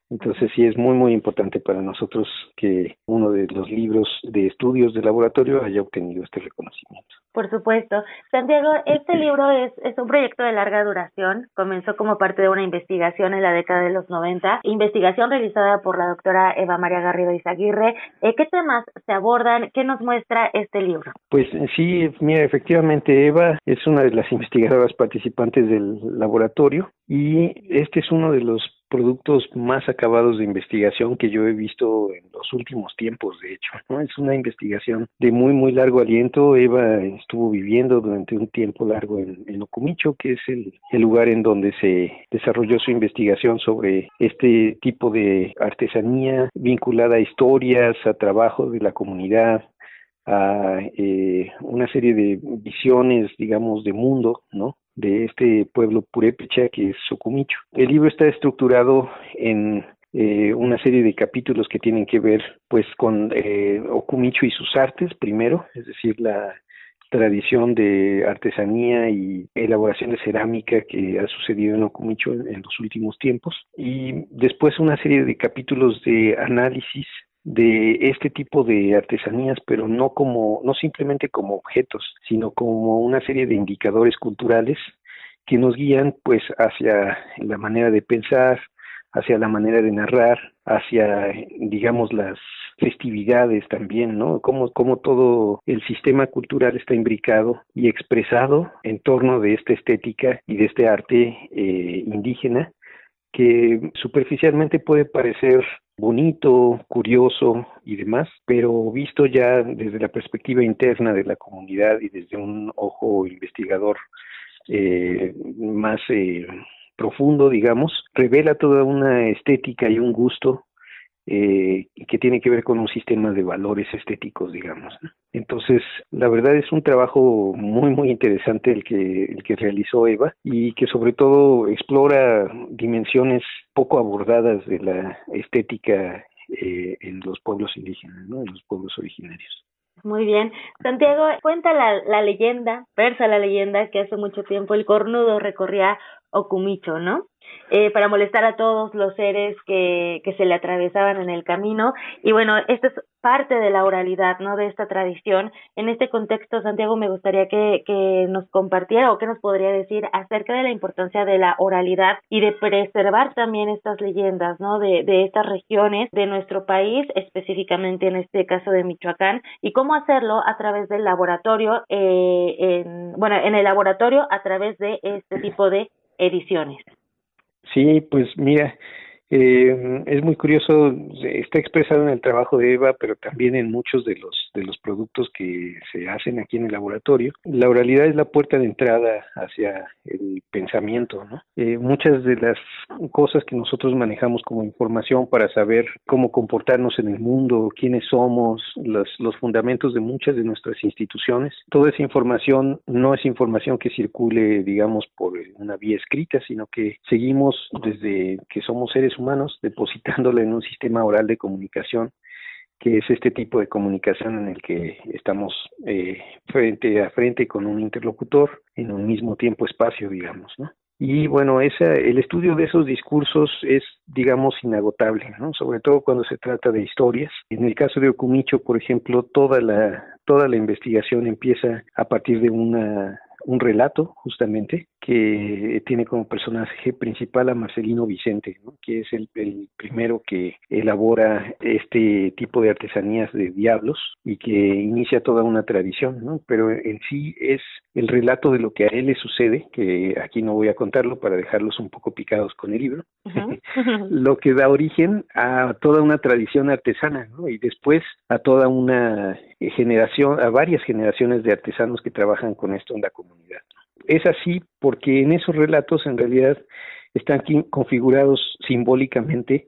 Entonces sí es muy muy importante para nosotros que uno de los libros de estudios de laboratorio haya obtenido este reconocimiento. Por supuesto. Santiago, este libro es, es un proyecto de larga duración. Comenzó como parte de una investigación en la década de los noventa, investigación realizada por la doctora Eva María Garrido Izaguirre. ¿Qué temas se abordan? ¿Qué nos muestra este libro? Pues sí, mira, efectivamente Eva es una de las investigadoras participantes del laboratorio y este es uno de los productos más acabados de investigación que yo he visto en los últimos tiempos, de hecho, ¿no? Es una investigación de muy, muy largo aliento. Eva estuvo viviendo durante un tiempo largo en, en Ocomicho, que es el, el lugar en donde se desarrolló su investigación sobre este tipo de artesanía vinculada a historias, a trabajo de la comunidad, a eh, una serie de visiones, digamos, de mundo, ¿no?, de este pueblo purépecha que es Ocomicho. El libro está estructurado en eh, una serie de capítulos que tienen que ver pues con eh, Ocomicho y sus artes primero, es decir, la tradición de artesanía y elaboración de cerámica que ha sucedido en Ocomicho en, en los últimos tiempos, y después una serie de capítulos de análisis de este tipo de artesanías, pero no como, no simplemente como objetos, sino como una serie de indicadores culturales que nos guían pues hacia la manera de pensar, hacia la manera de narrar, hacia, digamos, las festividades también, ¿no? Cómo, cómo todo el sistema cultural está imbricado y expresado en torno de esta estética y de este arte eh, indígena, que superficialmente puede parecer bonito, curioso y demás, pero visto ya desde la perspectiva interna de la comunidad y desde un ojo investigador eh, más eh, profundo, digamos, revela toda una estética y un gusto eh, que tiene que ver con un sistema de valores estéticos, digamos, ¿no? Entonces, la verdad es un trabajo muy, muy interesante el que, el que realizó Eva, y que sobre todo explora dimensiones poco abordadas de la estética eh, en los pueblos indígenas, ¿no? En los pueblos originarios. Muy bien. Santiago, cuenta la, la leyenda, versa la leyenda, que hace mucho tiempo el cornudo recorría Ocumicho, ¿no? Eh, para molestar a todos los seres que, que se le atravesaban en el camino. Y bueno, esta es parte de la oralidad, ¿no? De esta tradición. En este contexto, Santiago, me gustaría que, que nos compartiera o que nos podría decir acerca de la importancia de la oralidad y de preservar también estas leyendas, ¿no? De, de estas regiones de nuestro país, específicamente en este caso de Michoacán, y cómo hacerlo a través del laboratorio, eh, en, bueno, en el laboratorio a través de este tipo de ediciones. Sí, pues mira, eh, es muy curioso, está expresado en el trabajo de Eva, pero también en muchos de los de los productos que se hacen aquí en el laboratorio. La oralidad es la puerta de entrada hacia el pensamiento, ¿no? Eh, muchas de las cosas que nosotros manejamos como información para saber cómo comportarnos en el mundo, quiénes somos, los, los fundamentos de muchas de nuestras instituciones, toda esa información no es información que circule, digamos, por una vía escrita, sino que seguimos desde que somos seres humanos humanos, depositándola en un sistema oral de comunicación, que es este tipo de comunicación en el que estamos eh, frente a frente con un interlocutor en un mismo tiempo-espacio, digamos, ¿no? Y bueno, esa, el estudio de esos discursos es, digamos, inagotable, ¿no? Sobre todo cuando se trata de historias. En el caso de Ocumicho, por ejemplo, toda la, toda la investigación empieza a partir de una... un relato, justamente, que tiene como personaje principal a Marcelino Vicente, ¿no? Que es el, el primero que elabora este tipo de artesanías de diablos y que inicia toda una tradición, ¿no? Pero en sí es el relato de lo que a él le sucede, que aquí no voy a contarlo para dejarlos un poco picados con el libro, uh-huh. Lo que da origen a toda una tradición artesana, ¿no? Y después a toda una generación, a varias generaciones de artesanos que trabajan con esto en la comunidad. Es así porque en esos relatos en realidad están configurados simbólicamente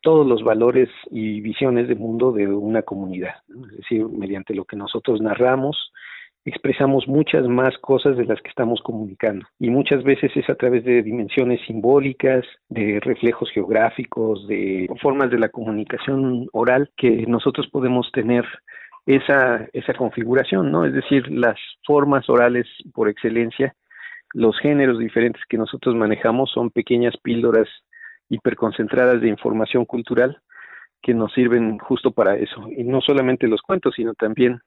todos los valores y visiones de mundo de una comunidad, ¿no? Es decir, mediante lo que nosotros narramos, expresamos muchas más cosas de las que estamos comunicando, y muchas veces es a través de dimensiones simbólicas, de reflejos geográficos, de formas de la comunicación oral que nosotros podemos tener esa esa configuración, ¿no? Es decir, las formas orales por excelencia, los géneros diferentes que nosotros manejamos son pequeñas píldoras hiperconcentradas de información cultural que nos sirven justo para eso, y no solamente los cuentos, sino también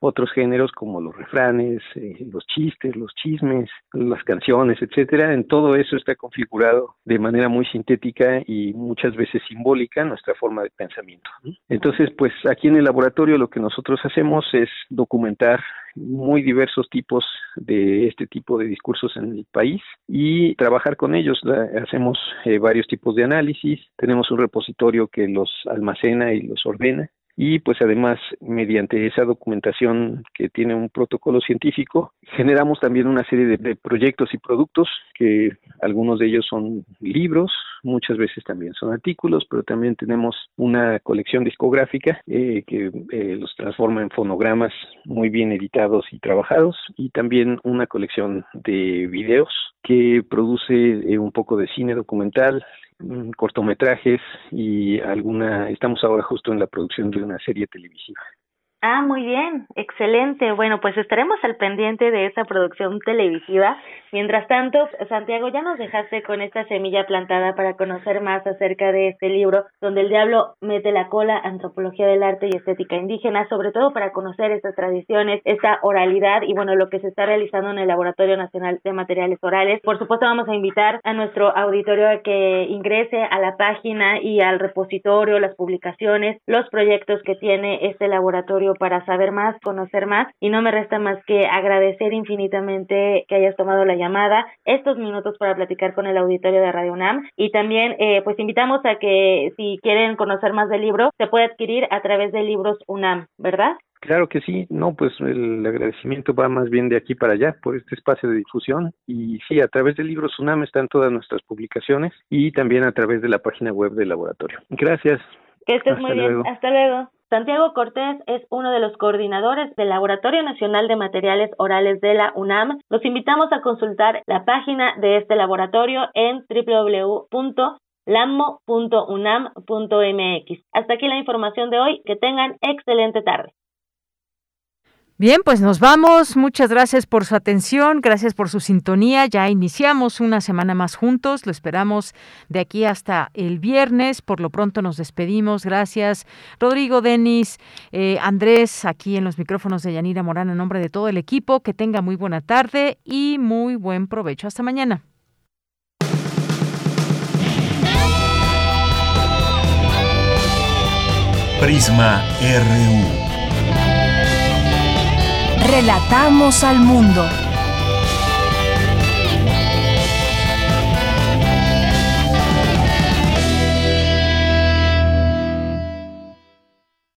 otros géneros como los refranes, eh, los chistes, los chismes, las canciones, etcétera. En todo eso está configurado de manera muy sintética y muchas veces simbólica nuestra forma de pensamiento, ¿no? Entonces, pues aquí en el laboratorio lo que nosotros hacemos es documentar muy diversos tipos de este tipo de discursos en el país y trabajar con ellos. Hacemos eh, varios tipos de análisis, tenemos un repositorio que los almacena y los ordena. Y pues además, mediante esa documentación que tiene un protocolo científico, generamos también una serie de, de proyectos y productos, que algunos de ellos son libros, muchas veces también son artículos, pero también tenemos una colección discográfica eh, que eh, los transforma en fonogramas muy bien editados y trabajados, y también una colección de videos que produce eh, un poco de cine documental, cortometrajes y alguna, estamos ahora justo en la producción de una serie televisiva. Ah, muy bien, excelente. Bueno, pues estaremos al pendiente de esa producción televisiva. Mientras tanto, Santiago, ya nos dejaste con esta semilla plantada para conocer más acerca de este libro, donde el diablo mete la cola, antropología del arte y estética indígena, sobre todo para conocer estas tradiciones, esta oralidad y, bueno, lo que se está realizando en el Laboratorio Nacional de Materiales Orales. Por supuesto, vamos a invitar a nuestro auditorio a que ingrese a la página y al repositorio, las publicaciones, los proyectos que tiene este laboratorio para saber más, conocer más, y no me resta más que agradecer infinitamente que hayas tomado la llamada, estos minutos para platicar con el auditorio de Radio UNAM, y también eh, pues invitamos a que si quieren conocer más del libro, se puede adquirir a través de Libros UNAM, ¿verdad? Claro que sí, no, pues el agradecimiento va más bien de aquí para allá por este espacio de difusión, y sí, a través de Libros UNAM están todas nuestras publicaciones y también a través de la página web del laboratorio. Gracias. Que estés muy bien. Hasta luego. Santiago Cortés es uno de los coordinadores del Laboratorio Nacional de Materiales Orales de la UNAM. Los invitamos a consultar la página de este laboratorio en doble u doble u doble u punto lamo punto unam punto m x. Hasta aquí la información de hoy. Que tengan excelente tarde. Bien, pues nos vamos. Muchas gracias por su atención, gracias por su sintonía. Ya iniciamos una semana más juntos. Lo esperamos de aquí hasta el viernes. Por lo pronto nos despedimos. Gracias, Rodrigo, Denis, eh, Andrés, aquí en los micrófonos de Yanira Morán, en nombre de todo el equipo. Que tenga muy buena tarde y muy buen provecho. Hasta mañana. Prisma R U. Relatamos al mundo.